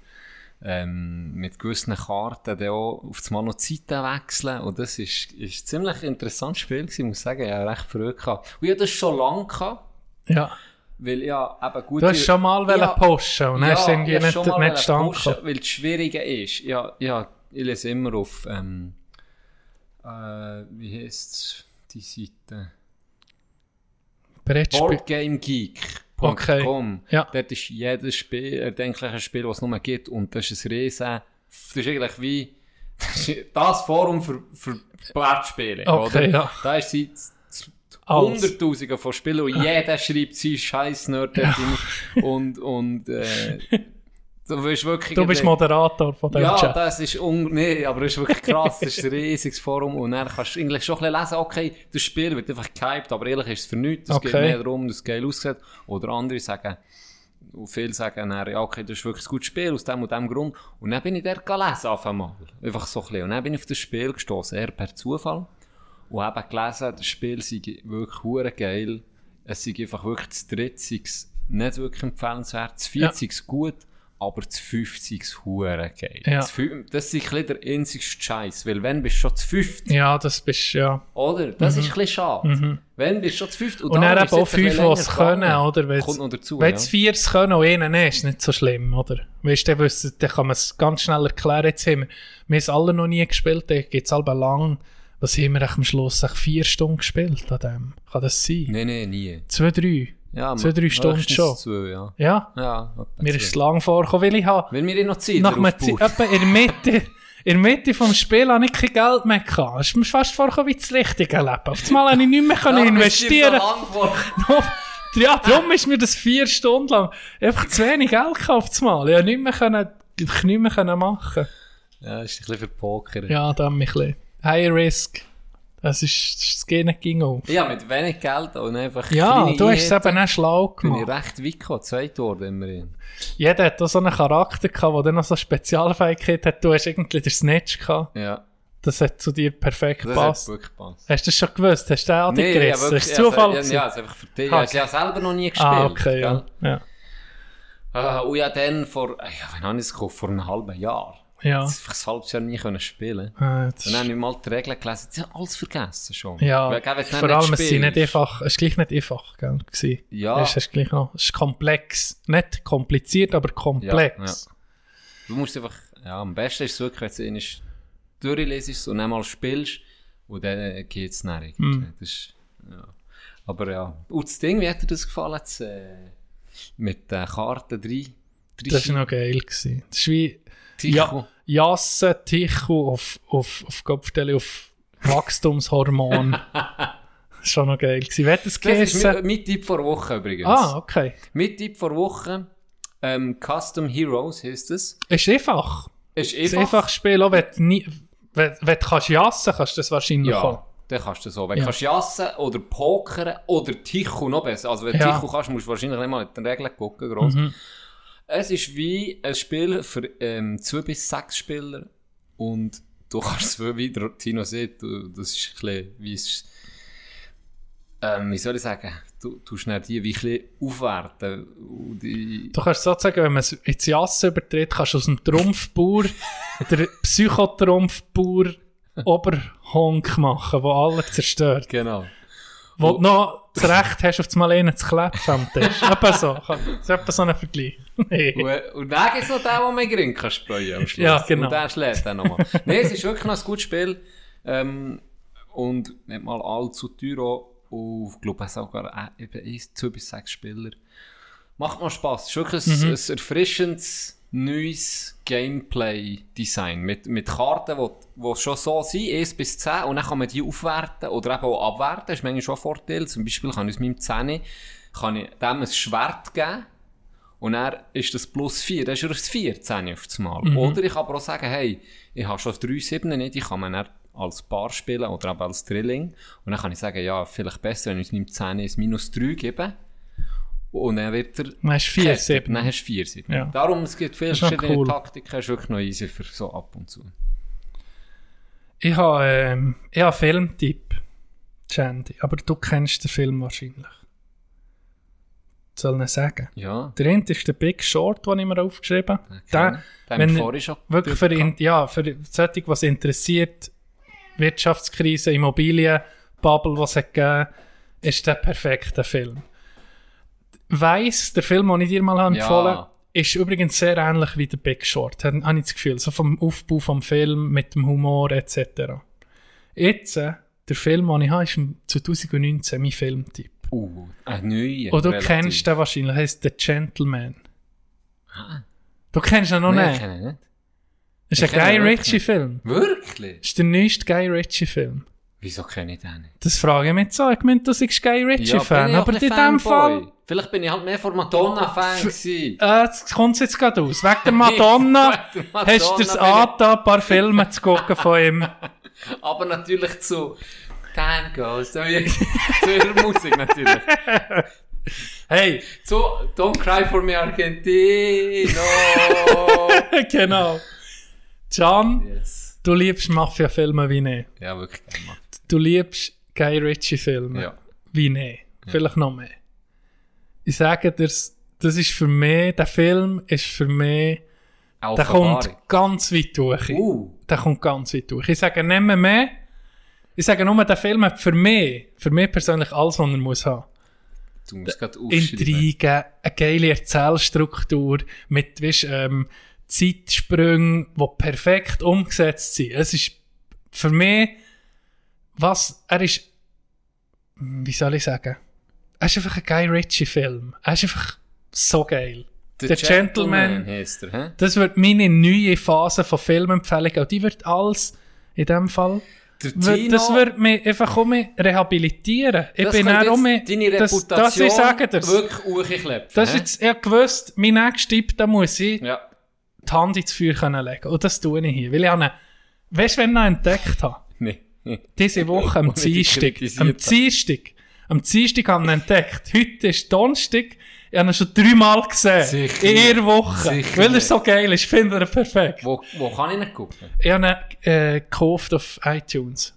mit gewissen Karten dann auch auf das Mal Zeiten wechseln. Und das ist ein ziemlich interessantes Spiel gewesen, muss ich sagen. Ich habe recht Freude gehabt. Und ich hatte das schon lange gehabt. Ja. Weil ja, eben gut, du hast schon mal pushen und dann hast du irgendwie nicht stand gehabt. Weil das Schwierige ist, ich lese immer auf... wie heisst die Seite? BoardGameGeek.com. Okay. Ja. Dort ist jedes Spiel, erdenkliche Spiel, das es nur gibt. Und das ist ein riesen... Das ist eigentlich wie das Forum für Brettspiele. Okay, oder? Ja. Da ist sie Hunderttausende von Spielen und jeder schreibt sie Scheiß-Nerd Du bist Moderator von diesem Chat. Ja, das ist aber das ist wirklich krass. Das ist ein riesiges Forum und dann kannst du eigentlich schon ein bisschen lesen, okay, das Spiel wird einfach gehypt, aber ehrlich ist es für nichts. Es geht mehr darum, dass es geil aussieht. Oder andere sagen, viele sagen dann, ja, okay, das ist wirklich ein gutes Spiel, aus dem und dem Grund. Und dann bin ich dort gelesen auf einmal. Einfach so ein bisschen. Und dann bin ich auf das Spiel gestoßen, eher per Zufall. Und eben gelesen, das Spiel sei wirklich hure geil. Es sei einfach wirklich das 30. nicht wirklich empfehlenswert, das 40. gut. aber zu 50 ist verdammt geil. Ja. Das ist ein bisschen der einzigste Scheiß, weil wenn bist du schon zu 50. Ja, das bist ja. Oder? Das ist ein bisschen schade. Mhm. Wenn bist du schon zu 50 und dann eben auch 5, die es können, oder? Wenn es 4 es können und einen nicht, ist nicht so schlimm, oder? Weißt du, dann kann man es ganz schnell erklären. Jetzt haben wir es alle noch nie gespielt, da geht es aber lang. Was haben wir am Schluss 4 Stunden gespielt an dem? Kann das sein? Nein, nie. 2, 3. Ja, 2, 3 Stunden schon. 2, ja. Ja. Mir ist es lang vorgekommen, weil ich habe... Weil wir noch Zeit aufgebaut haben. In der Mitte des Spiels hatte ich kein Geld mehr. Es ist fast vorgekommen wie das richtige Leben. Auf einmal konnte ich nicht mehr investieren. Ja, darum ist mir das 4 Stunden lang einfach zu wenig Geld gekauft. Ich konnte nichts mehr machen. Ja, das ist ein bisschen verpokert. Ja, dann ein bisschen. High Risk. Das geht nicht ging auf. Ja, mit wenig Geld und einfach kleine du hast es eben auch schlau gemacht. Bin ich recht weit gezeigt worden, immerhin. Jeder hat so einen Charakter gehabt, der dann noch so Spezialfähigkeit hat. Du hast irgendwie den Snitch gehabt. Ja. Das hat zu dir perfekt gepasst. Hast du das schon gewusst? Hast du den angerissen? Nee, ist Zufall? Ja, es ist einfach für dich. Okay. Ich habe selber noch nie gespielt. Ah, okay, gell? Ja. Und ja, dann wann habe ich es gekauft? Vor einem halben Jahr. Ja. Das ich ein halbes Jahr nie spielen können. Dann habe ich mal die Regeln gelesen, sie haben alles vergessen schon. Ja, vor allem, es war gleich nicht einfach. Gell? Ja. Es ist komplex. Nicht kompliziert, aber komplex. Ja. Du musst einfach, am besten ist es wirklich, wenn du es durchlesest und einmal spielst und dann geht es nicht. Aber ja. Und das Ding, wie hat dir das gefallen? Mit den Karten 3? Das war noch geil. Das ist wie... Ja, Jassen, Tichu auf Wachstumshormon. Das war schon noch geil. Das ist mein Tipp vor Woche übrigens. Ah, okay. Mein Tipp vor Woche, Custom Heroes heisst es. Ist einfach. Ist einfach Spiel, auch wenn du jassen kannst du das wahrscheinlich auch. Dann kannst du so. Wenn du kannst jassen oder pokern oder Tichu noch besser. Also wenn du Tichu kannst, musst du wahrscheinlich nicht mal mit den Regeln gucken. Gross. Mhm. Es ist wie ein Spiel für 2 bis 6 Spieler und du kannst es wieder, Tino sieht, das ist ein bisschen wie es, wie soll ich sagen, du kannst dann die wie ein bisschen aufwerten. Du kannst sozusagen, wenn man es ins Jassen übertritt, kannst du aus dem Trumpfbauer, der Psychotrumpfbauer, Oberhonk machen, der alles zerstört. Genau. Wo du noch das Recht hast, auf das Malene zu klepfen am Tisch. Das ist etwa so ein Vergleich. Nee. Und dann gibt es noch den, den man grün kann spreuen am Schluss. Ja, genau. Und der schlägt dann nochmal. Nein, es ist wirklich noch ein gutes Spiel. Und nicht mal allzu teuer. Und ich glaube, es hat sogar 2 bis 6 Spieler. Macht mal Spass. Es ist wirklich ein erfrischendes, neues Gameplay-Design. Mit Karten, die schon so sind, 1 bis 10. Und dann kann man die aufwerten oder eben auch abwerten. Das ist manchmal schon ein Vorteil. Zum Beispiel kann ich aus meinem 10 dem ein Schwert geben. Und dann ist das plus 4, dann ist er aufs 14 auf das Mal. Mhm. Oder ich kann aber auch sagen, hey, ich habe schon 3 7 nicht, ich kann man dann als Paar spielen oder eben als Drilling. Und dann kann ich sagen, ja, vielleicht besser, wenn ich es meinem 10 ein -3 gebe. Und dann wird er... Dann hast du 4-7. Dann hast du 4-7. Ja. Darum, es gibt viele verschiedene Taktiken, ist wirklich noch easy für so ab und zu. Ich habe einen Filmtipp, Chandy, aber du kennst den Film wahrscheinlich. Soll ich sagen. Ja. Der eine ist der Big Short, den ich mir aufgeschrieben habe. Für solche, was interessiert, Wirtschaftskrise, Immobilien, Bubble, was es gegeben, ist der perfekte Film. Weiss, der Film, den ich dir mal empfohlen habe, ist übrigens sehr ähnlich wie der Big Short, habe ich das Gefühl. So vom Aufbau vom Film, mit dem Humor etc. Jetzt, der Film, den ich habe, ist 2019 mein Filmtipp. Ein neuer. Und du kennst den wahrscheinlich, heisst The Gentleman. Ah. Du kennst ihn noch nicht? Nein, ich kenne ihn nicht. Das ist ein Guy Ritchie-Film. Wirklich? Das ist der neueste Guy Ritchie-Film. Wieso kenne ich den nicht? Das frage ich mich so. Ich meine, du bist Guy Ritchie-Fan, aber in dem Fall... Vielleicht bin ich halt mehr von Madonna-Fan gewesen. Das kommt jetzt gerade aus. Wegen der Madonna hast du es angetan, ein paar Filme zu gucken von ihm. Aber natürlich zu... Time goes. Zu ihrer Musik natürlich. Hey, Don't Cry for Me Argentino. Genau. Can, Du liebst Mafia-Filme wie nicht. Ja, wirklich. Du liebst Guy Ritchie-Filme wie nicht. Vielleicht noch mehr. Ich sage dir, Das ist für mich, der Film ist für mich, der kommt ganz weit durch. Der kommt ganz weit durch. Ich sage nicht mehr. Ich sage nur, der Film hat für mich persönlich alles, was er muss haben. Du musst gerade aufschreiben. Intrigen, eine geile Erzählstruktur mit, weißt, Zeitsprüngen, die perfekt umgesetzt sind. Es ist für mich, wie soll ich sagen? Er ist einfach ein Guy Ritchie-Film. Er ist einfach so geil. The Gentleman heisst er, hä? Das wird meine neue Phase von Filmempfehlung. Auch die wird alles in dem Fall. Das wird mich einfach auch rehabilitieren. Ich bin auch mit. Deine Reputation das ich sage dir, wirklich hochgeklebt. Das ist jetzt, ich gewusst, mein nächster Tipp, da muss ich die Hand ins Feuer legen. Und das tue ich hier. Weil ich habe, weißt du, wenn ich noch entdeckt habe? Diese Woche am Dienstag. Am Dienstag haben wir ihn entdeckt. Heute ist Donnerstag. Ich habe ihn schon 3-mal gesehen. Sicher. In einer Woche. Sicher. Weil er so geil ist. Ich finde ihn perfekt. Wo kann ich ihn gucken? Ich habe ihn gekauft auf iTunes.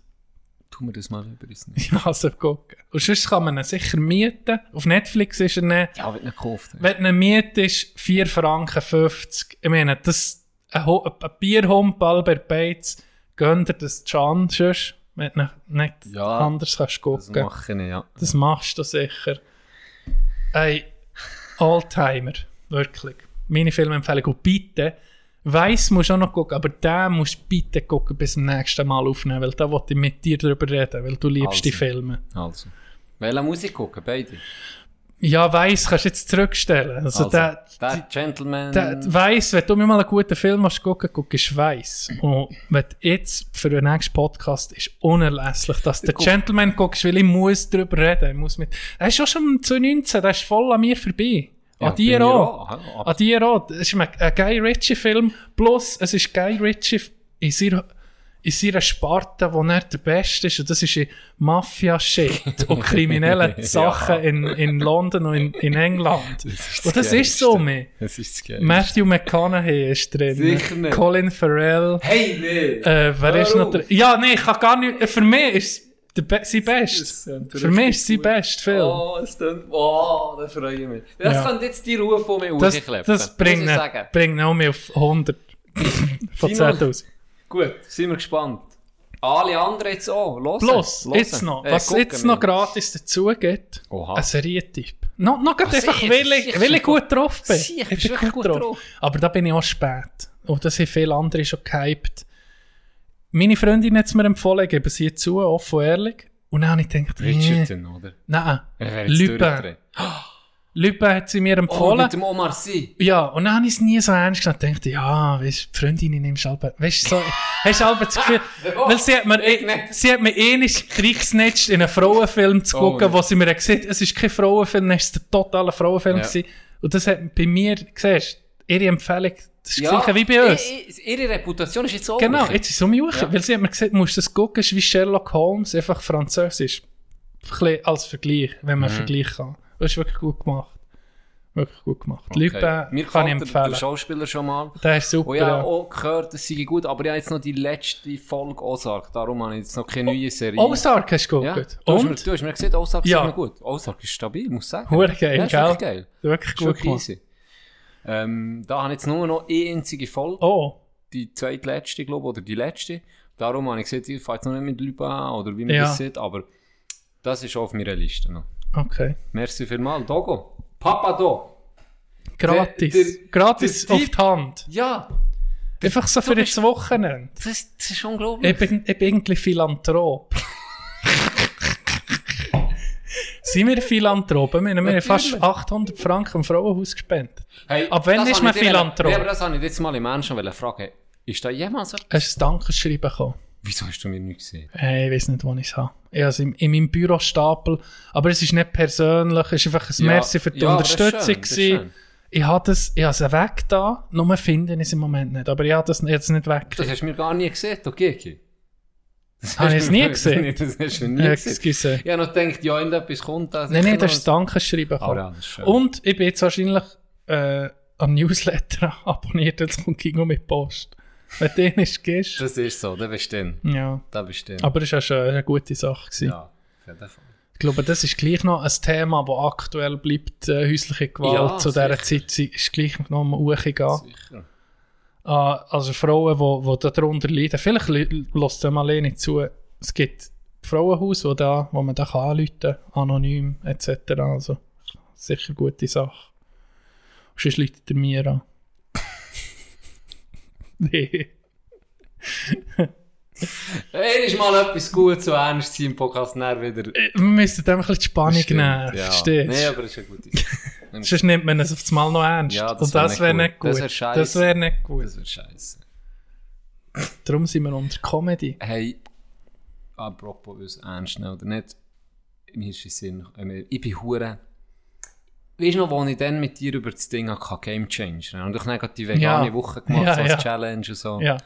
Tun wir das mal über uns nicht. Ich muss ihn gucken. Und sonst kann man ihn sicher mieten. Auf Netflix ist er nicht. Ja, wenn du ihn gekauft hast. Wenn du ihn mietest, 4,50 Franken. Ich meine, das ein Bierhump, Albert Bates, gönnt dir das Can sonst. Wenn du nicht anders kannst gucken. Das mache ich, ja. Das machst du sicher. Ey, Alltimer. Wirklich. Meine Filmempfehlung. Und bitte, weiss musst du auch noch gucken, aber den musst du bitte gucken bis zum nächsten Mal aufnehmen, weil da wollte ich mit dir darüber reden, weil du liebst die Filme. Also. Welche Musik gucken, beide? Ja, weiss, kannst du jetzt zurückstellen. Also der Gentleman. Der weiss, wenn du mir mal einen guten Film musst gucken, ist weiss. Und wenn jetzt für den nächsten Podcast ist unerlässlich, dass der Gentleman guckst, weil ich muss darüber reden. Ich muss mit. Er ist auch schon 2019, der ist voll an mir vorbei. Ja, an dir auch. An dir auch. Es ist ein Guy Ritchie-Film. Plus, es ist Guy Ritchie in seiner Sparte, wo er der Beste ist. Und das ist in Mafia-Shit und kriminellen Sachen in London und in England. Das ist so mehr. Matthew McConaughey ist drin. Sicher nicht. Colin Farrell. Hey, nee! Wer ist noch drin? Ja, nee, ich kann gar nicht. Für mich ist es sein Best. Für mich ist es sein Best Film. Oh, das freue ich mich. Das könnte jetzt die Ruhe von mir rauskleppen. Das bringt noch mehr auf 100 von 10.000. Gut, sind wir gespannt. Alle anderen jetzt auch. Los, jetzt noch. Was jetzt noch gratis dazu geht, ein Serientipp. Noch einfach, weil ich gut drauf bin. Ich bin gut drauf. Aber da bin ich auch spät. Und das haben viele andere schon gehypt. Meine Freundin hat es mir empfohlen, geben sie zu, offen und ehrlich. Und dann habe ich gedacht, Richardson, oder? Nein, Lupin. Lupin hat sie mir empfohlen. Oh, mit dem Omar Sy. Ja, und dann habe ich es nie so ernst genommen. Ich dachte, ja, weisst, die Freundin nimmst du halb. Weisst du, so, hast du halb das Gefühl, weil sie hat mir ähnlich reingesnatcht, in einen Frauenfilm zu gucken, wo sie mir gesagt hat, es ist kein Frauenfilm, es ist der totale Frauenfilm gewesen. Und das hat bei mir, siehst du, ihre Empfehlung, das ist sicher wie bei uns. Ihre Reputation ist jetzt auch. Genau, jetzt ist es um mich. Weil sie hat mir gesagt, du musst das gucken, es ist wie Sherlock Holmes, einfach französisch. Ein bisschen als Vergleich, wenn man Vergleich kann. Das ist wirklich gut gemacht. Okay. Lupin kann ich empfehlen. Der Schauspieler schon mal. Der ist super. Und ich habe auch gehört, das sei gut, aber ich habe jetzt noch die letzte Folge Ozark. Darum habe ich jetzt noch keine neue Serie. Ozark hast du geguckt? Ja. Du hast mir gesagt, Ozark ist immer gut. Ozark ist stabil, muss ich sagen. Hure geil, ja, ist wirklich geil. Wirklich gut gemacht. Da habe ich jetzt nur noch eine einzige Folge. Oh. Die zweitletzte, glaube ich, oder die letzte. Darum habe ich gesagt, ich fahre jetzt noch nicht mit Lupin oder wie man das sieht, aber das ist auf meiner Liste noch. Okay. Merci vielmals, Dogo. Papa do. Gratis. Der auf die Hand. Ja. Einfach so für das Wochenende. Das ist unglaublich. Ich bin irgendwie Philanthrop. Sind wir Philanthropen? Wir haben fast 800 Franken im Frauenhaus gespendet. Hey, ab wann ist man Philanthrop? Ja, aber das wollte ich jetzt mal im Ernst fragen. Ist da jemals etwas? Hast du ein Dankeschreiben bekommen? Wieso hast du mir nicht gesehen? Hey, ich weiß nicht, wo ich es habe. Ich habe es in meinem Bürostapel. Aber es ist nicht persönlich. Es war einfach ein Merci für die Unterstützung. Das schön. Ich habe es weg da, nur finde ich es im Moment nicht. Aber ich habe es jetzt nicht weg. Das hast du mir gar nie gesehen, okay. Habe ich es nie gesehen? Das hast du nie gesehen. Ich habe noch gedacht, ja, irgendetwas kommt. Nein, das ist Dankeschreiben. Und ich bin jetzt wahrscheinlich am Newsletter abonniert. Jetzt kommt Kingo mit Post. Wenn du den nicht gehst. Das ist so, da bist du. Ja. Da bist du. Aber es war ja schon eine gute Sache. Ja, auf jeden Fall. Ich glaube, das ist gleich noch ein Thema, das aktuell bleibt, häusliche Gewalt ja, zu dieser sicher. Zeit ist gleich noch eine Uchiga. Sicher. Also Frauen, die darunter leiden, vielleicht lasst ihr mal alleine zu, es gibt Frauenhaus, wo man da anrufen kann, anonym etc. Also sicher gute Sache. Und sonst läutet ihr mir an. Nee. Hey, ist mal etwas Gutes, so ernst sein im Podcast näher wieder. Wir müssen dem ein bisschen die Spannung nehmen, verstehst du? Ja. Nein, aber das ist eine gute Idee. Sonst nimmt man es auf das Mal noch ernst. Ja, das wäre nicht gut. Das wäre nicht gut. Das wäre scheiße. Darum sind wir unter Comedy. Hey, apropos uns ernst nehmen oder nicht, mir ist es Sinn, ich bin Hure. Weißt du noch, wo ich dann mit dir über das Ding hatte, Game Changer? Und ich habe die vegane Woche gemacht, so als Challenge und so. Ja.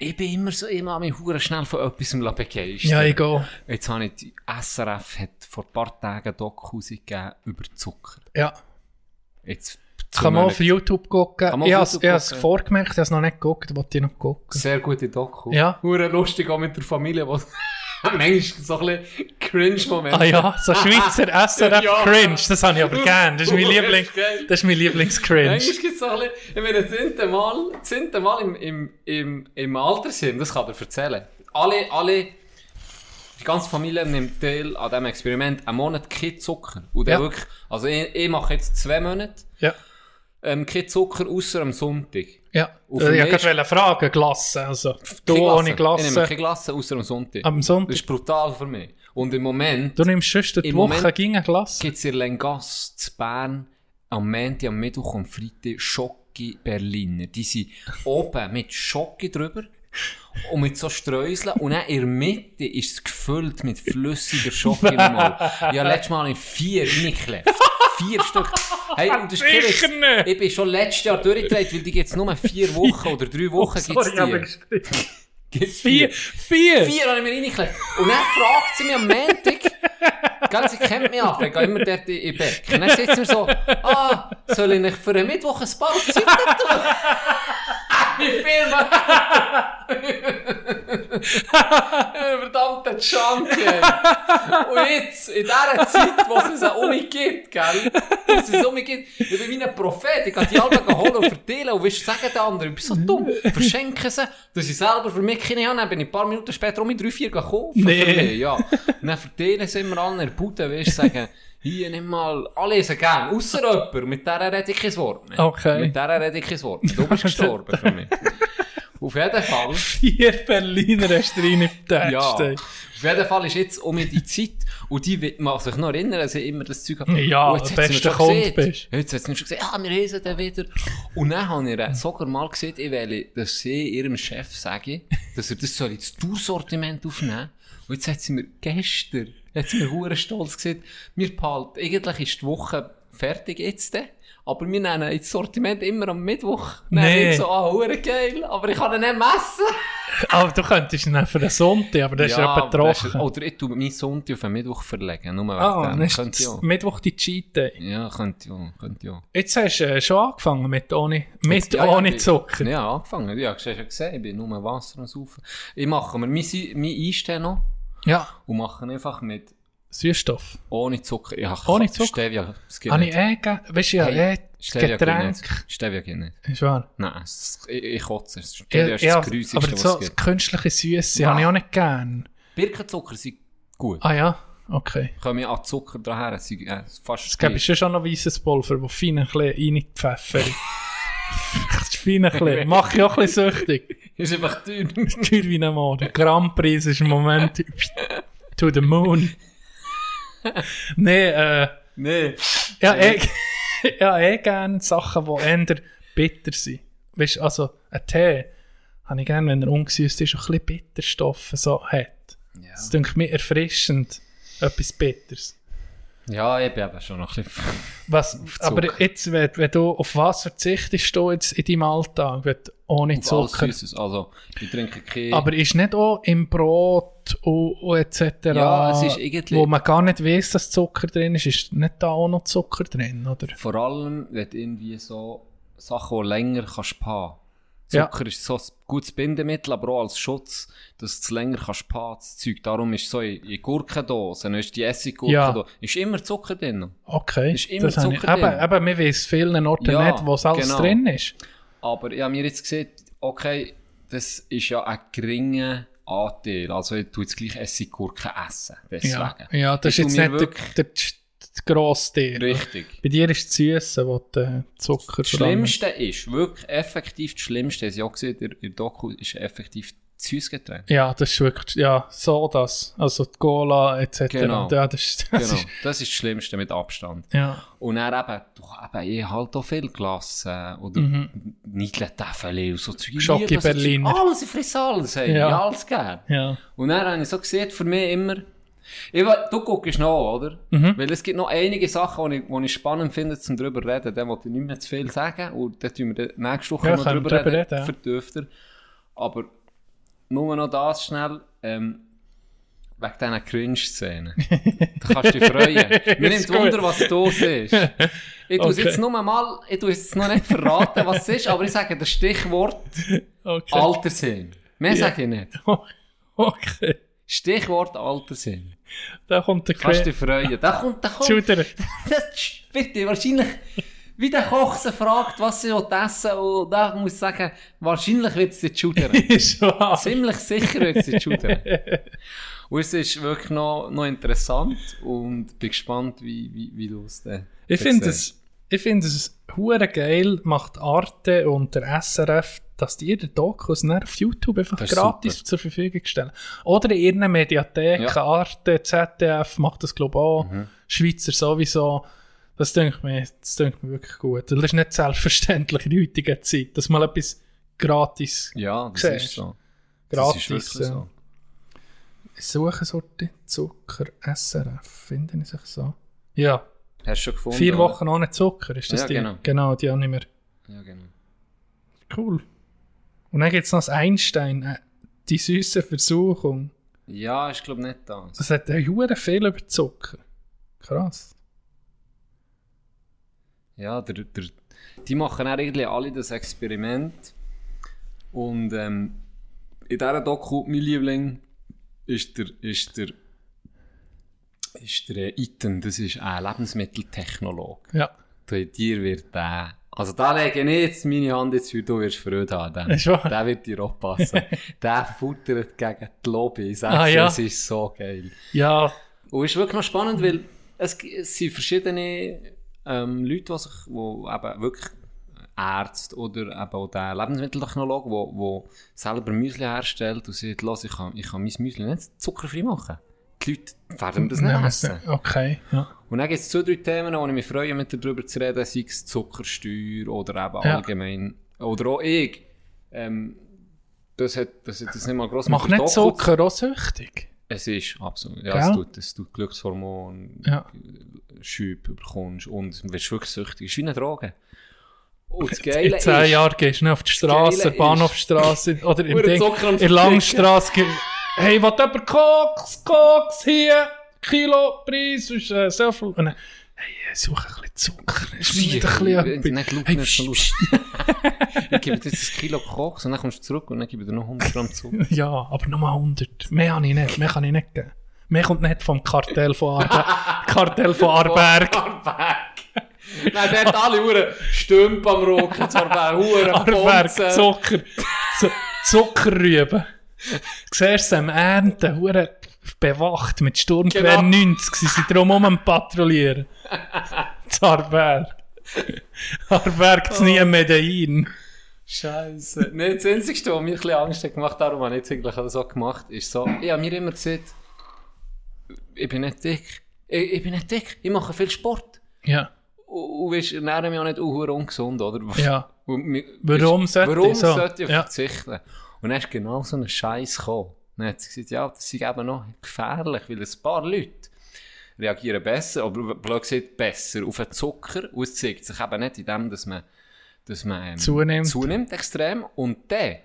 Ich bin immer so, ich mache mich hure schnell von etwas begeistern. Ja, ich gehe. Jetzt habe ich, die SRF hat vor ein paar Tagen Doku rausgegeben über Zucker. Ja. Jetzt kann man auf YouTube gucken. Ich habe es vorgemerkt, ich habe es noch nicht geguckt, wollte ich noch gucken. Sehr gute Doku. Ja. Hure lustig, auch mit der Familie, die manchmal so ein bisschen Cringe-Moment. Ah ja, so Schweizer SRF ja. Cringe, das habe ich aber gern. Das ist mein Lieblings-Cringe. Manchmal gibt es so ein bisschen, ich meine, das 10. Mal im Altersheim, das kann ich dir erzählen. Alle, die ganze Familie nimmt teil an diesem Experiment, einen Monat kein Zucker. Und dann wirklich, also ich mache jetzt 2 Monate kein Zucker, ausser am Sonntag. Ja, ich wollte fragen, Glasse, also du ohne Glasse. Ich nehme keine Glasse, ausser am Sonntag. Am Sonntag? Das ist brutal für mich. Und im Moment... Du nimmst sonst die Woche gegen Glasse? Gibt es in Lengasse, zu Bern, am Montag, am Mittwoch und Freitag Schocke Berliner. Die sind oben mit Schocke drüber und mit so Streuseln. Und dann in der Mitte ist es gefüllt mit flüssiger Schocke nochmal. Ja, letztes Mal in 4 reingeklebt. 4 Stück. Hey, und das ist cool. Ich bin schon letztes Jahr durchgedreht, weil die gibt es nur 4 Wochen oder 3 Wochen. Gibt's 4? 4? 4 habe ich mir reingeklebt. Und dann fragt sie mich am Montag, sie kennt mich an, ich gehe immer dort in Beck. Und dann sitzt sie mir so, soll ich nicht für einen Mittwoch ein paar Zeit tun? Wie viel verdammte Champion. Und jetzt, in dieser Zeit, wo es uns umgibt, gell? Ich bin wie ein Prophet, ich kann die alle holen und verteilen und willst sagen den anderen, ich bin so dumm, verschenken sie, dass ich selber für mich keine habe, dann bin ich ein paar Minuten später um in 3-4 gekauft. Nee. Ja. Und dann verteilen sie immer alle in der Bude, willst sagen, hier, nimm mal, alle sind gern, ausser jemand, mit dieser rede ich kein Wort mehr. Okay. Mit dieser rede ich kein Wort mehr. Du bist gestorben für mich. Auf jeden Fall. 4 Berliner hast du rein im Text. Ja. Auf jeden Fall ist jetzt um die Zeit, und die mag sich noch erinnern, dass ich immer das Zeug habe. Ja, der beste Kunde bist. Jetzt hat sie mir schon gesagt, ja, wir lesen den wieder. Und dann habe ich sogar mal gesagt, ich will, dass sie ihrem Chef sagen, dass er das ins Toursortiment aufnehmen soll. Und jetzt hat sie mir gestern, hure stolz gesagt, wir behalten, eigentlich ist die Woche fertig jetzt, aber wir nehmen das Sortiment immer am Mittwoch. Nein. So, hure geil, aber ich kann ihn nicht messen. Aber du könntest ihn für den Sonntag, aber das ist eben trocken. Oder ich tue meinen Sonntag auf den Mittwoch verlegen, nur wegen dem. Dann ist Mittwoch die Cheat Day. Ja, könnte ja. Jetzt hast du schon angefangen ohne Zucker. Ja, angefangen. Ja, hast du ja gesehen, ich bin nur Wasser und Saufen. Ich mache mir mein Einstehen noch. Ja. Und machen einfach mit Süßstoff. Ohne Zucker. Ja, ohne Zucker? Stevia. Habe ich weißt du, Getränk. Stevia geht nicht. Ist wahr? Nein, ich kotze. Stevia ist das Grüßigste, was es gibt. Aber so künstliche Süße habe ich auch nicht gern. Birkenzucker sind gut. Ah ja, okay. Kommen ja an Zucker daher. Es gäbe schon noch weißes Pulver, das fein ein bisschen reinpfeffert. Mach ich auch ein bisschen süchtig. Ist einfach teuer. Teuer wie ein Mann. Der Grammpreis ist im Moment to the moon. Nee. Ich gerne Sachen, die eher bitter sind. Weißt, also ein Tee habe ich gerne, wenn er ungesüßt ist, ein bisschen Bitterstoffe so hat. Ja. Das dünkt mir erfrischend, etwas Bitters. Ja, ich bin aber schon noch ein bisschen auf Zucker. Aber jetzt, wenn du auf was verzichtest, du jetzt in deinem Alltag, wenn du ohne Zucker... Alles Süßes, also ich trinke keinen... Aber ist nicht auch im Brot und etc., ja, es ist irgendwie, wo man gar nicht weiss, dass Zucker drin ist nicht da auch noch Zucker drin, oder? Vor allem, wenn du irgendwie so Sachen, die länger kannst haben, Zucker ist so ein gutes Bindemittel, aber auch als Schutz, dass du es länger kannst paaren, das Zeug. Darum ist so in Gurkendosen, ist die Essiggurke da, ist immer Zucker drin. Okay, ist immer Zucker drin. Aber wir wissen vielen Orten nicht, wo es alles drin ist. Aber ich habe mir jetzt gesehen, okay, das ist ja ein geringer Anteil. Also ich tue jetzt gleich Essiggurken essen, deswegen. Ja, das ist jetzt nicht der grosse Teil. Richtig. Bei dir ist es Süße, wo der Zucker das Schlimmste ist, wirklich effektiv das Schlimmste, das ich auch gesehen habe, im Doku, ist effektiv das Süßgetränk. Ja, das ist wirklich, ja, so das. Also die Cola etc. Genau. Ja, das ist das Schlimmste mit Abstand. Ja. Und dann eben, ich habe halt auch viel gelassen. Oder Nidletäffeli und so Zeug. Schocki Berliner. Alles, ich frisse alles, ich alles gerne. Ja. Und dann habe ich so gesehen, für mich immer, du guckst noch, oder? Mhm. Weil es gibt noch einige Sachen, die ich spannend finde, um darüber zu reden. Dann will ich nicht mehr zu viel sagen. Und dann tun wir nächste Woche noch darüber reden. Verdüfter. Aber nur noch das schnell. Wegen diesen Cringe-Szenen. Da kannst du dich freuen. Mir nimmt Wunder, was du siehst. Ich tue es jetzt nur mal, ich tue jetzt noch nicht verraten, was es ist, aber ich sage das Stichwort Alterssinn. Mehr sage ich nicht. Okay. Stichwort Alterssinn. Da kommt der Kannst dich freuen. Das wird dir wahrscheinlich, wie der Koch sie fragt, was sie essen will, und da muss ich sagen, wahrscheinlich wird es dir schudern. Ziemlich sicher wird es dir schudern. Und es ist wirklich noch interessant und bin gespannt, wie du es dann siehst. Ich finde es verdammt geil, macht Arte und der SRF, dass die ihre Dokus auf YouTube einfach gratis zur Verfügung stellen. Oder in ihren Mediatheken, Arte, ZDF macht das global, Schweizer sowieso. Das denkt mir wirklich gut. Das ist nicht selbstverständlich in der heutigen Zeit, dass man etwas gratis siehst. Ist so. Gratis, das ist wirklich so. Suchensorte Zucker, SRF, finde ich so. Ja. Hast du schon gefunden? 4 Wochen ohne Zucker, ist das die? Genau, die auch nicht mehr. Ja, genau. Cool. Und dann gibt es noch das Einstein, die süße Versuchung. Ja, ich glaube nicht das. Es hat ja viel über Zucker. Krass. Ja, die machen auch irgendwie alle das Experiment. Und in dieser Doku, mein Liebling, ist der Iten, das ist ein Lebensmitteltechnologe. Ja. Dir wird der, also da lege ich jetzt meine Hand ins Feuer, du wirst Freude haben. Der wird dir auch passen. Der futtert gegen die Lobby. Das ist so geil. Ja. Und es ist wirklich noch spannend, weil es sind verschiedene Leute, die sich, eben wirklich Ärzte oder eben auch der Lebensmitteltechnologe, der selber Müsli herstellt und sagt, ich kann mein Müsli nicht zuckerfrei machen. Die Leute werden das nicht essen. Okay, ja. Und dann gibt es 2-3 Themen, wo ich mich freue, mit darüber zu reden, sei es Zuckersteuer oder eben allgemein. Oder auch ich. Das hat das nicht mal gross macht nicht Zucker auch süchtig? Es ist absolut. Ja, es tut Glückshormon, Schübe bekommst und du wirst wirklich süchtig. Es ist wie eine Droge. In 10 Jahren gehst du nicht auf die Straße, Bahnhofstraße oder im in Langstrasse. Hey, was jemand Koks hier, Kilopreis ist so viel. Und dann, hey, suche ein bisschen Zucker, schneid ein bisschen ab. Hey, ich gebe dir jetzt ein Kilo Koks und dann kommst du zurück und dann gebe ich dir noch 100 Gramm Zucker. Ja, aber nochmal 100. Mehr habe ich nicht, mehr kann ich nicht geben. Mehr kommt nicht vom Kartell von Arberg. Nein, der hat alle Uhren Stümpen am Rücken, zwar bei Uhren, Arberg, Zuckerrüben. Du siehst sie am Ernten, Huren bewacht, mit Sturmgewehr 90, sie sind drum am Patrouillieren. Das Arberg ist nie ein Medellin. Scheiße. Nein, das Einzige, was mir ein bisschen Angst hat gemacht, darum habe ich es eigentlich so gemacht, ist so, ich habe mir immer gesagt, ich bin nicht dick, ich mache viel Sport. Ja. Und ich ernähre mich auch nicht ungesund, oder? Ja. Warum sollte ich verzichten? Und dann ist genau so ein Scheiß gekommen. Dann hat sie gesagt, ja, das ist eben noch gefährlich, weil ein paar Leute reagieren besser, aber blöd gesagt besser auf den Zucker. Und es zeigt sich eben nicht in dem, dass man zunimmt extrem. Und dann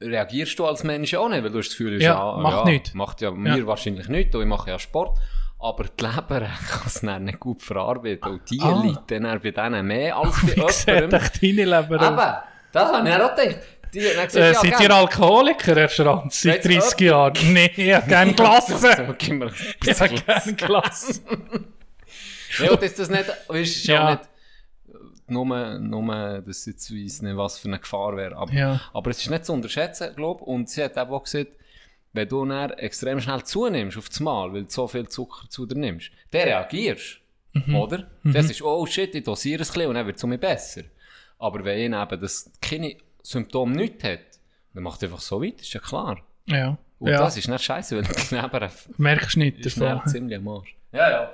reagierst du als Mensch auch nicht, weil du das Gefühl hast, nichts. Macht ja mir wahrscheinlich nichts, ich mache ja Sport. Aber die Leber kann es dann nicht gut verarbeiten. Und die Leute dann bei denen mehr als bei jemandem. Wie sieht deine Leber aus? Das habe ich auch gedacht. Seid ihr Alkoholiker, Herr Schranz, seit 30 Jahren? Nein, ich habe gerne gelassen. Ich habe gerne gelassen. Ja, dass das nicht, weißt, ja. Nicht nur, dass ich zu weiss nicht, was für eine Gefahr wäre. Aber, ja. Aber es ist nicht zu unterschätzen, glaube ich. Und sie hat auch gesagt, wenn du dann extrem schnell zunimmst auf das Mal, weil du so viel Zucker zu dir nimmst, dann reagierst du, oder? Mhm. Das ist, oh shit, ich dosiere es ein bisschen und dann wird es um mich besser. Aber wenn ich eben das keine Symptome nicht hat, dann macht einfach so weit, ist ja klar. Ja. Und ja. Das ist nicht scheiße, weil du nebenan... Merkst du nicht davon. Ist ziemlich am Arsch. Ja, ja.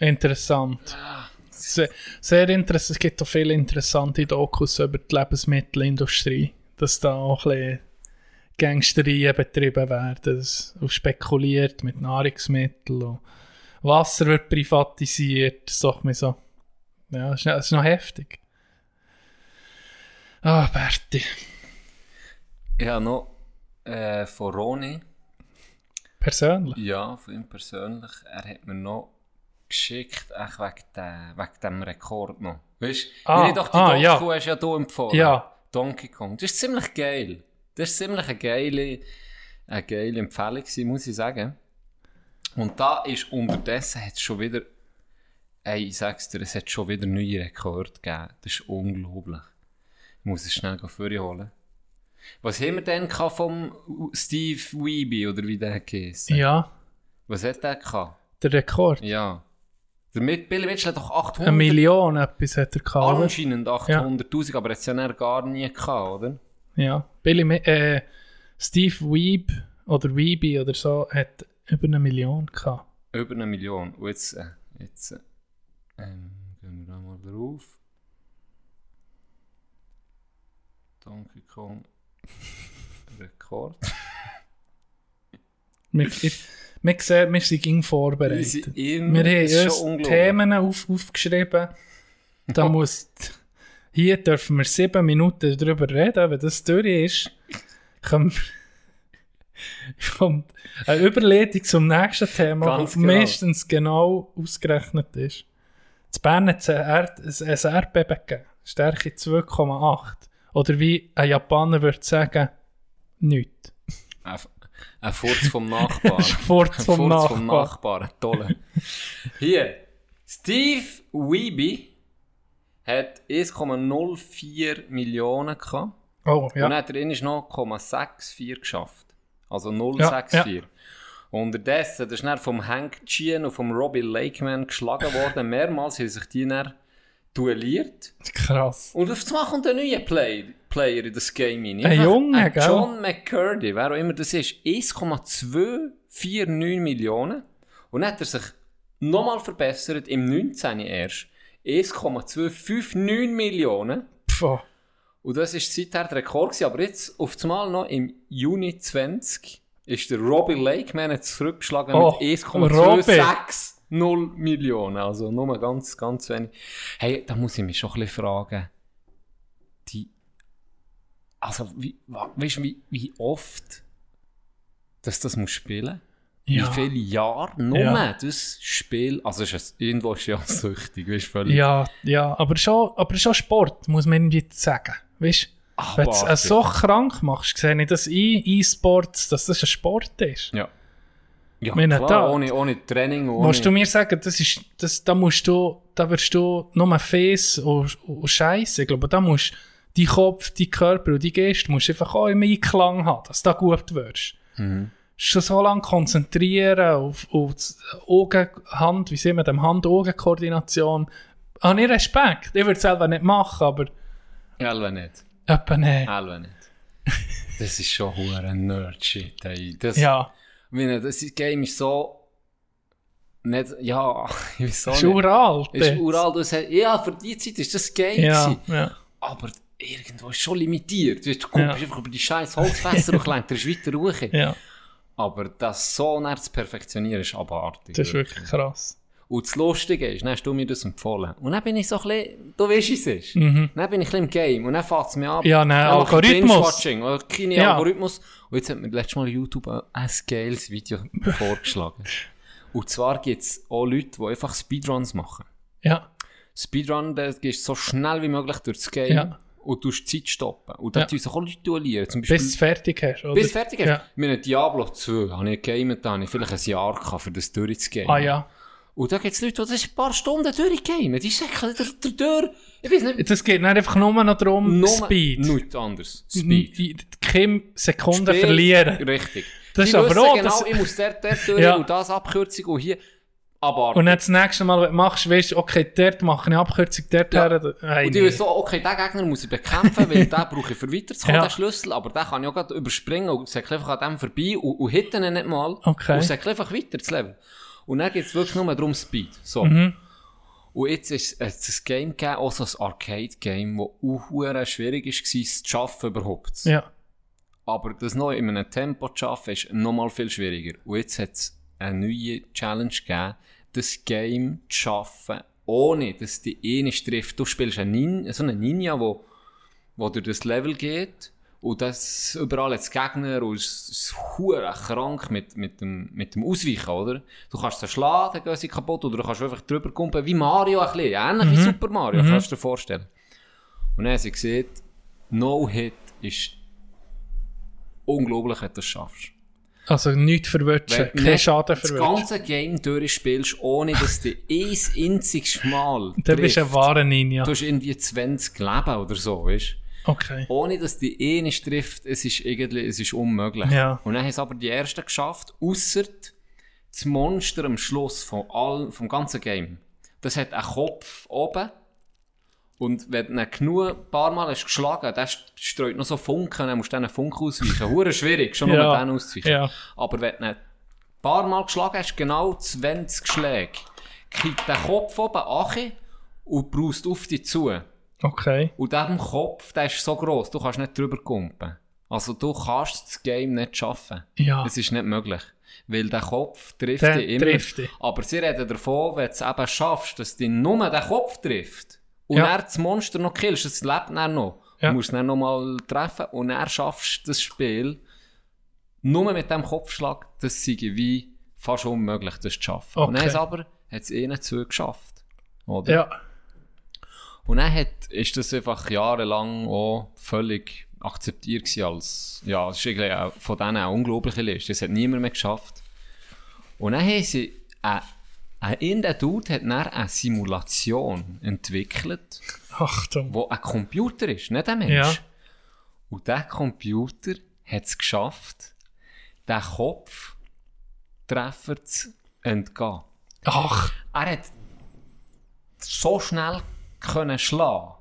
Interessant. Sehr, sehr interessant. Es gibt auch viele interessante Dokus über die Lebensmittelindustrie, dass da auch ein bisschen Gangsterien betrieben werden. Und spekuliert mit Nahrungsmitteln. Und Wasser wird privatisiert. Das ist mir so. Ja, das ist noch heftig. Ah, Berti. Ich habe noch von Roni. Persönlich? Ja, von ihm persönlich. Er hat mir noch geschickt, auch wegen dem Rekord noch. Weißt du, weil ich dachte, die Doku hast ja du empfohlen. Ja. Donkey Kong. Das ist ziemlich geil. Das ist ziemlich eine geile Empfehlung gewesen, muss ich sagen. Und da ist unterdessen hat es schon wieder, ey, ich sag's dir, es hat schon wieder neue Rekorde gegeben. Das ist unglaublich. Ich muss es schnell vorholen. Was haben wir denn vom Steve Wiebe, oder wie der geheißen? Ja. Was hat der gehabt? Der Rekord? Ja. Der Billy Mitchell hat doch 800... 1 Million etwas hat er gehabt. Anscheinend 800'000, ja. Aber hat es ja gar nie gehabt, oder? Ja. Steve Wiebe oder so hat über 1 Million gehabt. Über 1 Million. Und jetzt gehen wir da mal drauf. Donkey Kong Rekord. Wir sehen, wir sind immer vorbereitet. Wir haben uns Themen aufgeschrieben. Da hier dürfen wir 7 Minuten drüber reden. Wenn das durch ist, kommt eine Überleitung zum nächsten Thema, das genau. Meistens genau ausgerechnet ist. In Bern hat es ein Erdbeben gegeben. Stärke 2,8. Oder wie ein Japaner würde sagen, nichts. Ein Furz vom Nachbarn. Ein Furz vom Nachbarn. Toll. Hier. Steve Wiebe hat 1,04 Millionen gehabt. Oh, ja. Und hat er ist noch 0,64 geschafft. Also 0,64. Ja, ja. Unterdessen, das ist dann vom Hank Chien und vom Robbie Lakeman geschlagen worden. Mehrmals haben sich die dann duelliert. Krass. Und auf einmal kommt ein neuer Player in das Game rein. Ein Junge, gell? John McCurdy, wer auch immer das ist, 1,249 Millionen. Und dann hat er sich nochmal verbessert, im 19. erst. 1,259 Millionen. Pfff. Und das war seither der Rekord gewesen, aber jetzt auf einmal noch im Juni 20 ist der Robbie Lakeman zurückgeschlagen mit 1,26. 0 Millionen, also nur ganz, ganz wenig. Hey, da muss ich mich schon ein bisschen fragen. Wie oft dass das muss spielen? Ja. Wie viele Jahre nur das Spiel? Also irgendwo ist ja süchtig, weißt du, völlig. Ja, aber schon Sport, muss man irgendwie sagen, weißt du? Wenn du es so krank machst, sehe ich das E-Sports, dass das ein Sport ist. Ja. Ja, klar, ohne Training. Willst du mir sagen, da wirst du nur Face und Scheiße. Ich glaube, da musst du deinen Kopf, deinen Körper und deinen Geist musst einfach auch im Einklang haben, dass du da gut wirst. Mhm. Schon so lange konzentrieren auf die Augen-Hand, wie sehen wir dem Hand-Augen-Koordination. Habe ich Respekt. Ich würde es selber nicht machen, aber... Selber nicht. Das ist schon ein Nerd-Shit. Hey. Ja. Das Game ist so... Nicht, ja, ich weiß auch nicht. Es ist uralt. Ja, für die Zeit ist das Game gewesen. Ja. Aber irgendwo ist es schon limitiert. Du kommst einfach über die scheiß Holzfässer und kletterst weiter hoch. Ja. Aber das so näher zu perfektionieren, ist abartig. Das ist wirklich krass. Und das Lustige ist, dann hast du mir das empfohlen. Und dann bin ich so ein bisschen... Du weißt, wie es ist. Mhm. Dann bin ich ein bisschen im Game. Und dann fällt es mir ab. Ja, nein, Algorithmus. Keine Algorithmus. Und jetzt hat mir letztes Mal YouTube ein geiles Video vorgeschlagen. Und zwar gibt es auch Leute, die einfach Speedruns machen. Ja. Speedrun, das gehst so schnell wie möglich durch das Game. Ja. und du die Zeit stoppen. Und dann tust du auch Leute lieben. Zum Beispiel, bis du fertig hast, oder? Bis du fertig hast. Ja. Ich meine, Diablo 2 habe ich gegeben, da habe ich vielleicht ein Jahr gehabt, um das durchzugehen. Ah ja. Und da gibt es Leute, die das ein paar Stunden durchgehen. Die säckeln durch. Ich weiss nicht. Das geht nicht einfach nur noch darum, nur Speed. Nichts anderes. Speed. Keine Sekunden Speed, verlieren. Richtig. Das ist aber genau, das ich muss dort durch und das Abkürzung und hier. Abartig. Und dann das nächste Mal, wenn du machst, weißt du, okay, dort mache ich Abkürzung, dort her. Nein, und ich weiss so, okay, diesen Gegner muss ich bekämpfen, weil den brauche ich für weiterzukommen, den Schlüssel, aber den kann ich auch gerade überspringen und säckle einfach an dem vorbei und hitten ihn nicht mal. Okay. Und säckle einfach weiter das Level. Und dann geht es wirklich nur darum, Speed. So. Mhm. Und jetzt ist es ein Game gegeben, auch so ein Arcade-Game, das auch schwierig war, es zu schaffen überhaupt. Ja. Aber das noch in einem Tempo zu schaffen, ist nochmal viel schwieriger. Und jetzt hat es eine neue Challenge gegeben, das Game zu schaffen, ohne dass die eine trifft. Du spielst einen Ninja, der durch das Level geht. Und das überall als Gegner und es hure krank mit dem Ausweichen, oder? Du kannst den schlagen, dann gehen sie kaputt, oder du kannst einfach drüber kumpen, wie Mario ein bisschen, ähnlich wie Super Mario, kannst du dir vorstellen. Und dann haben sie gesehen, No-Hit ist unglaublich, dass du das schaffst. Also nichts verwirrtschen, kein Schaden verwirrtschen. Das ganze Game durchspielst, ohne dass du ein einziges Mal triffst. Du bist ein wahrer Ninja. Du hast irgendwie 20 Leben oder so, weißt du? Okay. Ohne dass die eine trifft, es ist unmöglich. Ja. Und dann haben es aber die ersten geschafft, ausser das Monster am Schluss vom ganzen Game. Das hat einen Kopf oben und wenn du genug ein paar Mal hast geschlagen, der streut noch so Funken, dann musst du diesen Funken ausweichen. Hure schwierig, schon nur mit denen auszuweichen. Ja. Aber wenn du ein paar Mal geschlagen hast, genau 20 Schläge, kriegt der Kopf oben an und brauchst auf dich zu. Okay. Und diesem Kopf, der ist so gross, du kannst nicht drüber kumpen. Also du kannst das Game nicht schaffen. Ja. Das ist nicht möglich. Weil der Kopf trifft dich immer. Aber sie reden davon, wenn du es eben schaffst, dass dich nur der Kopf trifft und er das Monster noch killst, das lebt dann noch. Du musst ihn noch mal treffen und er schaffst das Spiel nur mit dem Kopfschlag, das sei wie fast unmöglich, das zu schaffen. Okay. Und dann aber hat es ihnen zu geschafft. Oder? Ja. Und dann ist das einfach jahrelang auch völlig akzeptiert gewesen als, ja, es ist von denen eine unglaubliche Liste. Das hat niemand mehr geschafft. Und dann haben sie, irgendein Dude hat dann eine Simulation entwickelt, wo ein Computer ist, nicht ein Mensch. Ja. Und dieser Computer hat es geschafft, den Kopftreffer zu entgehen. Ach! Er hat so schnell können schlagen.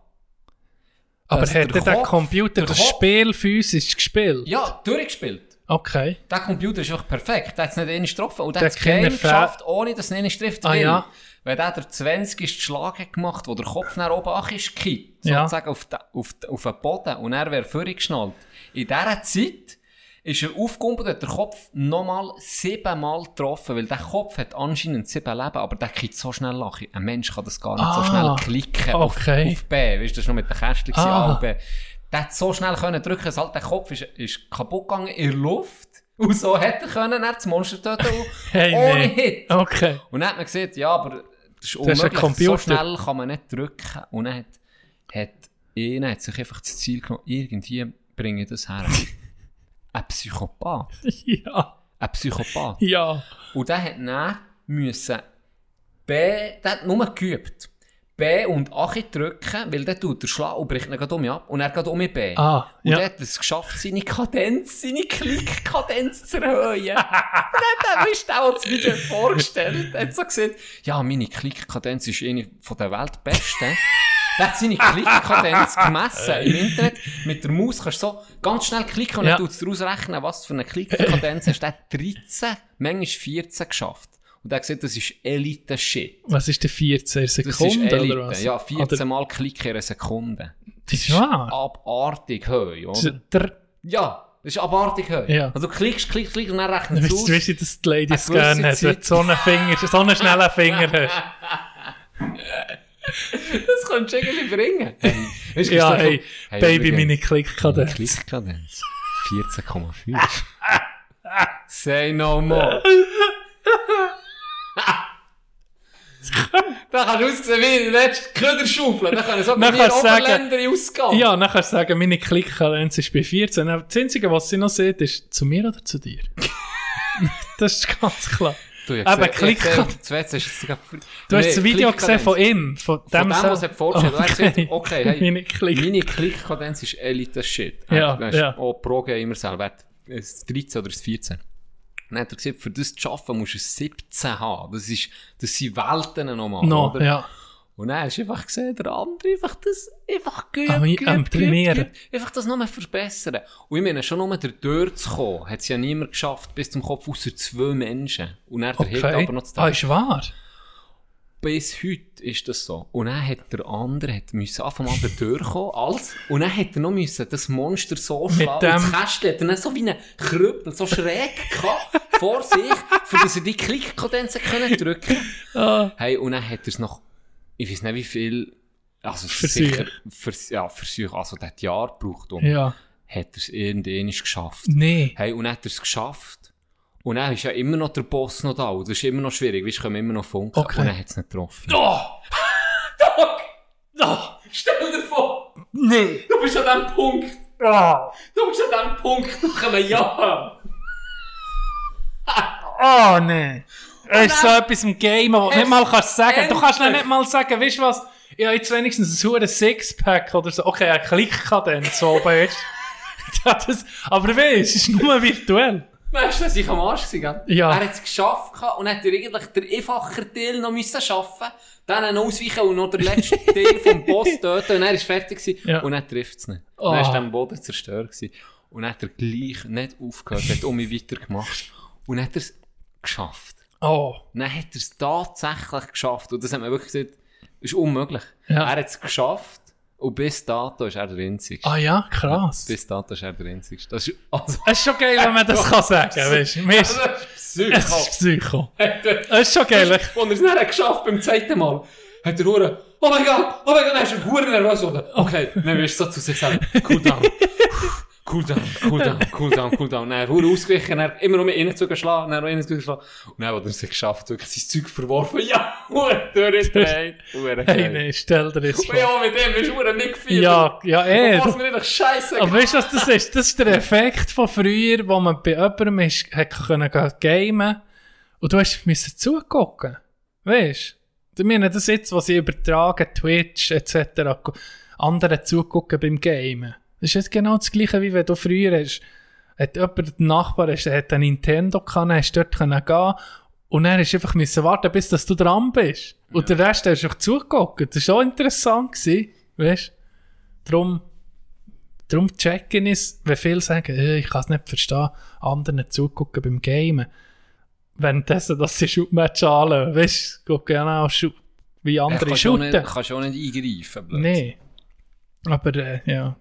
Aber also hätte der Computer das Spiel physisch gespielt? Ja, durchgespielt. Okay. Der Computer ist einfach perfekt. Der hat es nicht einmal getroffen. Und der hat das Game geschafft, ohne dass es nicht trifft. Ja. Weil der 20. den Schlag hat gemacht, wo der Kopf nach oben gekippt, sozusagen auf den Boden und er wäre vorgeschnallt. In dieser Zeit ist er aufgekumpelt und hat den Kopf nochmal 7 Mal getroffen, weil der Kopf hat anscheinend 7 Leben, aber der kriegt so schnell lachen. Ein Mensch kann das gar nicht so schnell klicken auf B. Weißt du, das war noch mit den Kästchen, B. Der hat so schnell können drücken, dass halt der Kopf ist kaputt gegangen in der Luft. Und so hätte er können, er das Monster töten ohne Hit. Okay. Und dann hat man gesagt, ja, aber das ist unmöglich, so schnell kann man nicht drücken. Und dann hat sich einfach das Ziel genommen, irgendwie bringe ich das her. Ein Psychopath. Ja. Ein Psychopath. Ja. Und der hat dann müssen der hat nur geübt. B und Achi drücken, weil der tut der Schlag und bricht ihn gerade um ab. Und er geht um mit B. Und er hat es geschafft, seine Kadenz, seine Klick-Kadenz zu erhöhen. Dann ist der, der das Video vorgestellt hat, so gesagt, ja, meine Klick-Kadenz ist eine von der Weltbesten. Der hat seine Klickkadenz gemessen im Internet. Mit der Maus kannst du so ganz schnell klicken und dann daraus rechnen, was du für eine Klickkadenz hast. Der hat 13, manchmal 14 geschafft. Und der hat gesagt, das ist Elite-Shit. Was ist der 14 Sekunden oder was? Ja, 14 oder Mal klicken in einer Sekunde. Das ist abartig hoch, oder? Das ist abartig hoch. Ja. Also du klickst und dann rechnest du aus. Weißt du, dass die Ladies gerne hat, wenn du so einen schnellen Finger hast. Das kannst du irgendwie bringen. Weißt, hey, Baby, meine Klickkadenz. 14,5. Say no more. Dann kannst du aussehen wie in der letzten Köderschaufel. Dann können so viele Oberländer ausgehen. Ja, dann kannst du sagen, meine Klickkarenz ist bei 14. Das Einzige, was sie noch sieht, ist zu mir oder zu dir. Das ist ganz klar. Aber du hast das Video gesehen von ihm. Von dem, was er vorgestellt hat. Okay. Er sagt, okay, hey, meine Klickkadenz ist Elite Shit. Ja, weißt, ja. Auch pro Gamer selber. Er hat 13 oder 14. Dann hat er gesagt, für das zu schaffen, musst du 17 haben. Das sind Welten nochmal. No, ja. Und dann hast du einfach gesehen, der andere einfach das einfach das nochmal verbessern. Und ich meine, schon nochmal durchzukommen, hat es ja niemand geschafft, bis zum Kopf, außer 2 Menschen. Und dann okay. Der aber noch zu teilen. Ah, ist wahr? Bis heute ist das so. Und dann hat der andere anfangen an durchkommen, alles. Und dann hat er noch müssen, das Monster so schlagen, das Kästchen hat er dann so wie ein Krüppel, so schräg gehabt, vor sich, für dass er die Klickkadenzen drücken konnte. Oh. Hey, und dann hat er es noch, ich weiß nicht wie viel, also sicher, Versuch, also das Jahr gebraucht, um, ja. Hat er es irgendwann geschafft. Nee. Hey, und dann hat er es geschafft. Und dann ist ja immer noch der Boss noch da. Das ist immer noch schwierig. Weißt du, können immer noch funken. Okay. Und dann hat es nicht getroffen. Oh! Doc! Oh! Stell dir vor! Nein! Du bist an diesem Punkt! Oh. Du bist an diesem Punkt nach einem Jahr! Oh nein! Es ist so etwas im Game, was du nicht mal kannst sagen. Endlich. Du kannst nicht mal sagen, weißt du was? Ich habe jetzt wenigstens ein hohes Sixpack oder so. Okay, ein Klick kann dann so oben ist. Aber du weißt, es ist nur virtuell. Weißt du, dass ich am Arsch war? Ja. Er hat es geschafft und hat eigentlich den einfachen Teil noch schaffen, dann ausweichen und noch den letzten Teil vom Boss töten. Und er war fertig gewesen, ja. Und dann trifft es nicht. Oh. Dann war der Boden zerstört gewesen. Und dann hat er gleich nicht aufgehört, hat um mich weitergemacht. Und dann hat er es geschafft. Oh. Dann hat er es tatsächlich geschafft. Und das hat man wirklich gesagt, das ist unmöglich. Ja. Er hat es geschafft. Und bis dato ist er der Einzige. Ah ja, krass. Bis dato ist er der Einzige. Das ist, also, es ist schon geil, wenn man das kann sagen kann. Es ist Psycho. Es ist schon geil. Und er es nicht geschafft beim zweiten Mal, hat er Huren, oh mein Gott, dann ist er Huren nervös. Okay, dann wirst du so zu sich sagen, cool down. Cool down, cool down, cool down, cool down. Dann Huren ausgewichen, dann immer noch mit innen zugeschlagen, dann noch innen zugeschlagen. Und dann hat er es geschafft, wirklich sein Zeug verworfen. Ja, durchdreht. Hey, nein, stell dir das vor. Ja, mit dem bist du nicht gefühlt. Ja, ey. Du mir nicht scheiße. Aber weißt du, was das ist? Das ist der Effekt von früher, wo man bei jemandem hätte gamen und du musst zugucken. Weißt du? Ich meine, das jetzt, was sie übertragen, Twitch etc., anderen zugucken beim Gamen. Das ist jetzt genau das Gleiche, wie wenn du früher hast, hat jemand, der Nachbar ist, hat einen Nintendo gehabt, hast dort gehen können und dann musst du einfach warten, bis dass du dran bist. Ja. Und den Rest hast du auch zugeguckt. Das war auch interessant gewesen, weißt du? Darum checken ist, wenn viele sagen, ich kann es nicht verstehen, anderen zugucken beim Gamen. Währenddessen, dass sie Shootmatches anlösen, weißt du, genau, wie andere shooten. Du kannst auch nicht eingreifen, blöd. Nein. Aber, ja.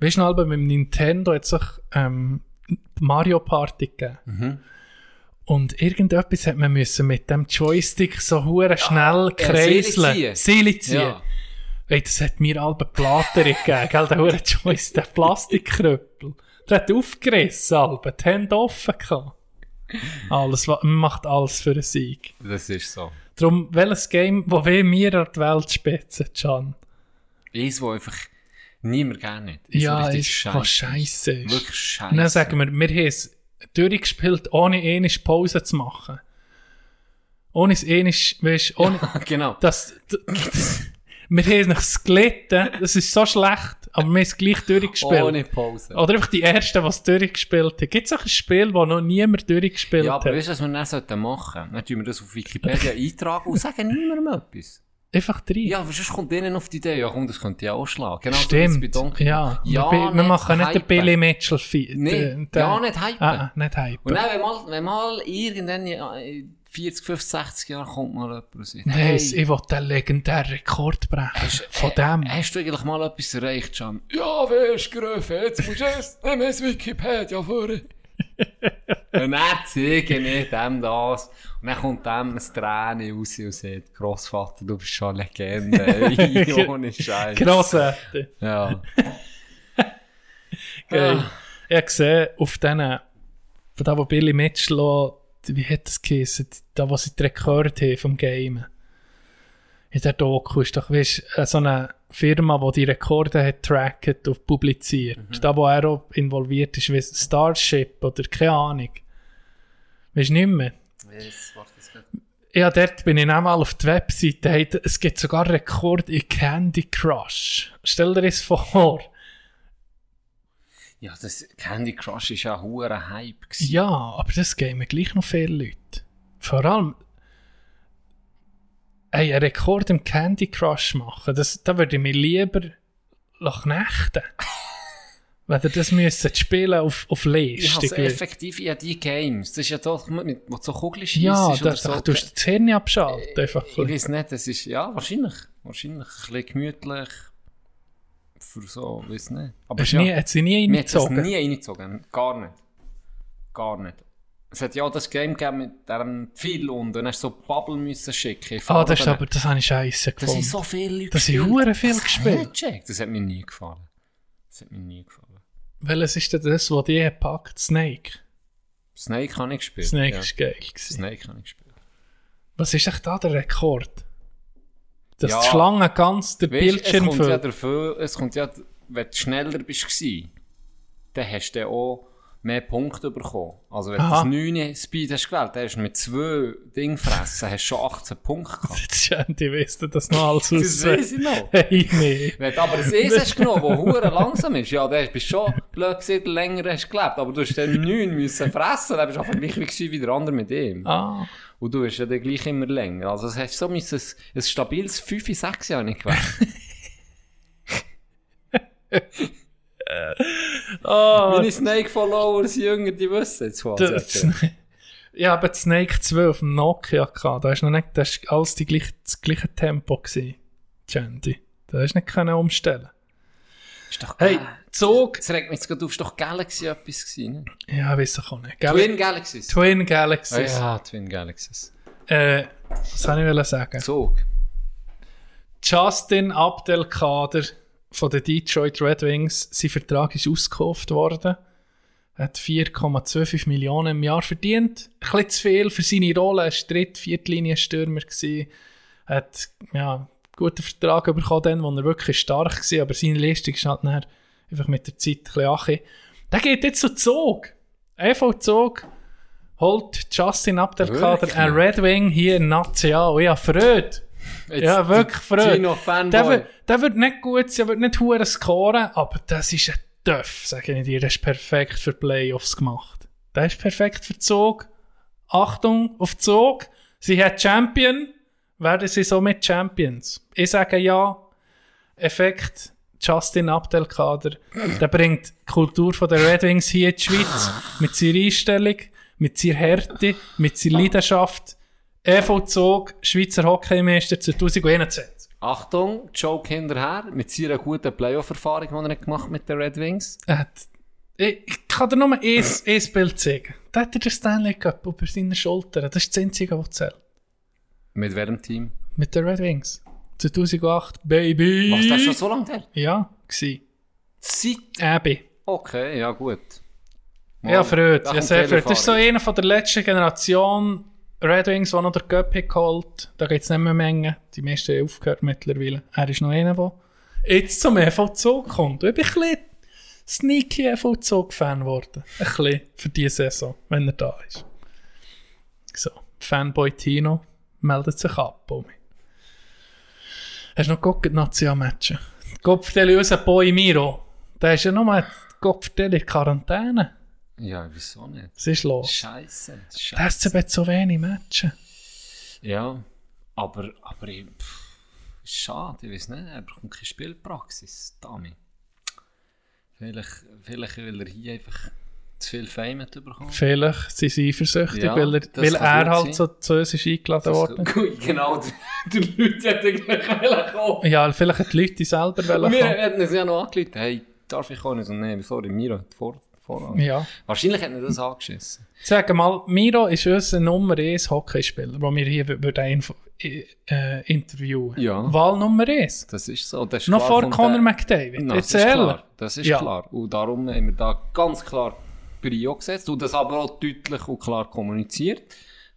Weißt du noch, mit dem Nintendo hat es auch Mario Party gegeben. Mhm. Und irgendetwas hat man müssen mit dem Joystick so hure schnell kreiseln. Seile ziehen. Ja. Hey, das hat mir alle Plater gegeben, gell? Der hure Joystick, der Plastikkröppel. Der hat aufgerissen, Alben. Die Hände offen gehabt. Man macht alles für einen Sieg. Das ist so. Darum, welches Game, das mir an die Welt spitzen, Can? Eins, das einfach niemand gerne hat. Ja, das ist was Scheisse ist. Wirklich Scheisse. Und dann sagen wir haben es durchgespielt, ohne eine Pause zu machen. Ohne es weißt du, ja, genau. Wir haben es gelitten, das ist so schlecht, aber wir haben es gleich durchgespielt. Ohne Pause. Oder einfach die Ersten, die es durchgespielt haben. Gibt es auch ein Spiel, das noch niemand durchgespielt hat? Ja, aber weißt du, was wir dann machen sollten? Dann tun wir das auf Wikipedia eintragen und sagen niemandem etwas. Einfach drei. Ja, aber sonst kommt denen auf die Idee, ja komm, das könnte ja auch schlagen. Genau, stimmt. Das bei ja, wir machen nicht den Billy Mitchell fit. Nein, ja, nicht hypen. Ah, nicht hypen. Und dann, wenn mal irgendwann in 40, 50, 60 Jahren kommt mal jemand und sagt, hey, ich will den legendären Rekord brechen. Von dem. Hast du eigentlich mal etwas erreicht, Can? Ja, wer ist gerufen? Jetzt musst du es nehmen, es Wikipedia vorne. Und dann zeigen wir dem das. Und dann kommt dem eine Träne raus und sagt, Grossvater, du bist schon eine Legende. Ohne Scheiß. Grossvater. Ja. Geil. Ah. Ich habe gesehen, auf denen, von da, wo Billy Mitchell, wie hat das geheißen, da, wo sie die Rekorde haben vom Gamen. in der Doku ist doch, weißt, so eine Firma, die die Rekorde hat tracket und publiziert. Mhm. Da, wo er auch involviert ist, wie Starship oder keine Ahnung. Weißt du nicht mehr? Yes, ja, dort bin ich auch mal auf die Webseite. Hey, es gibt sogar Rekord in Candy Crush. Stell dir das vor. Ja, das Candy Crush war ja ein hoher Hype. Ja, aber das geben gleich noch viele Leute. Vor allem, hey, einen Rekord im Candy Crush machen, da würde ich mich lieber knechten. Wenn ihr das müsst spielen auf Leistung. Ja, also effektiv, ja, die Games. Das ist ja doch, mit so Kugelschießen. Ja, du musst das Hirn abschalten. Einfach. Ich weiß nicht, das ist, ja, wahrscheinlich ein bisschen gemütlich. Für so, ich weiß nicht. Aber es hat sie nie reingezogen? Mir hat es nie reingezogen, gar nicht. Es hat ja auch das Game gegeben mit diesem Pfeil und dann hast du so Bubble müssen schicken. Ah, das habe ich scheisse gefunden. Das sind so viele Leute. Das sind verdammt viel gespielt. Das hat mir nie gefallen. Weil es ist das, was die packt, Snake. Snake habe ich gespielt. Snake war geil. Snake habe ich gespielt. Was ist echt da der Rekord? Dass die Schlange ganz den Bildschirm füllt. Ja, es kommt ja, wenn du schneller warst, dann hast du auch mehr Punkte bekommen. Also wenn du das 9 Speed hast gewählt, dann hast du mit 2 Dingen gefressen, hast du schon 18 Punkte gehabt. Jetzt schön, die wissen das noch alles aus. Das weiss ich noch. Hey, nee. Wenn du aber ein Eis hast genommen, das langsam ist, ja, dann bist du schon blöd gewesen, länger hast du gelebt, aber du hast dann 9 müssen fressen, dann bist du einfach gleich wie der andere mit ihm. Ah. Und du bist ja dann gleich immer länger. Also es hast so ein stabiles 5-6 Jahre nicht gewählt. Meine Snake-Follower sind jünger, die wissen jetzt was. Ich habe den Snake 2 auf dem Nokia gehabt. Da war alles das gleiche Tempo gewesen. Chandy. Da konntest du nicht umstellen. Ist doch hey, Zug! Das regt mich jetzt gerade auf, ist doch Galaxy etwas gewesen? Ne? Ja, weiss ich auch nicht. Twin Galaxies. Oh ja, Twin Galaxies. Was wollte ich sagen? Zug. Justin Abdelkader von den Detroit Red Wings, sein Vertrag ist ausgekauft worden. Er hat 4,25 Millionen im Jahr verdient. Ein bisschen zu viel für seine Rolle. Er war Dritt-Viertlinie-Stürmer. Er hat einen guten Vertrag bekommen, dann, wo er wirklich stark war. Aber seine Leistung ist halt nachher einfach mit der Zeit ein bisschen angekommen. Der geht jetzt zu Zug. EV Zug holt Justin Abdelkader, ein Red Wing hier in National. Ja, Freude. Jetzt ja, wirklich Freude. Der wird nicht gut sein, der wird nicht verdammt scoren, aber das ist ein Töff, sage ich dir. Der ist perfekt für Playoffs gemacht. Der ist perfekt für Zug. Achtung auf Zug. Sie hat Champion. Werden sie somit Champions? Ich sage ja. Effekt Justin Abdelkader. Der bringt die Kultur von der Red Wings hier in die Schweiz. Mit seiner Einstellung, mit seiner Härte, mit seiner Leidenschaft. EV Zug, Schweizer Hockeymeister 2021. Achtung, Joke hinterher, mit seiner guten Playoff-Erfahrung, die er gemacht hat mit den Red Wings. Ich kann dir nur ein Bild zeigen. Da hat er den Stanley Cup über seine Schulter. Das ist das Einzige, was zählt. Mit welchem Team? Mit den Red Wings. 2008, Baby. Was, das ist schon so lange her? Ja, gsi. Seit? Eben. Okay, ja gut. Mal, ja, Freude. Ja, sehr Freude. Das ist so einer von der letzten Generation Red Wings, der noch den Cup geholt, da gibt es nicht mehr Mengen. Die meisten haben aufgehört mittlerweile. Er ist noch einer, der jetzt zum EV-Zug kommt. Ich bin ein bisschen sneaky EV-Zug-Fan geworden. Ein bisschen für diese Saison, wenn er da ist. So, Fanboy Tino meldet sich ab. Hast du noch geguckt, die Nazi-Matchen? Gopfdeli, unser Boy Miro. Der ist ja nur mit Gopfdeli in Quarantäne. Ja, wieso nicht? Es ist los. Scheisse. Der SCB hat so wenig Matchen. Ja, aber ich, schade, ich weiß nicht. Er bekommt keine Spielpraxis, Dami. Vielleicht will er hier einfach zu viel Fame bekommen. Vielleicht sind sie eifersüchtig, ja, weil er halt so zu uns ist eingeladen worden. Genau, die Leute hätten gleich kommen. Ja, vielleicht hätten die Leute selber kommen. Wir hätten es ja noch angerufen. Hey, darf ich kommen? Nein, sorry, Miro hat vor. Ja. Wahrscheinlich hat er das angeschissen. Sag mal, Miro ist unser Nummer 1 Hockeyspieler, den wir hier interviewen. Ja. Wahl Nummer 1. Das ist so. Das ist noch vor Conor McDavid. No, das ist klar. Und darum haben wir da ganz klar Brio gesetzt und das aber auch deutlich und klar kommuniziert.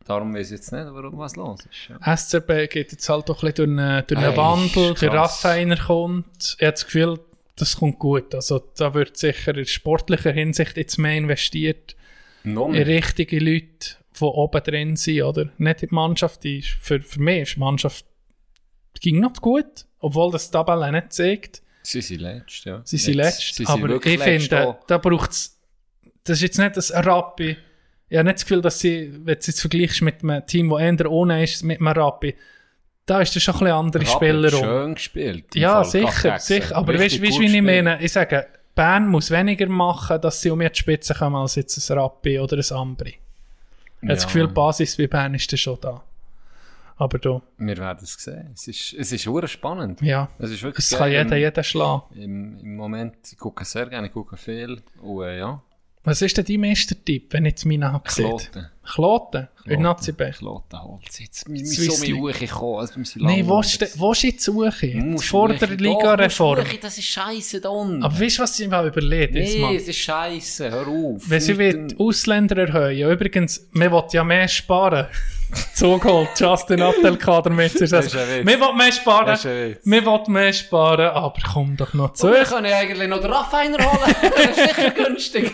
Darum weiss ich jetzt nicht, warum was los ist. Ja. SCB geht jetzt halt auch ein bisschen durch einen Wandel, der Raffiner kommt. Ich habe das Gefühl, das kommt gut. Also da wird sicher in sportlicher Hinsicht jetzt mehr investiert. In richtige Leute, die oben drin sind, oder? Nicht in die Mannschaft. Für mich ist die Mannschaft ging nicht gut, obwohl das die Tabelle nicht zeigt. Sie sind letzt, ja. Sie sind letzt, aber ich finde, da braucht es... Das ist jetzt nicht das Rappi. Ich habe nicht das Gefühl, dass sie, wenn du es jetzt vergleichst mit einem Team, das eher ohne ist, mit einem Rappi, da ist das schon ein bisschen andere Spieler. Schön gespielt. Ja, sicher. Aber weißt du, wie ich meine? Ich sage, Bern muss weniger machen, dass sie um die Spitze kommen, als jetzt ein Rappi oder ein Ambri. Ich habe das Gefühl, die Basis bei Bern ist da schon da. Aber da. Wir werden es sehen. Es ist sehr spannend. Ja, es ist wirklich, es kann jeder schlagen. Im Moment gucke ich sehr gerne, gucke viel. Und, ja. Was ist denn dein Meistertipp, wenn ich jetzt meinen habe gesehen? Kloten? In Nazi-Bär? Kloten holt es jetzt. Wir müssen so mit Uche kommen. Also nein, wo ist jetzt Uche? Vor der Liga-Reform. Das ist scheiße da unten. Aber weißt du, was ich mir überlegt habe? Nein, es ist scheiße. Hör auf. Wenn sie die Ausländer erhöhen. Übrigens, man will ja mehr sparen. Zugeholt, Justin Abdelkader mit sich. Wir wollen mehr sparen, aber komm doch noch zu. Wir können eigentlich noch den Raffiner holen, der ist sicher günstig.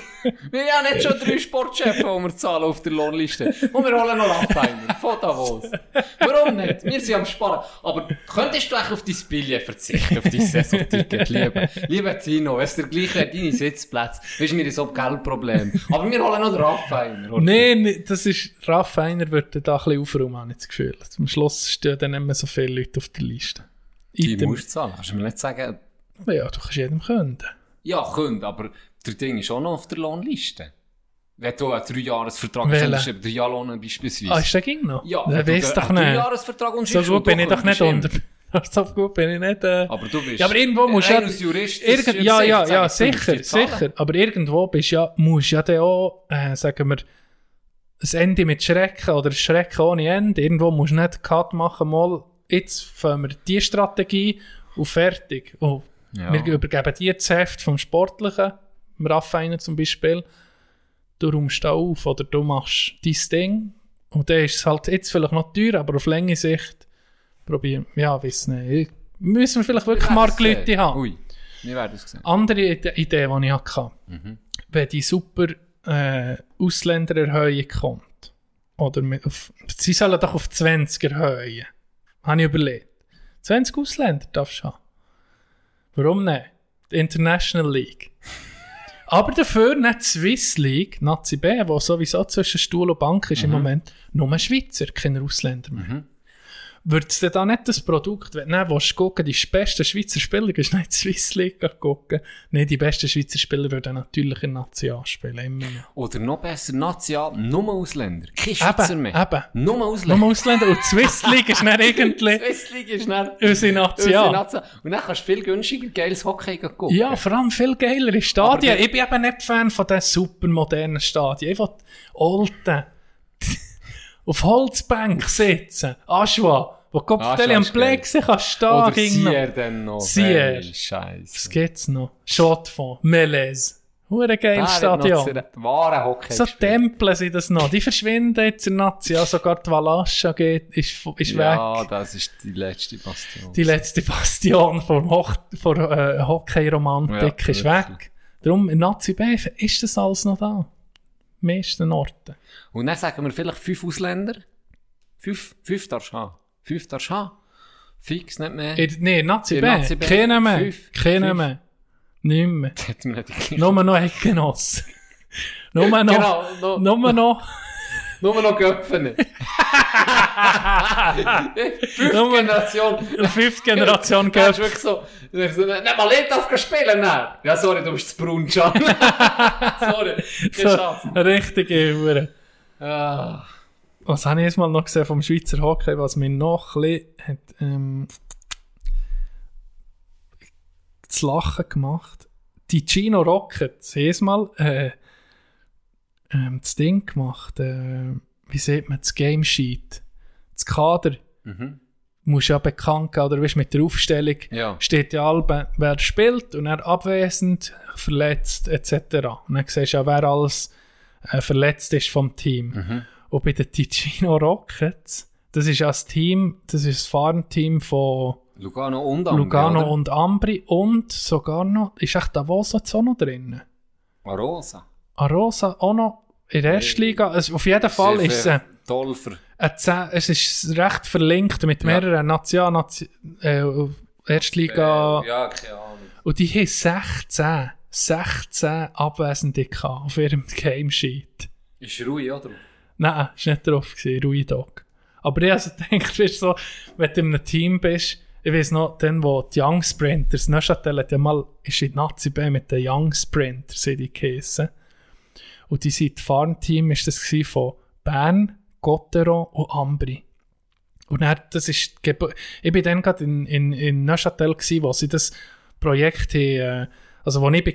Wir haben nicht schon 3 Sportchefs, die wir zahlen auf der Lohnliste. Und wir holen noch Raffiner von Davos. Warum nicht? Wir sind am Sparen. Aber könntest du eigentlich auf dein Billet verzichten, auf dein Saisonticket, lieber Tino, wenn es der gleiche hat, deine Sitzplätze, ist mir so ein Geldproblem. Aber wir holen noch den Raffiner. Nein, das ist, Raffiner würde da ein bisschen aufräumen, habe ich das Gefühl. Am Schluss stehen dann nicht mehr so viele Leute auf der Liste. Die musst zahlen, kannst du mir nicht sagen? Ja, du kannst jedem künden. Ja, künden, aber der Ding ist auch noch auf der Lohnliste. Wenn du einen 3-Jahres-Vertrag unterschreibst, 3-Jahr-Lohn beispielsweise. Ah, ist der ging noch? Ja, wenn du einen 3-Jahres-Vertrag unterschreibst. So gut bin ich doch nicht unter... So gut bin ich nicht... Aber du bist... Ja, aber irgendwo musst ja... Jurist, ja, sicher. Aber irgendwo bist ja, musst ja dann auch, sagen wir... Ein Ende mit Schrecken oder Schrecken ohne Ende. Irgendwo musst du nicht Cut machen, mal jetzt fahren wir diese Strategie und fertig. Oh, ja. Wir übergeben dir das Heft vom Sportlichen, dem Raffiner zum Beispiel. Du räumst da auf oder du machst dein Ding. Und dann ist es halt jetzt vielleicht noch teuer, aber auf lange Sicht probieren wir. Ja, weiss nicht. Müssen wir vielleicht wirklich Marktleute haben. Ui, wir werden es sehen. Andere Idee, die ich hatte. Wenn die super... Ausländererhöhung kommt. Oder sie sollen doch auf 20 erhöhen. Habe ich überlegt. 20 Ausländer darfst du haben. Warum nicht? Die International League. Aber dafür nicht die Swiss League, Nazi B, die sowieso zwischen Stuhl und Bank ist im Moment, nur Schweizer, keine Ausländer mehr. Würdest du da nicht das Produkt, wenn du gucken willst, die besten Schweizer Spieler, gehst nicht in die Swiss League gucken. Nein, die besten Schweizer Spieler würden natürlich in Nazi A spielen. Oder noch besser, Nazi A, nur Ausländer. Kein Schweizer mehr. Eben. Nur Ausländer. Und die Swiss League ist nicht irgendwie... Die Swiss League ist nicht... Unsere Nazi A. Und dann kannst du viel günstiger geiles Hockey gucken. Ja, vor allem viel geilere Stadien. Ich bin eben nicht Fan von diesen super modernen Stadien. Ich will alten... auf Holzbank sitzen, Aschwa, wo Kopfdeli am Plexi kann stehen. Oder Sier dann noch. Sier. Scheiße. Was gibt's noch? Schottfond, Melez. Hure geiles Stadion. Wahre Hockey. So Tempel sind das noch. Die verschwinden jetzt in der Nazi. Ja, sogar die Valascha ist weg. Ja, das ist die letzte Bastion. Die letzte Bastion von Hockey-Romantik ist weg. Darum, in Nazi B ist das alles noch da. Meisten Orten. Und dann sagen wir vielleicht 5 Ausländer. 5 darfst du haben. 5 darfst du haben. Fix nicht mehr. Nein, Nazi B. Keiner mehr. 5. mehr. Nicht mehr. Nur noch Eckgenossen. Nur noch Göpfen. 5. Generation Göpfen. Das ist wirklich so. Nicht mal Leute darf spielen. Nein. Ja, sorry, du bist zu Brunch. Sorry. Geschafft. Richtig, Hure. Ah. Was habe ich jetzt mal noch gesehen vom Schweizer Hockey, was mir noch ein bisschen hat, zu lachen gemacht. Die Chino Rockets haben es mal das Ding gemacht. Wie sieht man das Game Sheet? Das Kader muss ja bekannt geben, oder weißt, mit der Aufstellung steht ja alle, wer spielt und er abwesend, verletzt etc. Und dann siehst du ja, wer alles verletzt ist vom Team. Und bei den Ticino Rockets, das ist das Team, das ist das Farmteam von Lugano und Ambri und sogar noch, ist echt Davos jetzt auch noch drin? Arosa auch noch in der Erstliga. Also auf jeden Fall sehr ist es ist recht verlinkt mit mehreren Nationen, Erstliga. Ja, keine Ahnung. Und die haben 16 Abwesende auf ihrem Gamesheet. Ist Rui auch drauf? Nein, ist nicht drauf gewesen, Rui Dog. Aber ich also denke, so, wenn du in einem Team bist, ich weiss noch, dann, wo die Young Sprinters, Neuchâtel hat ja mal, ist in Nazi-B mit den Young Sprinters, die geheissen. Und die sind, das Farmteam war das von Bern, Gottero und Ambri. Und dann, das ist, ich war dann gerade in Neuchâtel, wo sie das Projekt haben, also wo ich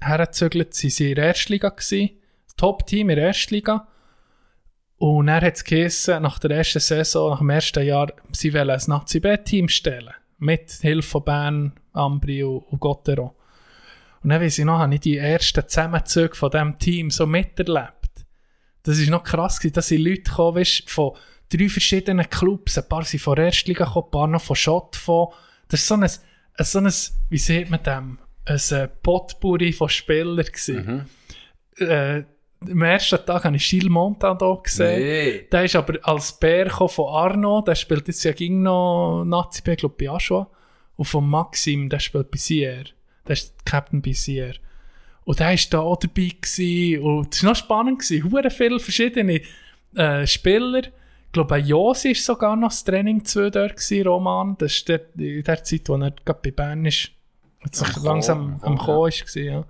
hergezögert war, sie in der Erstliga gewesen, Top-Team in der Erstliga. Und dann hat es geheißen, nach der ersten Saison, nach dem ersten Jahr, sie wollen ein Nazi-B-Team stellen. Mit Hilfe von Bern, Ambri und Gottero. Und dann weiss ich noch, habe ich die ersten Zusammenzüge von diesem Team so miterlebt. Das war noch krass, dass die Leute kamen, weißt, von 3 verschiedenen Clubs. Ein paar sind von der Erstliga gekommen, ein paar noch von Schott. Das ist so ein, wie sieht man dem? Ein Potpourri von Spielern. Am ersten Tag habe ich Gilles Montan hier gesehen. Nee. Der ist aber als Bär von Arno, der spielt jetzt ja gegen noch Nazi-B, glaube ich, bei Aschua. Und von Maxim, der spielt bei Sierre. Der ist Captain bei Sierre. Und der war da auch dabei gewesen. Und es war noch spannend gewesen. Huere viele verschiedene Spieler. Ich glaube, bei Josi war sogar noch das Training 2 dort gewesen, Roman. Das ist in der Zeit, als er gerade bei Bern ist. Jetzt langsam am Kommen war. Ja.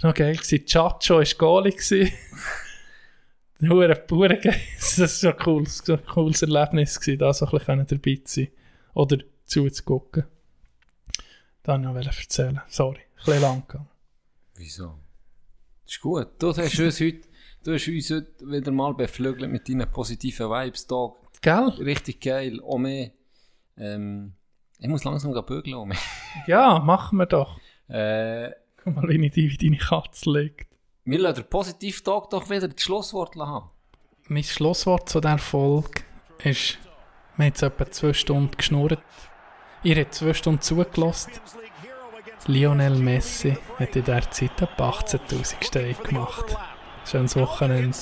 Das war noch geil. Chacho war Goalie. Hure geil. Das war ein cooles Erlebnis, da so ein bisschen dabei zu sein. Oder zuzugucken. Das wollte ich noch erzählen. Sorry, ein bisschen lang gegangen. Wieso? Das ist gut. Du hast uns heute wieder mal beflügelt mit deinen positiven Vibes, Dog. Gell? Richtig geil. Oh, mehr. Ich muss langsam bügeln. Oh, ja, machen wir doch. Guck mal, wie ich die wie deine Katze legt. Wir lassen den positiven Tag doch wieder das Schlusswort haben. Mein Schlusswort zu dieser Folge ist, wir haben jetzt etwa 2 Stunden geschnurrt. Ihr habt 2 Stunden zugelassen. Lionel Messi hat in dieser Zeit etwa 18'000 Steine gemacht. Schönes Wochenende.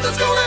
Let's go.